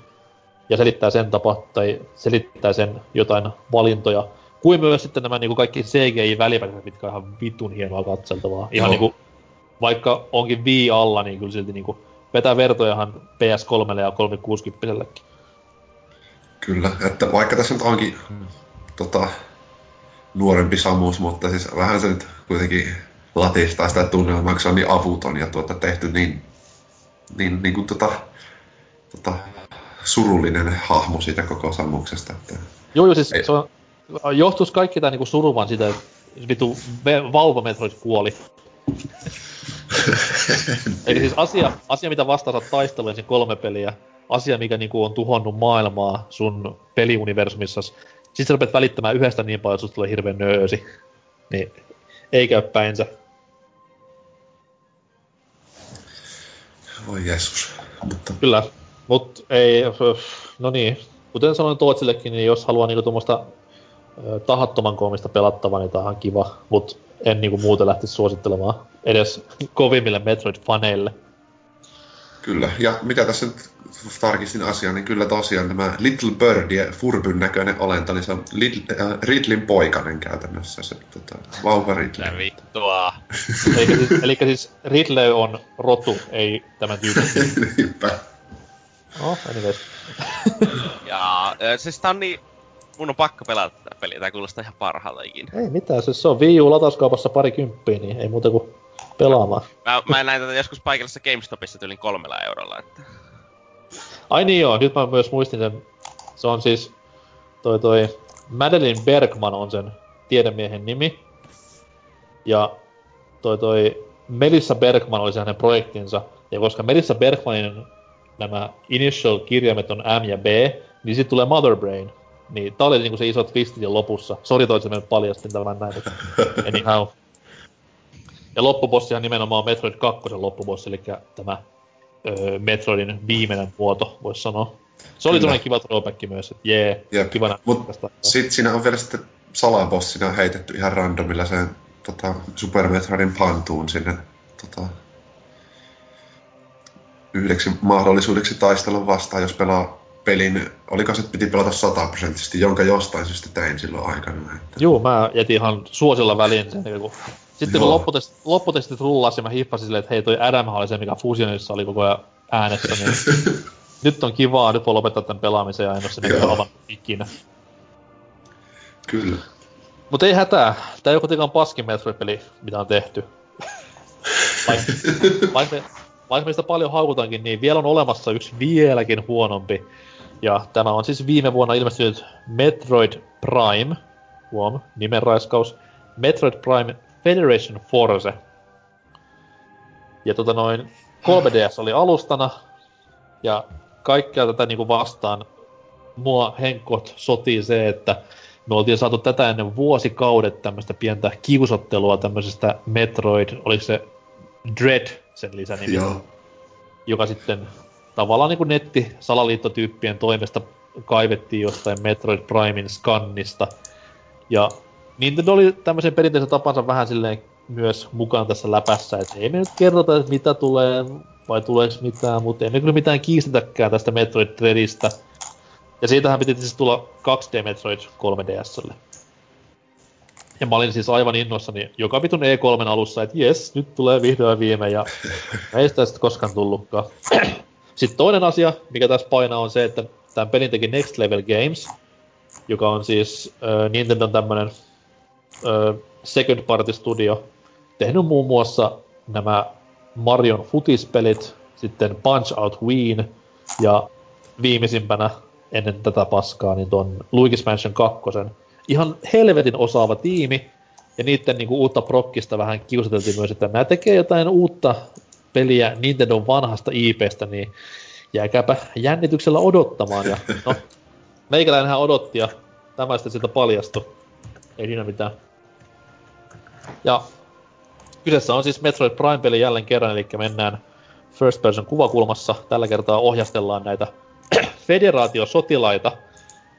ja selittää sen tapa tai selittää sen jotain valintoja. Kuin myös sitten nämä niinku kaikki C G I-välipätkät, mitkä on ihan vitun hienoa katseltavaa. Ihan no. niinku, vaikka onkin Wii alla, niin kyllä silti niinku vetää vertojahan P S kolme ja kolmesataakuusikymmentällekin. Kyllä, että vaikka tässä nyt onkin tota... nuorempi Samus, mutta siis vähän se nyt kuitenkin latistaa sitä tunnelmaa, kun se on niin avuton ja tuota tehty niin, niin, niin kuin tota, tota surullinen hahmo siitä koko Samuksesta. Joo, joo, siis se on, johtuisi kaikki tää niinku suruvan sitä, että vitu vauvametroid kuoli. Eli siis asia, asia mitä vastaan saat taistella ensin kolme peliä, asia mikä niinku on tuhonnut maailmaa sun peliuniversumissas, sitten sä rupeat välittämään yhdestä niin paljon, että susta tulee hirveen nöösi. Niin, ei käy päinsä. Voi Jeesus. Mutta... Kyllä, mut ei, no niin. Kuten sanoin Tootsillekin, niin jos haluaa niinku tuommoista tahattoman koomista pelattavaa, niin tää on ihan kiva. Mut en niinku muuten lähtisi suosittelemaan edes kovimmille Metroid-faneille. Kyllä, ja mitä tässä nyt tarkistin asiaa, niin kyllä tosiaan tämä Little Birdie, furbyn näköinen olento, niin se on Lidl, äh, Ridlin poikainen käytännössä, se tota, vauva Ridley. Mitä vittua! Elikkä siis, elikkä siis Ridley on rotu, ei tämän tyyppi. Niinpä. No, anyways. Jaa, siis tää on niin... Mun on pakko pelata tätä peliä, tää kuulostaa ihan parhaalta ikinä. Ei mitään, siis se on Wii U latauskaupassa pari kymppiä, niin ei muuta kuin pelaamaan. Mä, mä näin tätä joskus paikallisessa GameStopissa tyylin kolmella eurolla, että... Ai niin joo, nyt mä myös muistin sen. Se on siis... Toi toi... Madeleine Bergman on sen tiedemiehen nimi. Ja... Toi toi... Melissa Bergman oli se hänen projektinsa. Ja koska Melissa Bergmanin nämä initial-kirjaimet on M ja B, niin sit tulee Mother Brain. Niin, tää oli niinku se iso twisti jo lopussa. Sori toisin, että me paljastin tämän näin, mutta anyhow. Ja loppubossihan nimenomaan Metroid kaksi loppubossi, eli tämä öö, Metroidin viimeinen muoto, vois sanoa. Se oli semmoinen kiva throwback myös, että jee, yeah, kiva nähdä. Mut sit siinä on vielä sitten salabossina heitetty ihan randomilla sen tota, Super Metroidin pantuun sinne tota, yhdeksi mahdollisuudeksi taistelun vastaan, jos pelaa pelin, oliko se, piti pelata sataprosenttisesti, jonka jostain syystä tein silloin aikana. Että... Juu, mä jätin ihan suosilla väliin sen. Kun... Sitten joo, kun lopputest, lopputestit rullasi, mä hippasin silleen, että hei, toi R M oli se, mikä Fusionissa oli koko ajan äänessä. Niin... nyt on kivaa, nyt voi lopettaa tämän pelaamisen ja en ole se avannut ikinä. Kyllä. Mut ei hätää, tää ei ole kuitenkaan paskin Metroid-peli, mitä on tehty. Vaikka vaik, vaik me sitä paljon haukutankin, niin vielä on olemassa yksi vieläkin huonompi. Ja tämä on siis viime vuonna ilmestynyt Metroid Prime, huom, nimenraiskaus, Metroid Prime Federation Force. Ja tota noin, kolme D S oli alustana, ja kaikkea tätä niinku vastaan mua henkot sotii se, että me oltiin saatu tätä ennen vuosikaudet tämmöistä pientä kiusottelua tämmöisestä Metroid, oliko se Dread sen lisänimi, joo, joka sitten... Tavallaan niin kuin nettisalaliittotyyppien toimesta kaivettiin jostain Metroid Primein skannista. Ja Nintendo oli tämmöisen perinteisen tapansa vähän silleen myös mukaan tässä läpässä, että ei me nyt kerrota, että mitä tulee, vai tuleeks mitään, mutta ei me kyllä mitään kiistetäkään tästä Metroid Dreadistä. Ja siitähän piti siis tulla kaksi D Metroid kolme D S:lle. Ja mä olin siis aivan innoissani joka vitun E kolmen alussa, että jes, nyt tulee vihdoin viime, ja ei sitä sitten koskaan tullutkaan. Sitten toinen asia, mikä tässä painaa, on se, että tämän pelin teki Next Level Games, joka on siis äh, Nintendon tämmönen äh, second party studio, tehnyt muun muassa nämä Marion futispelit, sitten Punch Out Wii, ja viimeisimpänä ennen tätä paskaa, niin ton Luigi's Mansion kaksi. Ihan helvetin osaava tiimi, ja niitten niinku uutta prokkista vähän kiusateltiin myös, että nämä tekee jotain uutta peliä Nintendon vanhasta I P:stä, niin jääkääpä jännityksellä odottamaan. Ja no, meikäläinenhän odotti ja tämä sitten sieltä paljastui. Ei siinä mitään. Ja kyseessä on siis Metroid Prime-peli jälleen kerran, eli mennään first person kuvakulmassa. Tällä kertaa ohjastellaan näitä federaatiosotilaita,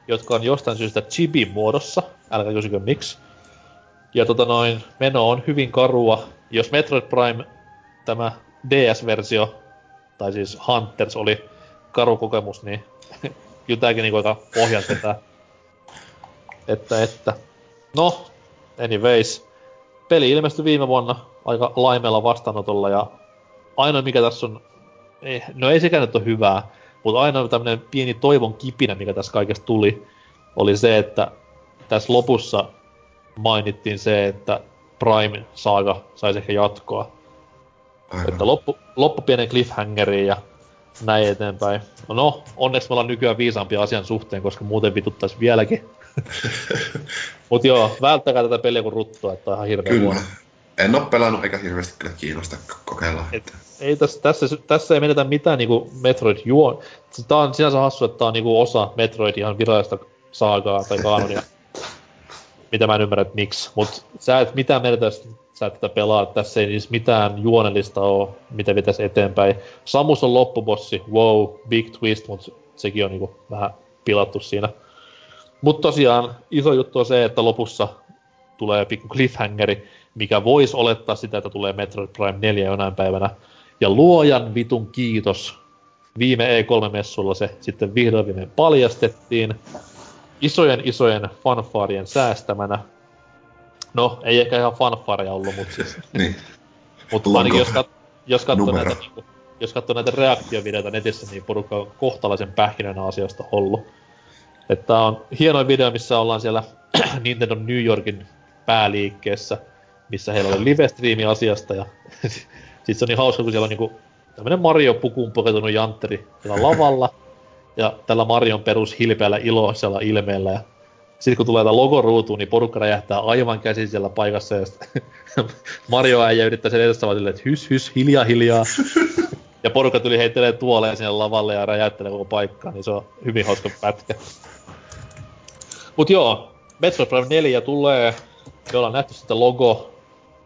jotka on jostain syystä chibin muodossa. Älkää kysykö miksi. Ja tota noin, meno on hyvin karua. Jos Metroid Prime tämä D S-versio, tai siis Hunters, oli karu kokemus, niin kyllä tääkin niinku aika pohjaa tätä. Että, että. No, anyways. Peli ilmestyi viime vuonna aika laimeella vastaanotolla, ja ainoa mikä tässä on, ei, no ei sekään nyt ole hyvää, mutta ainoa tämmönen pieni toivon kipinä, mikä tässä kaikesta tuli, oli se, että tässä lopussa mainittiin se, että Prime-saaga saisi ehkä jatkoa. Aina. Että loppu, loppu pienen cliffhangeriin ja näin eteenpäin. No, onneksi me ollaan nykyään viisaampia asian suhteen, koska muuten vituttais vieläkin. Mut joo, välttäkää tätä peliä kun ruttua, että on ihan hirveän huono. En oo pelannut eikä hirveästi kyllä kiinnosta kokeilla. Et, ei tässä, tässä, tässä ei menetä mitään niinku Metroid juo. Tää on sinänsä hassu, että tää on niinku osa Metroid ihan virallista saagaa tai kaanonia. Mitä mä en ymmärrä, että miksi. Mut sä et mitään menetä, jos sä tätä pelaa. Tässä ei siis mitään juonellista oo, mitä vetäis eteenpäin. Samus on loppubossi. Wow, big twist, mut sekin on niinku vähän pilattu siinä. Mut tosiaan, iso juttu on se, että lopussa tulee pikku cliffhangeri, mikä vois olettaa sitä, että tulee Metroid Prime neljä jonain päivänä. Ja luojan vitun kiitos. Viime E kolme -messulla se sitten vihdoin viimein paljastettiin. Isojen isojen fanfaarien säästämänä. No, ei ehkä ihan fanfaaria ollut, mutta siis... niin. Mutta ainakin jos, kat, jos katsoo näitä, jos katsoo näitä reaktiovideoita netissä, niin porukka on kohtalaisen pähkinänä asiasta ollut. Että tää on hienoin video, missä ollaan siellä Nintendo New Yorkin pääliikkeessä, missä heillä oli live-striimi asiasta. Ja sit se on niin hauska, kun siellä on niinku tämmönen Mario-pukuun pokeutunut jantteri siellä lavalla. Ja tällä Marion perus hilpeällä iloisella ilmeellä. Ja sit kun tulee tää logoruutu, niin porukka räjähtää aivan käsin siellä paikassa. Ja Mario äijä yrittää sen edessä vaan silleen, että hys hys, hiljaa hiljaa. Ja porukka tuli heittelee tuoleen sinne lavalle ja räjäyttelee koko paikkaa, niin se on hyvin hauska pätkä. Mut joo, Metroid Prime neljä tulee, me ollaan nähty sitä logo,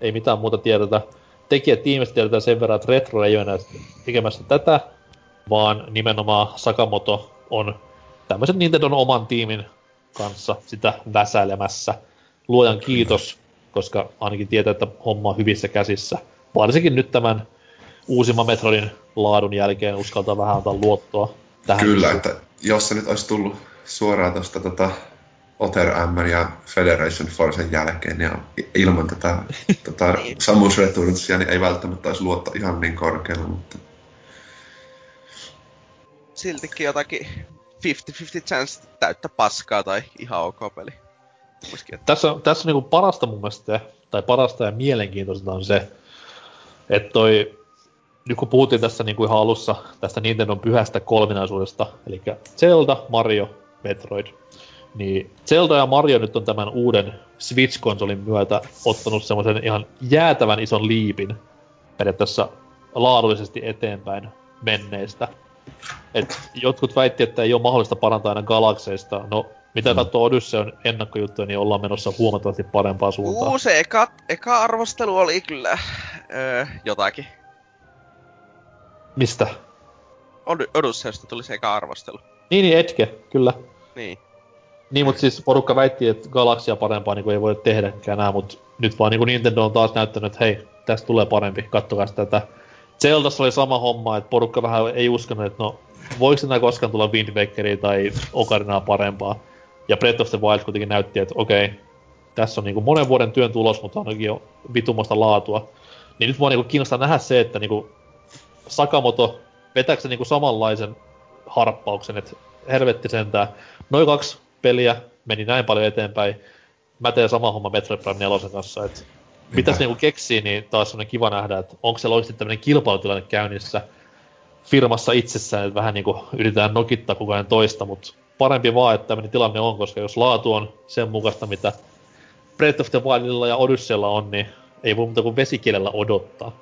ei mitään muuta tiedetä. Tekijätiimistä tiedetään sen verran, että Retro ei ole enää tekemässä tätä, vaan nimenomaan Sakamoto on tämmösen Nintendon oman tiimin kanssa sitä väsäilemässä. Luojan kiitos, koska ainakin tietää, että homma on hyvissä käsissä. Varsinkin nyt tämän uusimman Metroidin laadun jälkeen uskaltaa vähän antaa luottoa tähän. Kyllä, missä. Että jos se nyt olisi tullut suoraan tuosta tota Other M ja Federation Forcen jälkeen ja ilman tätä tota Samus Returnesia, niin ei välttämättä olisi luotto ihan niin korkealla, mutta... Siltikin jotakin viisikymmentä viisikymmentä chance täyttä paskaa tai ihan ok peli. Muiskin, että... Tässä, tässä on niin parasta mun mielestä, tai parasta ja mielenkiintoista on se, että toi... Nyt kun puhuttiin tässä niin kuin ihan alussa tästä Nintendon pyhästä kolminaisuudesta, eli Zelda, Mario, Metroid, niin Zelda ja Mario nyt on tämän uuden Switch-konsolin myötä ottanut semmoisen ihan jäätävän ison liipin periaatteessa laadullisesti eteenpäin menneistä. Et jotkut väitti, että ei ole mahdollista parantaa aina galakseista. No, mitä katsoo Odysseyn ennakkojuttuja, niin ollaan menossa huomattavasti parempaa suuntaan. Uu, se eka, eka arvostelu oli kyllä öö, jotakin. Mistä? Odysseesta tuli se eka arvostelu. Niin, niin etke, kyllä. Niin. Niin, mut siis porukka väitti, että galaksia parempaa niin ei voi tehdäkään enää, mut nyt vaan niin Nintendo on taas näyttänyt, että hei, tästä tulee parempi, kattokaa tätä. Zeldassa oli sama homma, että porukka vähän ei uskonut, että no, voiko enää koskaan tulla Wind Wakeria tai Ocarinaa parempaa. Ja Breath of the Wild kuitenkin näytti, että okei, okay, tässä on niin monen vuoden työn tulos, mutta ainakin jo vitumasta laatua. Niin nyt vaan niin kiinnostaa nähdä se, että niin Sakamoto, vetääkö se niinku samanlaisen harppauksen, että helvetti sentään. Noin kaksi peliä meni näin paljon eteenpäin. Mä teen sama homma Metroid Prime nelosen kanssa, että mitä se niinku keksii, niin taas on kiva nähdä, että onko siellä oikeasti tämmönen kilpailutilanne käynnissä firmassa itsessään, että vähän niinku yritetään nokittaa kukaan toista, mutta parempi vaan, että tämmönen tilanne on, koska jos laatu on sen mukaista, mitä Breath of the Wildilla ja Odysseella on, niin ei voi muuta kuin vesikielellä odottaa.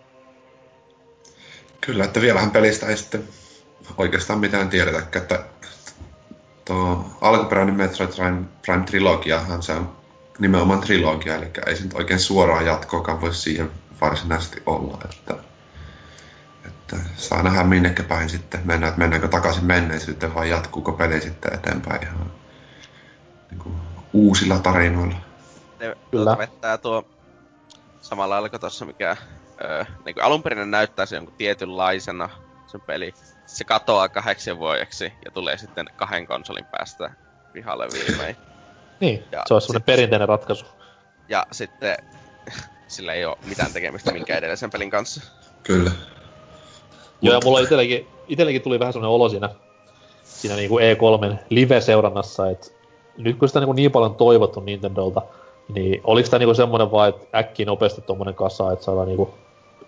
Kyllä, että vielähän pelistä ei sitten oikeastaan mitään tiedetäkään, että tuo alkuperäinen Metroid Prime, Prime trilogiahan se on nimenomaan trilogia, eli ei se nyt oikein suoraan jatkoakaan voi siihen varsinaisesti olla, että, että saa nähdä minnekä päin sitten mennään, että mennäänkö takaisin menneisyyteen vai jatkuuko peli sitten eteenpäin ihan niin kuin uusilla tarinoilla. Ne, tuota vettää tuo samalla alko tuossa mikä... Öö, niin kuin alunperin näyttää se jonkun tietynlaisena sen peli. Se katoaa kahdeksan vuodeksi ja tulee sitten kahden konsolin päästä pihalle viimein. Niin, ja se on semmoinen perinteinen ratkaisu. Ja sitten sillä ei oo mitään tekemistä minkään edellisen pelin kanssa. Kyllä. Joo, ja mulla itelläkin, itelläkin tuli vähän semmoinen olo siinä, siinä niin kuin E kolmen live-seurannassa, että nyt kun sitä niin, kuin niin paljon toivottu Nintendolta, niin oliks tää niin kuin semmoinen vaan, että äkkiä nopeasti tommonen kasa, että saadaan niin kuin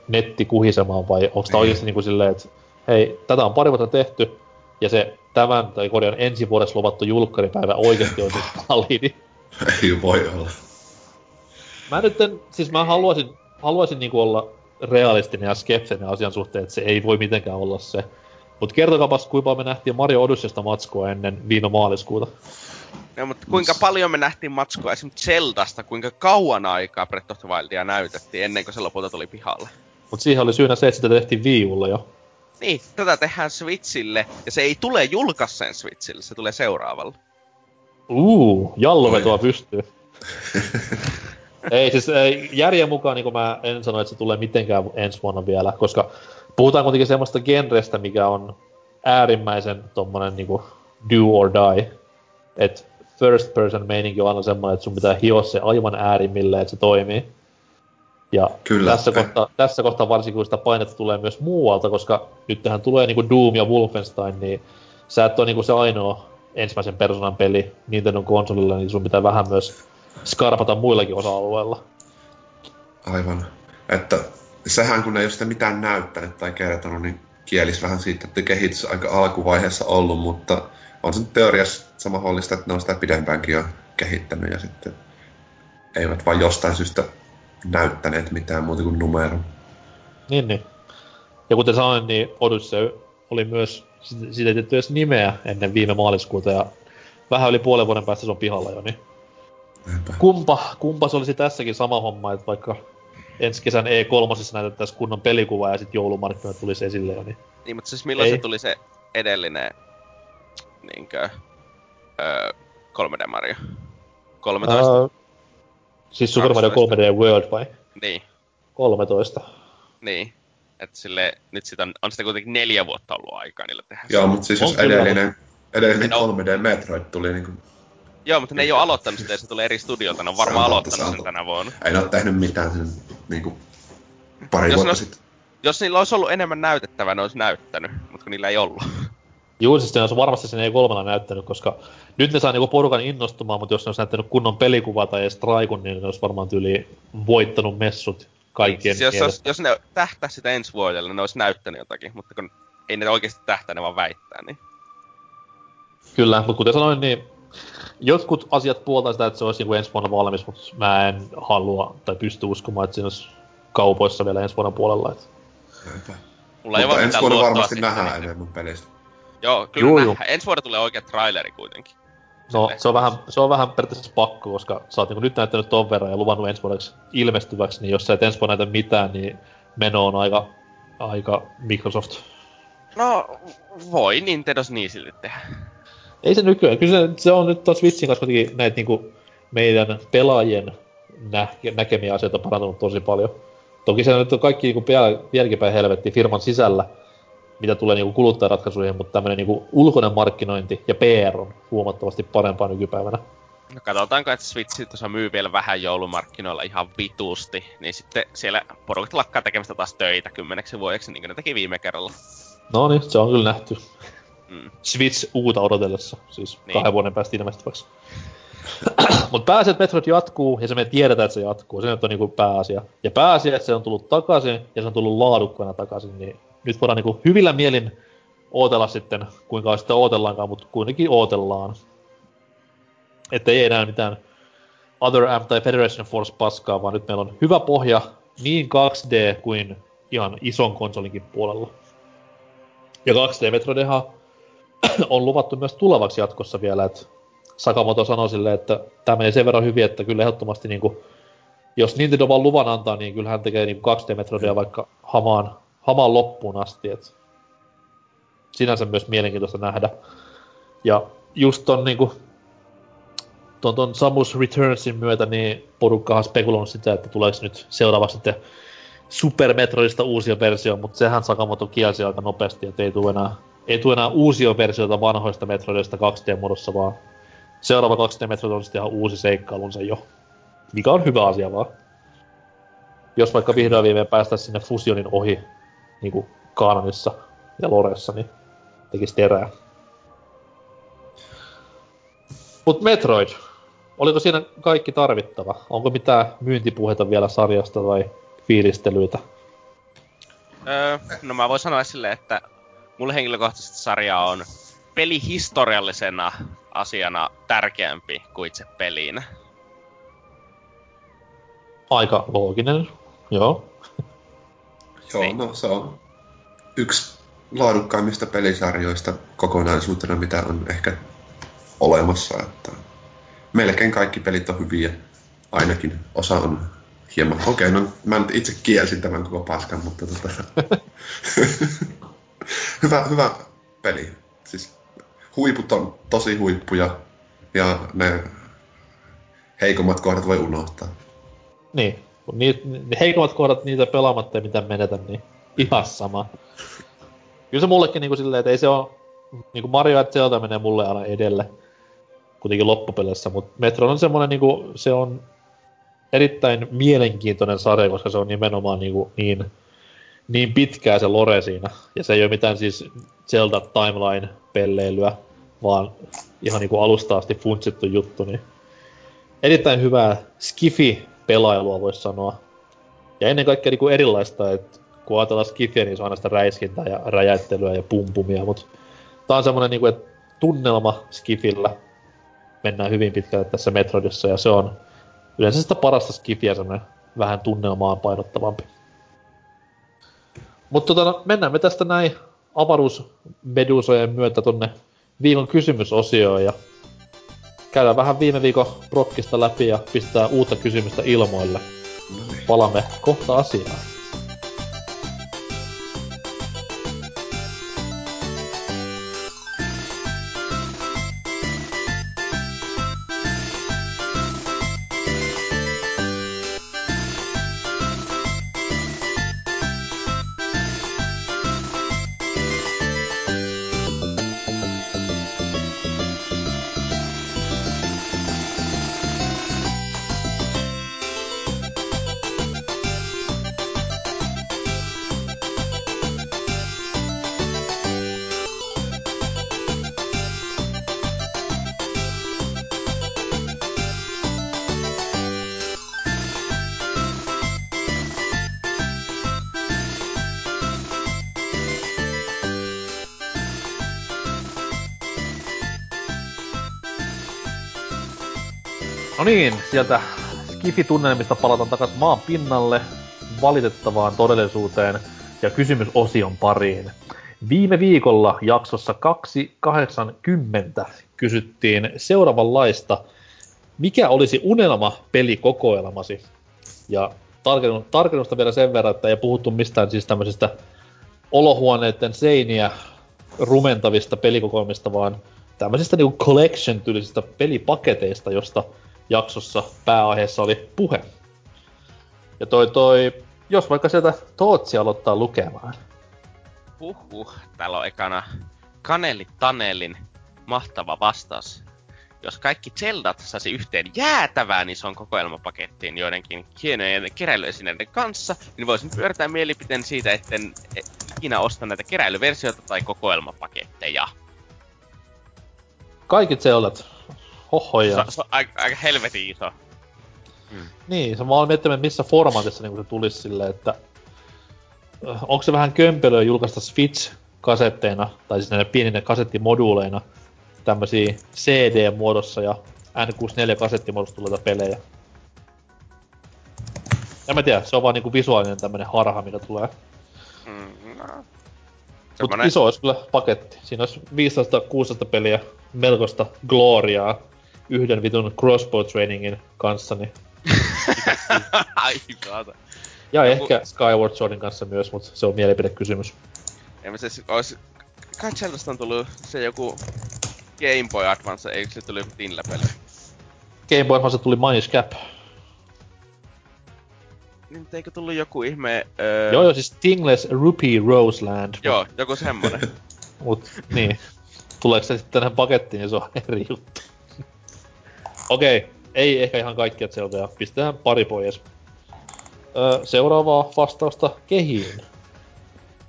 netti kuhisemaan, vai onko tää oikeesti niinku silleen, että hei, tätä on pari vuotta tehty, ja se tämän tai korjan ensi vuodessa luvattu julkkaripäivä oikeesti on nyt validi. Ei voi olla. Mä nyt en, siis mä haluaisin, haluaisin niinku olla realistinen ja skeptinen asian suhteen, että se ei voi mitenkään olla se. Mut kertokaapas, kuinka me nähtiin Mario Odysseysta matskua ennen viime maaliskuuta. No, mutta kuinka paljon me nähtiin matskua esimerkiksi Zeldasta, kuinka kauan aikaa Breath of the Wildia näytettiin ennen kuin se lopulta tuli pihalle. Mut siihen oli syynä se, että sitä tehtiin Wii U:lla jo. Niin, tätä tehdään Switchille, ja se ei tule julkaisen Switchille, se tulee seuraavalla. Uuu, jallovetoa pystyy. Ei siis, järjen mukaan niin mä en sano, että se tulee mitenkään ensi vuonna vielä, koska puhutaan kuitenkin semmoista genrestä, mikä on äärimmäisen tommonen niinku do or die. Et first person meininki on aina semmoinen, että sun pitää hioa se aivan äärimmille, että se toimii. Ja tässä kohtaa, tässä kohtaa varsinkin, kun sitä painetta tulee myös muualta, koska nyt tähän tulee niinku Doom ja Wolfenstein, niin sä et ole niinku se ainoa ensimmäisen persoonan peli Nintendo konsolilla, niin sun pitää vähän myös skarpata muillakin osa-alueilla. Aivan. Että sehän kun ei ole sitä mitään näyttänyt tai kertonut, niin kielis vähän siitä, että kehitys aika alkuvaiheessa ollut, mutta on se teoriassa sama hollista, että ne on sitä pidempäänkin jo kehittänyt ja sitten eivät vaan jostain syystä näyttäneet mitään muuta kuin numeron. Niin, niin. Ja kuten sanoin, niin Odyssey oli myös, siitä ei tietty edes nimeä ennen viime maaliskuuta ja vähän yli puolen vuoden päästä se on pihalla jo, niin kumpa, kumpa se olisi tässäkin sama homma, että vaikka ensi kesän E kolme näytettäisiin kunnon pelikuva ja sitten joulumarkkinoilla tulisi esille jo, niin... Niin, mutta siis milloin ei. Se tuli se edellinen, niinkö, öö, kolme D Mario? kolmetoista? Öö, siis Super Mario kolme D World vai? Niin. kolmetoista. Niin. Että sille, nyt sit on, on sitä kuitenkin neljä vuotta ollut aikaa niillä tehdä. Joo, mutta siis jos edellinen, edellinen kolme D Metroid tuli niinku... Joo, mutta ne ei oo aloittanut sitä, se tulee eri studiolta, ne on varmaan aloittanut sen tänä vuonna. Ei ne oo tehnyt mitään sen niinku pari vuotta sitten. Jos niillä olisi ollut enemmän näytettävää, ne olisi näyttänyt, mutta kun niillä ei ollut. Juu, siis ne olisi varmasti sen E kolme näyttänyt, koska nyt ne saa niinku porukan innostumaan, mutta jos ne olisi näyttänyt kunnon pelikuvaa tai edes traikun, niin ne olisi varmaan tyyliin voittanut messut kaikkien siis jos, jos ne tähtäisi sitä ensi vuodelle, niin ne olisi näyttänyt jotakin, mutta kun ei ne oikeesti tähtää, ne vaan väittää, niin... Kyllä, mutta kuten sanoin, niin... Jotkut asiat puoltaa sitä, että se olisi ensi vuonna valmis, mutta mä en halua tai pysty uskomaan, että siinä olisi kaupoissa vielä ensi vuonna puolella. Että... Mulla ei mutta ensi vuonna varmasti nähdään enemmän pelistä. Joo, kyllä juu, nähdään. Juu. Ensi vuonna tulee oikea traileri kuitenkin. No, se on, vähän, se on vähän periaatteessa pakko, koska sä oot nyt näyttänyt ton verran ja luvannut ensi vuodeksi ilmestyväksi, niin jos sä et ensi vuonna näytä mitään, niin meno on aika, aika Microsoft. No, voi Nintendos niin silti tehdä. Ei se nykyään. Kyllä se, se on nyt tuon Switchin kanssa kuitenkin näitä niinku meidän pelaajien nä- näkemiä asioita parantunut tosi paljon. Toki se on nyt kaikki niinku jälkipäin helvetti firman sisällä, mitä tulee niinku kuluttajaratkaisuihin, mutta tämmönen niinku ulkoinen markkinointi ja P R on huomattavasti parempaa nykypäivänä. No katsotaanko, että Switch tuossa myy vielä vähän joulumarkkinoilla ihan vitusti, niin sitten siellä porukat lakkaa tekemistä taas töitä kymmeneksi vuodeksi, niin kuin ne teki viime kerralla. No niin, se on kyllä nähty. Mm. Switch uuta odotellessa, siis niin. Kahden vuoden päästä ilmestyväksi. Mut pääasia, että Metroid jatkuu, ja se me tiedetään, että se jatkuu. Se nyt on niinku pääasia. Ja pääasia, että se on tullut takaisin, ja se on tullut laadukkaana takaisin, niin nyt voidaan niinku hyvillä mielin ootella sitten, kuinka sitä ootellaankaan, mutta kuitenkin ootellaan. Että ei enää mitään Other M tai Federation Force paskaa, vaan nyt meillä on hyvä pohja niin kaksi D kuin ihan ison konsolinkin puolella. Ja kaksi D Metroidhan on luvattu myös tulevaksi jatkossa vielä, että Sakamoto sanoi silleen, että tämä menee sen verran hyvin, että kyllä ehdottomasti niinku, jos Nintendo vaan luvan antaa, niin kyllä hän tekee niinku kaksi D-metroidia vaikka hamaan, hamaan loppuun asti, et sinänsä myös mielenkiintoista nähdä. Ja just ton niinku, ton, ton Samus Returnsin myötä, niin porukkahan spekuloinut sitä, että tuleeko nyt seuraavaksi sitten Super Metroidista uusia versio, mutta sehän Sakamoto kielsi aika nopeasti, et ei tule enää Ei tule enää uusia versioita vanhoista Metroidista kaksi D-muodossa, vaan seuraava kaksi D-Metroid on sitten ihan uusi seikkailunsa jo. Mikä on hyvä asia vaan. Jos vaikka vihdoin viimein päästäisiin sinne Fusionin ohi, niinku Kanonissa ja Loressa, niin tekis terää. Mut Metroid, oliko siinä kaikki tarvittava? Onko mitään myyntipuheita vielä sarjasta tai fiilistelyitä? Öö, no mä voin sanoa silleen, että mulle henkilökohtaisesti sarja on pelihistoriallisena asiana tärkeämpi kuin itse pelinä. Aika looginen, joo. Joo, niin. No se on yksi laadukkaimmista pelisarjoista kokonaisuutena, mitä on ehkä olemassa. Että melkein kaikki pelit on hyviä, ainakin osa on hieman... Okei, okay, no mä nyt itse kielsin tämän koko paskan, mutta tota... Hyvä, hyvä peli. Siis huiput on tosi huippuja ja ne heikommat kohdat voi unohtaa. Niin, ni, heikommat kohdat niitä pelaamatta ei mitään menetä, niin ihan sama. Kyllä se mullekin niinku silleen, että ei se oo... Niinku Mario ja Zelda menee mulle aina edelle. Kuitenkin loppupeleissä, mut Metro on semmonen niinku... Se on erittäin mielenkiintoinen sarja, koska se on nimenomaan niinku niin... Niin pitkää se lore siinä. Ja se ei oo mitään siis Zelda timeline-pelleilyä. Vaan ihan niinku alusta asti funtsittu juttu, niin... Erittäin hyvää skifi-pelailua vois sanoa. Ja ennen kaikkea niinku erilaista, että kun ajatellaan skifiä, niin se on aina sitä räiskintää ja räjäyttelyä ja pumpumia, mut tää on semmonen niinku, että tunnelma skifillä mennään hyvin pitkälle tässä Metroidissa, ja se on yleensä sitä parasta skifiä, semmonen vähän tunnelmaan painottavampi. Mut tota, mennään me tästä näin avaruusmedusojen myötä tonne viikon kysymysosioon, ja käydään vähän viime viikon brokkista läpi ja pistää uutta kysymystä ilmoille. Palaamme kohta asiaan. No niin, sieltä skifi-tunnelmista palataan takas maan pinnalle, valitettavaan todellisuuteen ja kysymysosion pariin. Viime viikolla jaksossa kaksi kahdeksankymmentä kysyttiin seuraavanlaista. Mikä olisi unelma pelikokoelmasi? Ja tarkennusta vielä sen verran, että ei puhuttu mistään siis tämmöisistä olohuoneiden seiniä rumentavista pelikokoelmista, vaan tämmöisistä niinku collection-tyylisistä pelipaketeista, josta jaksossa pääaiheessa oli puhe. Ja toi toi, jos vaikka sieltä Tootsi aloittaa lukemaan. Huhhuh, täällä on ekana Kaneli Tanelin mahtava vastaus. Jos kaikki Zeldat saisi yhteen jäätävään ison kokoelmapakettiin joidenkin hienojen keräilyesineiden kanssa, niin voisin pyörittää mielipiteen siitä, etten ikinä osta näitä keräilyversioita tai kokoelmapaketteja. Kaikki Zeldat. Hohoja. Se on aika helvetin iso. Mm. Niin, se mä olen miettinyt, missä formaatissa niin se tulisi silleen, että... Onko se vähän kömpelöä julkaista Switch-kasetteina, tai siis näinä pieninä kasettimoduuleina, tämmösiä C D-muodossa ja N kuusikymmentäneljä-kasettimuodossa tulleita pelejä. En mä tiedä, se on vaan niinku visuaalinen tämmönen harha, mikä tulee. Mm, no. Mut semmoinen... iso olisi kyllä paketti. Siinä olisi viisitoista kuusitoista peliä, melkoista gloriaa. Yhden vitun crossbow trainingin kanssa, niin... Ai kaata. Ja joku... ehkä Skyward Swordin kanssa myös, mut se on mielipidekysymys. Emme siis ois... Kai Zeldasta on tullu se joku... Game Boy Advance, eikö se tullu joku Tinla-peli? Game Boy Advance tuli Minish Cap. Niin, eikö tullu joku ihme... Öö... Joo, joo, siis Tingless Rupee Roseland. Joo, joku semmonen. Mut, niin. Tuleeko se sitten tähän pakettiin, niin se on eri juttu. Okei, ei ehkä ihan kaikkia Zeldaa. Pistetään pari pois. Öö, seuraavaa vastausta kehiin.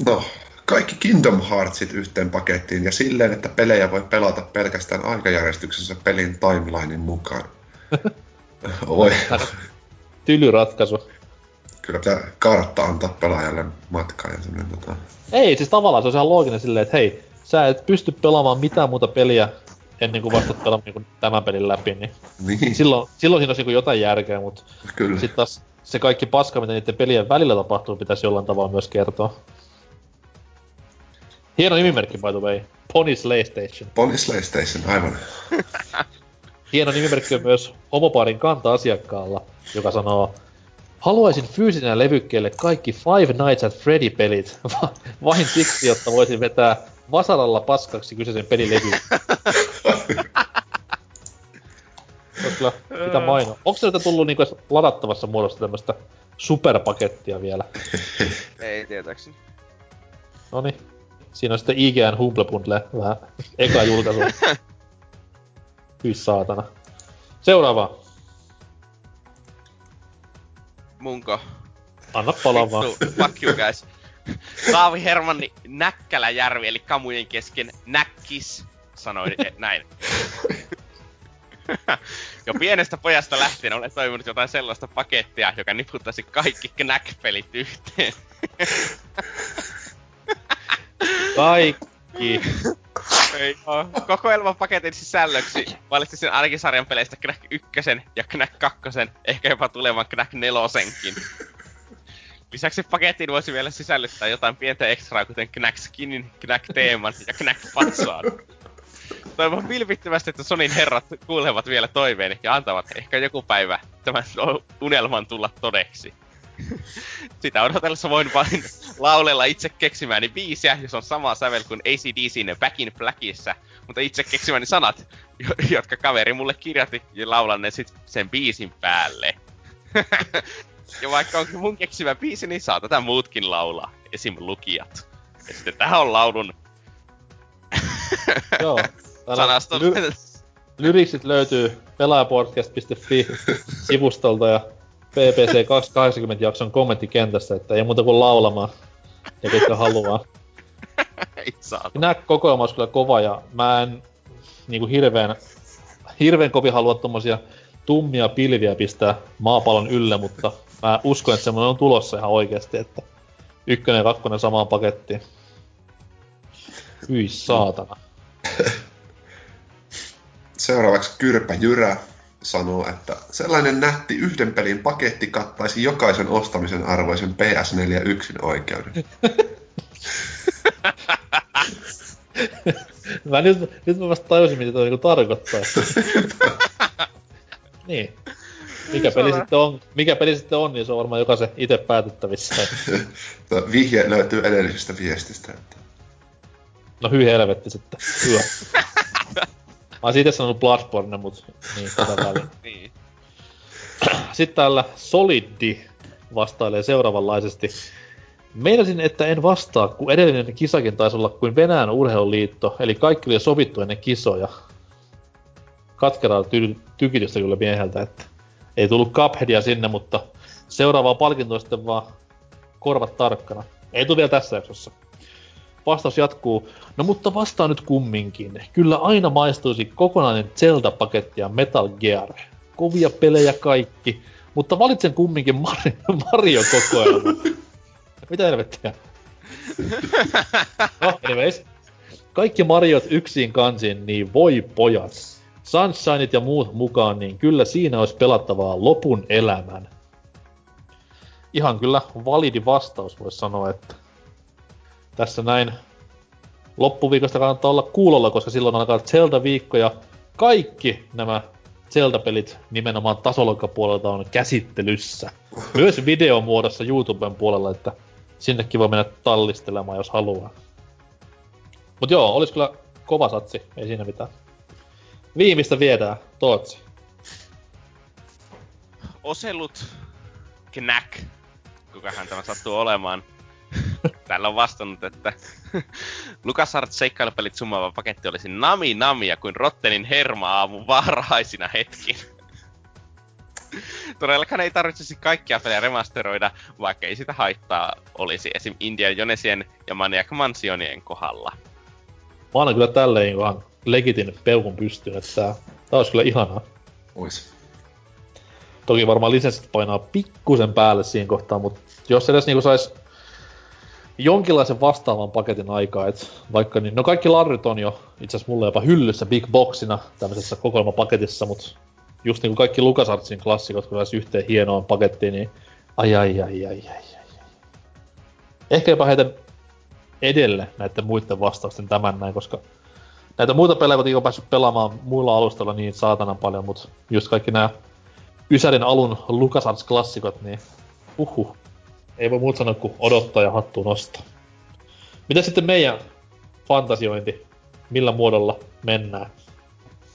No, kaikki Kingdom Heartsit yhteen pakettiin ja silleen, että pelejä voi pelata pelkästään aikajärjestyksessä pelin timelinein mukaan. Oi. Tyly ratkaisu. Kyllä pitää kartta antaa pelaajalle matkaa ja semmoinen tota... Ei, siis tavallaan se on ihan looginen silleen, että hei, sä et pysty pelaamaan mitään muuta peliä ennen kuin vastat pelaamaan niin kuin tämän pelin läpi, niin, niin. Silloin, silloin siinä olisi niin kuin jotain järkeä, mutta sitten taas se kaikki paska, mitä niiden pelien välillä tapahtuu, pitäisi jollain tavalla myös kertoa. Hieno nimimerkki, by the way. Pony Slay Station. Pony Slay Station, aivan. Hieno nimimerkki on myös homoparin kanta-asiakkaalla, joka sanoo: haluaisin fyysisenä levykkeelle kaikki Five Nights at Freddy-pelit, vain siksi, jotta voisin vetää vasaralla paskaksi kyseisen pelilevyn. kyllä pitää mainita. Onko sieltä tullut niinku ladattavassa muodossa tämmöstä superpakettia vielä? Ei tietääkseni. Noniin. Siinä on sitten I G N Humble Bundle vähän eka julkaisu. Hyi saatana. Seuraavaan. Munko? Anna palaa vaan. Fuck you guys. Taavi Hermanni Näkkäläjärvi, eli kamujen kesken Näkkis, sanoi näin. Jo pienestä pojasta lähtien olen toivonut jotain sellaista pakettia, joka niputtaisi kaikki knäkpelit yhteen. Kaikki. Kokoelmapaketin sisällöksi valitsisin ainakin sarjan peleistä Knäk ykkösen ja Knäk kakkosen, ehkä jopa tulevan Knäk nelosenkin. Lisäksi pakettiin voisi vielä sisällyttää jotain pientä ekstraa, kuten Knäk Skinin, Knäk Teeman ja Knäk Patsaan. Toivon vilpittömästi, että Sonin herrat kuulevat vielä toiveeni ja antavat ehkä joku päivä tämän unelman tulla todeksi. Sitä odotellessa voin vain laulella itse keksimäni biisiä, jos on sama sävel kuin A C D C:n Back in Blackissa, mutta itse keksimäni sanat, jotka kaveri mulle kirjatti, ja laulan ne sit sen biisin päälle. Ja vaikka onkin mun keksimä biisi, niin saa tätä muutkin laulaa, esim. lukijat. Ja sitten tähän on laulun Joo, sanaston. Ly- lyriksit löytyy pelaajapodcast piste fi-sivustolta ja P P C kaksisataakahdeksankymmentä jakson kommenttikentässä, että ei muuta kuin laulamaan, ja ketkä haluaa. Ei saata. Nää kokoelma olisi kyllä kova, ja mä en niinku hirveen, hirveen kovin halua tommosia tummia pilviä pistää maapallon ylle, mutta mä uskon, että semmonen on tulossa ihan oikeesti, että ykkönen ja kakkonen samaan pakettiin. Hyi saatana. Seuraavaksi Kyrpä Jyrä sanoo, että sellainen nätti yhden pelin paketti kattaisi jokaisen ostamisen arvoisen P S neljä yksin oikeuden. Mä nyt, nyt mä vasta tajusin, mitä toi niinku tarkoittaa. Niin. Mikä peli sitten on, mikä peli sitten on, niin se on varmaan jokaisen itse päätettävissä. Vihje löytyy edellisestä viestistä. Että... No hyy helvetti sitten. Hyvä. Mä oon siitä sanonut Bloodborne, mut niin sitä väliin. Niin. Sitten täällä Solidi vastailee seuraavanlaisesti. Meinasin, että en vastaa, kun edellinen kisakin taisi olla kuin Venäjän urheiluliitto, eli kaikki oli sovittu ennen kisoja. Katkeraa ty- tykitystä kyllä mieheltä, että ei tullut Cupheadia sinne, mutta seuraavaa palkintoa sitten vaan korvat tarkkana. Ei tule vielä tässä jaksossa. Vastaus jatkuu. No mutta vastaan nyt kumminkin. Kyllä aina maistuisi kokonainen Zelda-paketti ja Metal Gear. Kovia pelejä kaikki. Mutta valitsen kumminkin Mario, Mario kokoelman. Mitä helvettiä? No, anyways. Kaikki Mariot yksiin kansiin, niin voi pojat. Sunshineit ja muut mukaan, niin kyllä siinä olisi pelattavaa lopun elämän. Ihan kyllä validi vastaus, voisi sanoa, että tässä näin loppuviikosta kannattaa olla kuulolla, koska silloin alkaa Zelda-viikko ja kaikki nämä Zelda-pelit nimenomaan tasoloikkapuolelta on käsittelyssä. Myös videomuodossa YouTuben puolella, että sinnekin voi mennä tallistelemaan, jos haluaa. Mut joo, olis kyllä kova satsi, ei siinä mitään. Viimeistä viedään, Tootsi. Oselut Knack, kukahan tämä sattuu olemaan. Täällä on vastannut, että LucasArts-seikkailupelit summaava paketti olisi nami namia kuin Rottenin herma-aamun varhaisina hetkin. Todellakaan ei tarvitsisi kaikkia pelejä remasteroida, vaikka ei sitä haittaa olisi esim. Indian Jonesien ja Maniac Mansionien kohdalla. Mä annan kyllä tälleen vaan legitin peukun pystyyn, että tää, tää olisi kyllä ihanaa. Ois. Toki varmaan lisenssit painaa pikkusen päälle siinä kohtaa, mutta jos edes niinku sais jonkinlaisen vastaavan paketin aikaa, et vaikka niin, no kaikki larryt on jo itseasiassa mulle jopa hyllyssä big boxina tämmöisessä kokoelmapaketissa, mut just niinku kaikki LucasArtsin klassikot, kun saisi yhteen hienoon pakettiin, niin ai ai ai ai ai ai. Ehkä jopa heitän edelle näitten muiden vastausten tämän näin, koska näitä muita pelejä kuitenkin on päässyt pelaamaan muilla alustoilla niin saatanan paljon, mut just kaikki nää Ysärin alun LucasArts-klassikot, niin uhuh. Ei voi muuta sanoa kuin odottaa ja hattuun nostaa. Mitä sitten meidän fantasiointi? Millä muodolla mennään?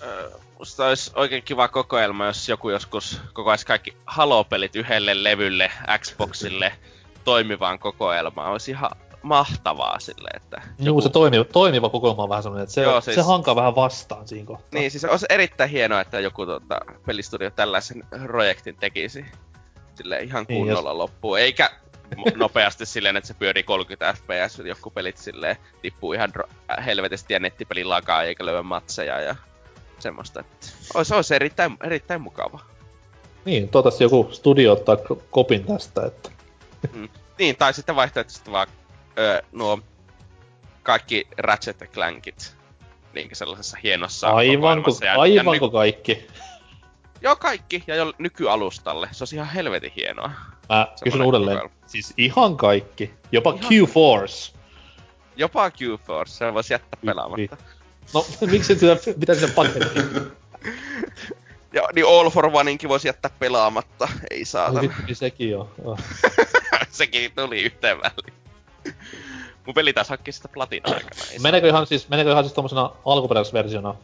Öö, musta olisi oikein kiva kokoelma, jos joku joskus kokoaisi kaikki Halo-pelit yhdelle levylle, Xboxille toimivaan kokoelmaan. Olisi ihan mahtavaa sille, että... Joku... Juu, se toimiva, toimiva kokoelma on vähän semmoinen, että se, joo, siis... se hankaa vähän vastaan siinä kohtaa. Niin, siis olisi erittäin hienoa, että joku tuota, pelistudio tällaisen projektin tekisi sille ihan kunnolla niin, loppuun. Eikä nopeasti silleen, että se pyörii kolmekymmentä F P S, joku pelit silleen tippuu ihan ro- helvetisti ja nettipeli lagaa eikä löydä matseja ja... semmoista, että ois, ois erittäin, erittäin mukava. Niin, toivottavasti joku studio ottaa kopin tästä, että... Mm. Niin, tai sitten vaihtoehtoisesti vaan öö, nuo kaikki Ratchet and Clankit niinkin sellaisessa hienossa... Aivan, ku, ja, aivan ja, ku kaikki. Joo, kaikki, ja jo nykyalustalle. Se on ihan helvetin hienoa. Mä kysyn uudelleen. Kokeilma. Siis ihan kaikki. Jopa ihan... Q-Force. Jopa Q-Force, se voisi jättää pelaamatta. No, miksi et sitä pitäisi sen pakettiin? Ja niin All for Oneinkin voisi jättää pelaamatta, ei saatana. No vittu, niin sekin joo. Sekin tuli yhteen väliin. Mun peli taas hakkii sitä platinaa aikana. Menekö ihan siis, menekö ihan siis tommosena alkuperäisversiona?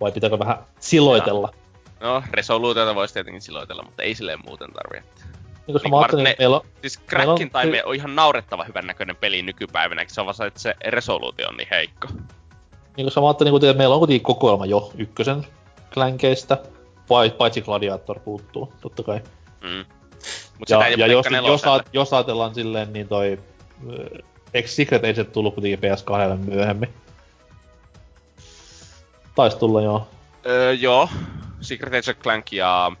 Vai pitääkö vähän siloitella? No, no resoluutiota voisi tietenkin siloitella, mutta ei silleen muuten tarvitse. Niin, koska niin, mä ajattelin, että meillä on... Siis Crackin Time on ihan naurettava hyvän näköinen peli nykypäivänä, koska se on vaan että se resoluutio on niin heikko. Niin kun sä mä ajattelin, että meillä on kuitenkin kokoelma jo ykkösen klänkeistä, paitsi Gladiator puuttuu, totta kai. Mm. Mut ja ja jos, jos, a, jos ajatellaan silleen, niin toi... Ex Secret ei se tullut kuitenkin P S kahdelle myöhemmin. Taisi tulla joo. Öö, joo. Secret Agent Clank ja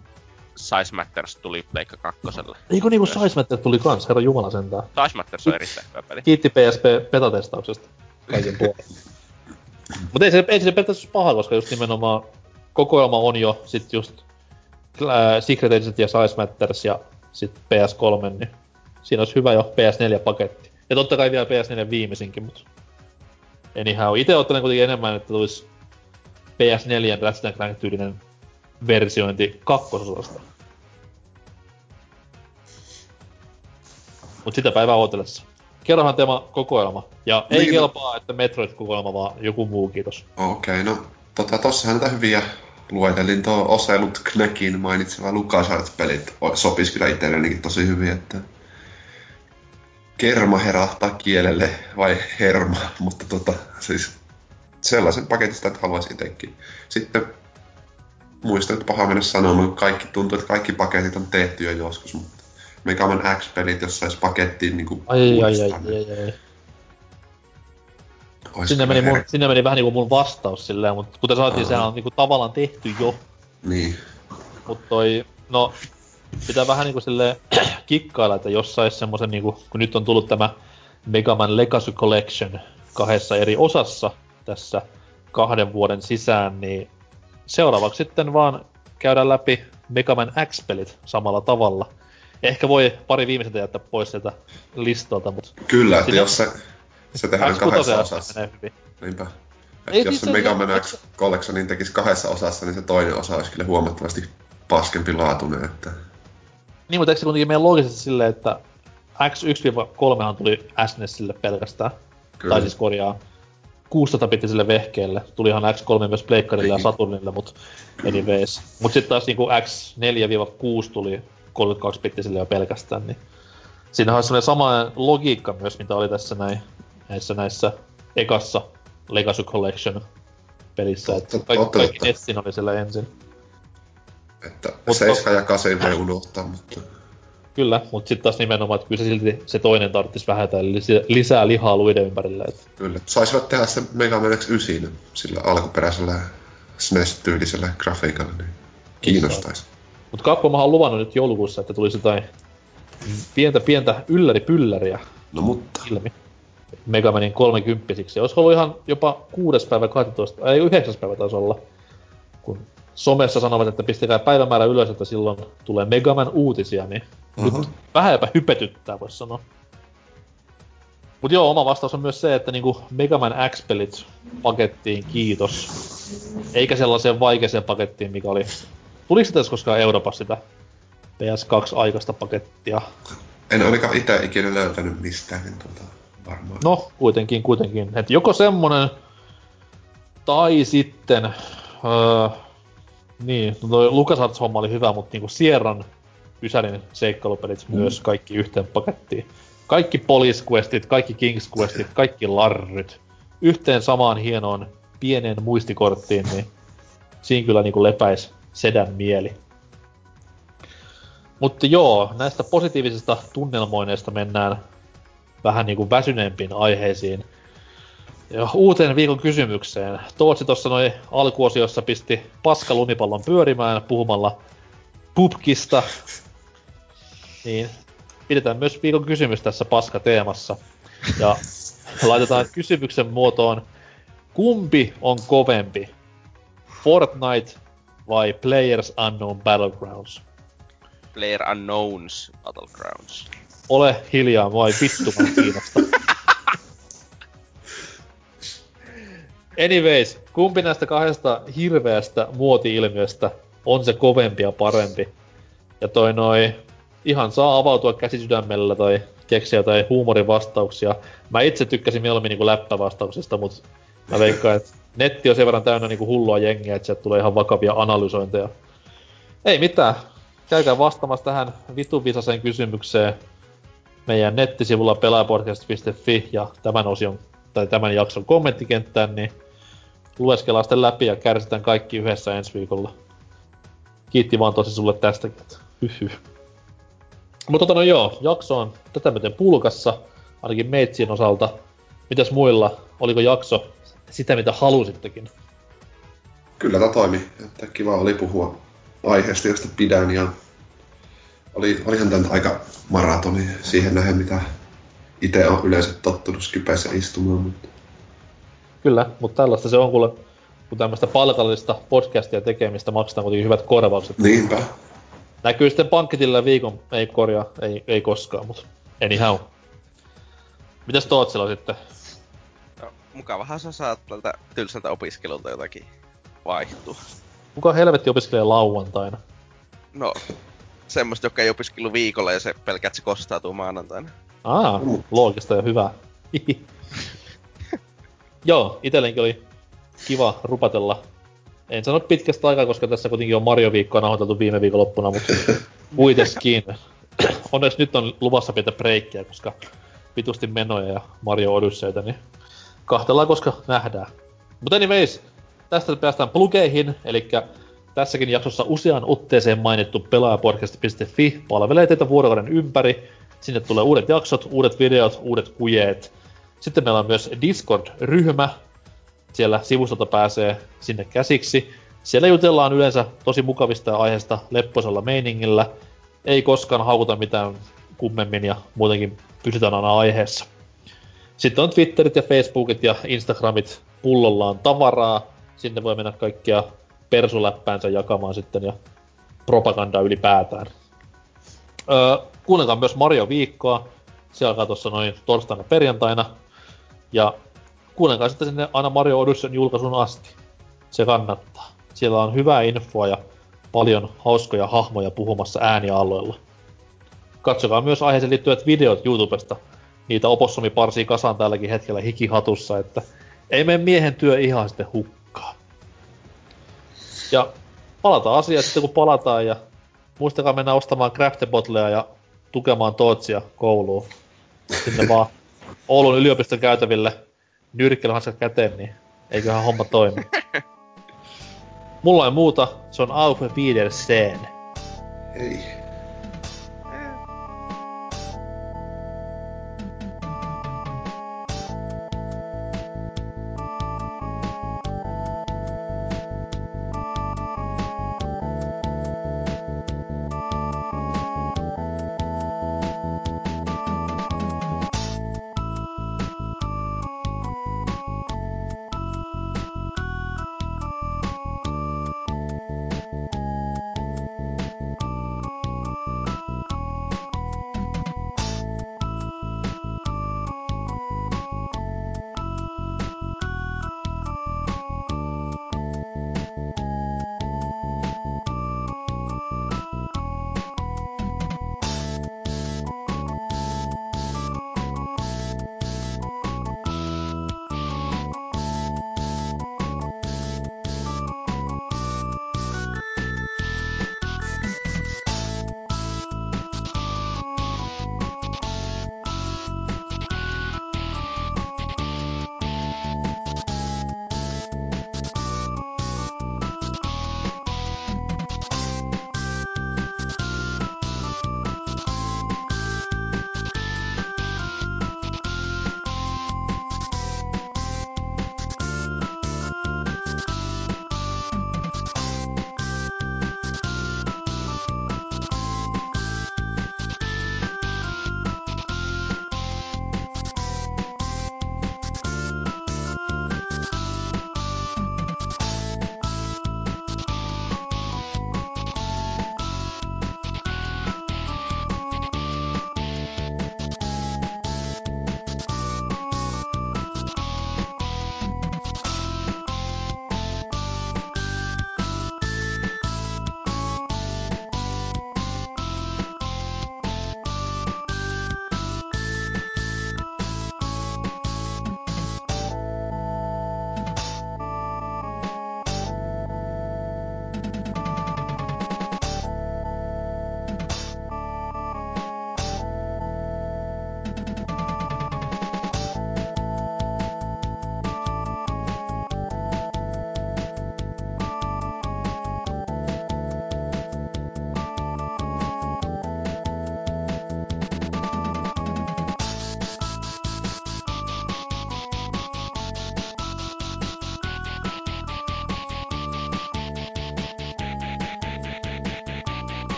Size Matters tuli Pleikka kakkoselle. Eikö niinku Size Matters tuli kans, herra jumala sentään. Size Matters on erittäin hyvä peli. Kiitti P S P betatestauksesta kaiken puolella. Mut ei se, ei se periaatteessa paha, koska just nimenomaan kokoelma on jo sit just ää, Secret Agent ja Size Matters ja sit P S kolme, niin siinä olisi hyvä jo P S neljä paketti. Ja totta kai vielä P S neljä viimeisinkin, mut anyhow. Ite ottelen kuitenkin enemmän, että tulisi P S neljän Ratchet and Clank-tyylinen versiointi kakkososasta. Mut sitä päivää ootellessa. Kerrohan Tema kokoelma. Ja ei niin, kelpaa, että Metroid-kokoelma, vaan joku muu, kiitos. Okei, okay, no tota, tossahan näitä hyviä luetelin. Tuo Oselut Knäkin mainitseva LucasArts-pelit sopis kyllä itsellenikin tosi hyvin, että... Kerma herahtaa kielelle, vai herma, mutta tota, siis... Sellaisen paketista, että haluaisin itsekin. Sitten... Muistan, että paha mennä sanomaan, kaikki tuntuu, että kaikki paketit on tehty jo joskus, mutta... Mega Man X-pelit, jos sais pakettiin niinku ai, ai, ai, ai, ai. Sinne meni, mun, sinne meni vähän niinku mun vastaus silleen, mutta kuten sanottiin, sehän on niinku tavallaan tehty jo. Niin. Mut toi, no, pitää vähän niinku silleen kikkailla, että jos sais semmosen niinku, kun nyt on tullut tämä Mega Man Legacy Collection kahdessa eri osassa tässä kahden vuoden sisään, niin seuraavaksi sitten vaan käydään läpi Mega Man X-pelit samalla tavalla. Ehkä voi pari viimeiseltä jättää pois sieltä listalta, mutta... Kyllä, että jos se, se tehdään kahdessa osassa. Niinpä. Ei, jos se Mega Man X Collectionin tekis kahdessa osassa, niin se toinen osa olisi kyllä huomattavasti paskempi laatuinen, että... Niin, mutta eikö se kuitenkin meidän loogisesti silleen, että X yksi kolme tuli SNESille pelkästään. Kyllä. Tai siis korjaa kuusitoista-bittiselle vehkeelle. Tuli ihan X kolme myös Pleikkarille ja Saturnille, mutta anyways. Mut sit taas niinku X neljä kuusi tuli kolmekymmentäkaksi-bittisille jo pelkästään, niin siinä on semmoinen sama logiikka myös, mitä oli tässä näin, näissä, näissä ekassa Legacy Collection-pelissä. Totta, että kaikki, kaikki Nessin oli siellä ensin. Että mut seitsemän to... ja kahdeksan voi unohtaa, mutta... Kyllä, mutta sitten taas nimenomaan, että kyllä se silti se toinen tarvitsisi vähän lisää lihaa luiden ympärille. Että... Kyllä, saisivat tehdä se Mega Man X yhdeksän sillä alkuperäisellä S N E S-tyylisellä grafiikalla, niin kiinnostaisi. Mut Capcomhan on luvannut nyt joulukuussa, että tulisi jotain pientä pientä ylläripylläriä. No mutta. Ilmi. Mega Manin kolmekymppisiksi. Olisiko ollut ihan jopa kuudes päivä kaksitoista, ei yhdeksäs päivä taisi olla. Kun somessa sanovat, että pistekää päivämäärä ylös, että silloin tulee Mega Man uutisia, niin uh-huh. Nyt vähän jopa hypetyttää, vois sanoa. Mut joo, oma vastaus on myös se, että niinku Mega Man X-pelit pakettiin, kiitos. Eikä sellaiseen vaikeeseen pakettiin, mikä oli... Tuliko se tässä koskaan Euroopassa sitä P S kaksi-aikaista pakettia? En ainakaan itse ikinä löytänyt mistään, niin tuota varmaan... No, kuitenkin, kuitenkin. Et joko semmonen, tai sitten öö, Niin, no toi LucasArts-homma oli hyvä, mutta niinku Sierran Ysärin seikkailupelit mm. myös kaikki yhteen pakettiin. Kaikki Police Questit, kaikki Kings Questit, kaikki larryt. Yhteen samaan hienoon pieneen muistikorttiin, niin siinä kyllä niinku lepäisi sedän mieli. Mutta joo, näistä positiivisista tunnelmoineista mennään vähän niinku väsyneempiin aiheisiin. Ja uuteen viikon kysymykseen. Tootsi tuossa noin alkuosiossa pisti paskalumipallon pyörimään puhumalla pubkista. Niin, pidetään myös viikon kysymys tässä paskateemassa. Ja laitetaan kysymyksen muotoon, kumpi on kovempi? Fortnite vai PlayerUnknown Battlegrounds? PlayerUnknown's Battlegrounds. Ole hiljaa, vai vittuman kiinnosta. Anyways, kumpi näistä kahdesta hirveästä muoti-ilmiöstä on se kovempi ja parempi? Ja toi noi, ihan saa avautua käsi sydämellä tai keksiä tai huumorivastauksia. Mä itse tykkäsin mieluummin niinku läppävastauksista, mut mä veikkaan, että netti on sen verran täynnä niinku hullua jengiä, että sieltä tulee ihan vakavia analysointeja. Ei mitään, käykää vastaamassa tähän vituvisaseen kysymykseen meidän nettisivulla pelaajapodcast piste fi ja tämän osion tai tämän jakson kommenttikenttään, niin lueskellaan sitten läpi ja kärsitään kaikki yhdessä ensi viikolla. Kiitti vaan tosi sulle tästäkin. Hyhhyh. Mutta tota no joo, jakso on tätä myöten pulkassa, ainakin meitsien osalta. Mitäs muilla? Oliko jakso sitä, mitä halusittekin? Kyllä tämä toimi. Että kiva oli puhua aiheesta, josta pidän. Ja oli, olihan tämä aika maratoni siihen nähden, mitä itse on yleensä tottunut Skypeissä istumaan, mutta... Kyllä, mutta tällaista se on, kun, kun tämmöistä palkallista podcastia tekemistä maksetaan kuitenkin hyvät korvaukset. Niinpä. Näkyy sitten pankkitilillä viikon, ei korjaa, ei, ei koskaan, mutta anyhow. Mitäs Tootsilla sitten? No, mukavahan sä saat tältä tylsältä opiskelulta jotakin vaihtua. Kuka helvetti opiskelee lauantaina? No, semmoista, joka ei opiskellut viikolla ja se pelkää, että se kostautuu maanantaina. Aa, loogista ja hyvää. Joo, itsellenkin oli kiva rupatella. En sano pitkästä aikaa, koska tässä kuitenkin on Mario-viikkoa nauhoiteltu viime viikonloppuna, mutta kuitenkin. Onneksi nyt on luvassa pientä breikkiä, koska vitusti menoja ja Mario Odysseita, niin kahtellaan, koska nähdään. Mutta anyways, tästä päästään plugeihin, elikkä tässäkin jaksossa useaan otteeseen mainittu pelaajapodcast piste fi palvelee teitä vuorokauden ympäri. Sinne tulee uudet jaksot, uudet videot, uudet kujeet. Sitten meillä on myös Discord-ryhmä. Siellä sivustolta pääsee sinne käsiksi. Siellä jutellaan yleensä tosi mukavista aiheista leppoisella meiningillä. Ei koskaan haukuta mitään kummemmin ja muutenkin pysytään aina aiheessa. Sitten on Twitterit ja Facebookit ja Instagramit pullollaan tavaraa. Sinne voi mennä kaikkia persuläppäänsä jakamaan sitten ja propagandaa ylipäätään. Öö, kuunnellaan myös Mario-viikkoa. Se alkaa tuossa noin torstaina perjantaina. Ja kuunnelkaa sitten sinne aina Mario Odysseyn julkaisun asti. Se kannattaa. Siellä on hyvää infoa ja paljon hauskoja hahmoja puhumassa äänialoilla. Katsokaa myös aiheeseen liittyvät videot YouTubesta. Niitä opossumi parsii kasaan tälläkin hetkellä hikihatussa, että ei mene miehen työ ihan sitten hukkaa. Ja palataan asiaan sitten kun palataan ja muistakaa mennä ostamaan craftebotleja ja tukemaan Tootsia kouluun. Sinne vaan Oulun yliopiston käytäville nyrkkeilyhanskat käteen, niin eiköhän homma toimi. Mulla ei muuta, se on auf Wiedersehen. Hei.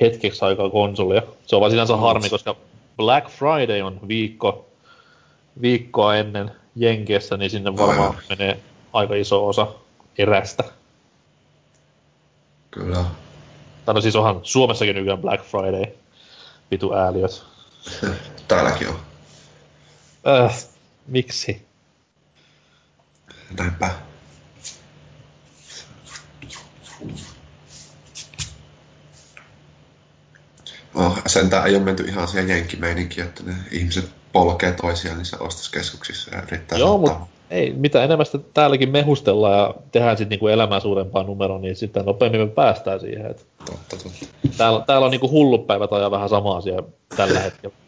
hetkeksi aikaa konsolia. Se on vaan sinänsä harmi, koska Black Friday on viikko, viikkoa ennen Jenkeissä, niin sinne varmaan Aina. menee aika iso osa erästä. Kyllä. Tai no siis onhan Suomessakin nykyään Black Friday. Vitu ääliöt. Täälläkin on. Äh, miksi? Näinpä. No, sentään ei ole menty ihan siihen jenkkimeininkiin, että ne ihmiset polkee toisiaan niissä ostoskeskuksissa ja yrittää Joo, mutta ei, mitä enemmän sitä täälläkin mehustellaan ja tehdään sitten niinku elämää suurempaa numeroa, niin sitten nopeammin me päästään siihen. Totta, totta. Täällä, täällä on niinku hullupäivät ajaa vähän sama asia tällä hetkellä.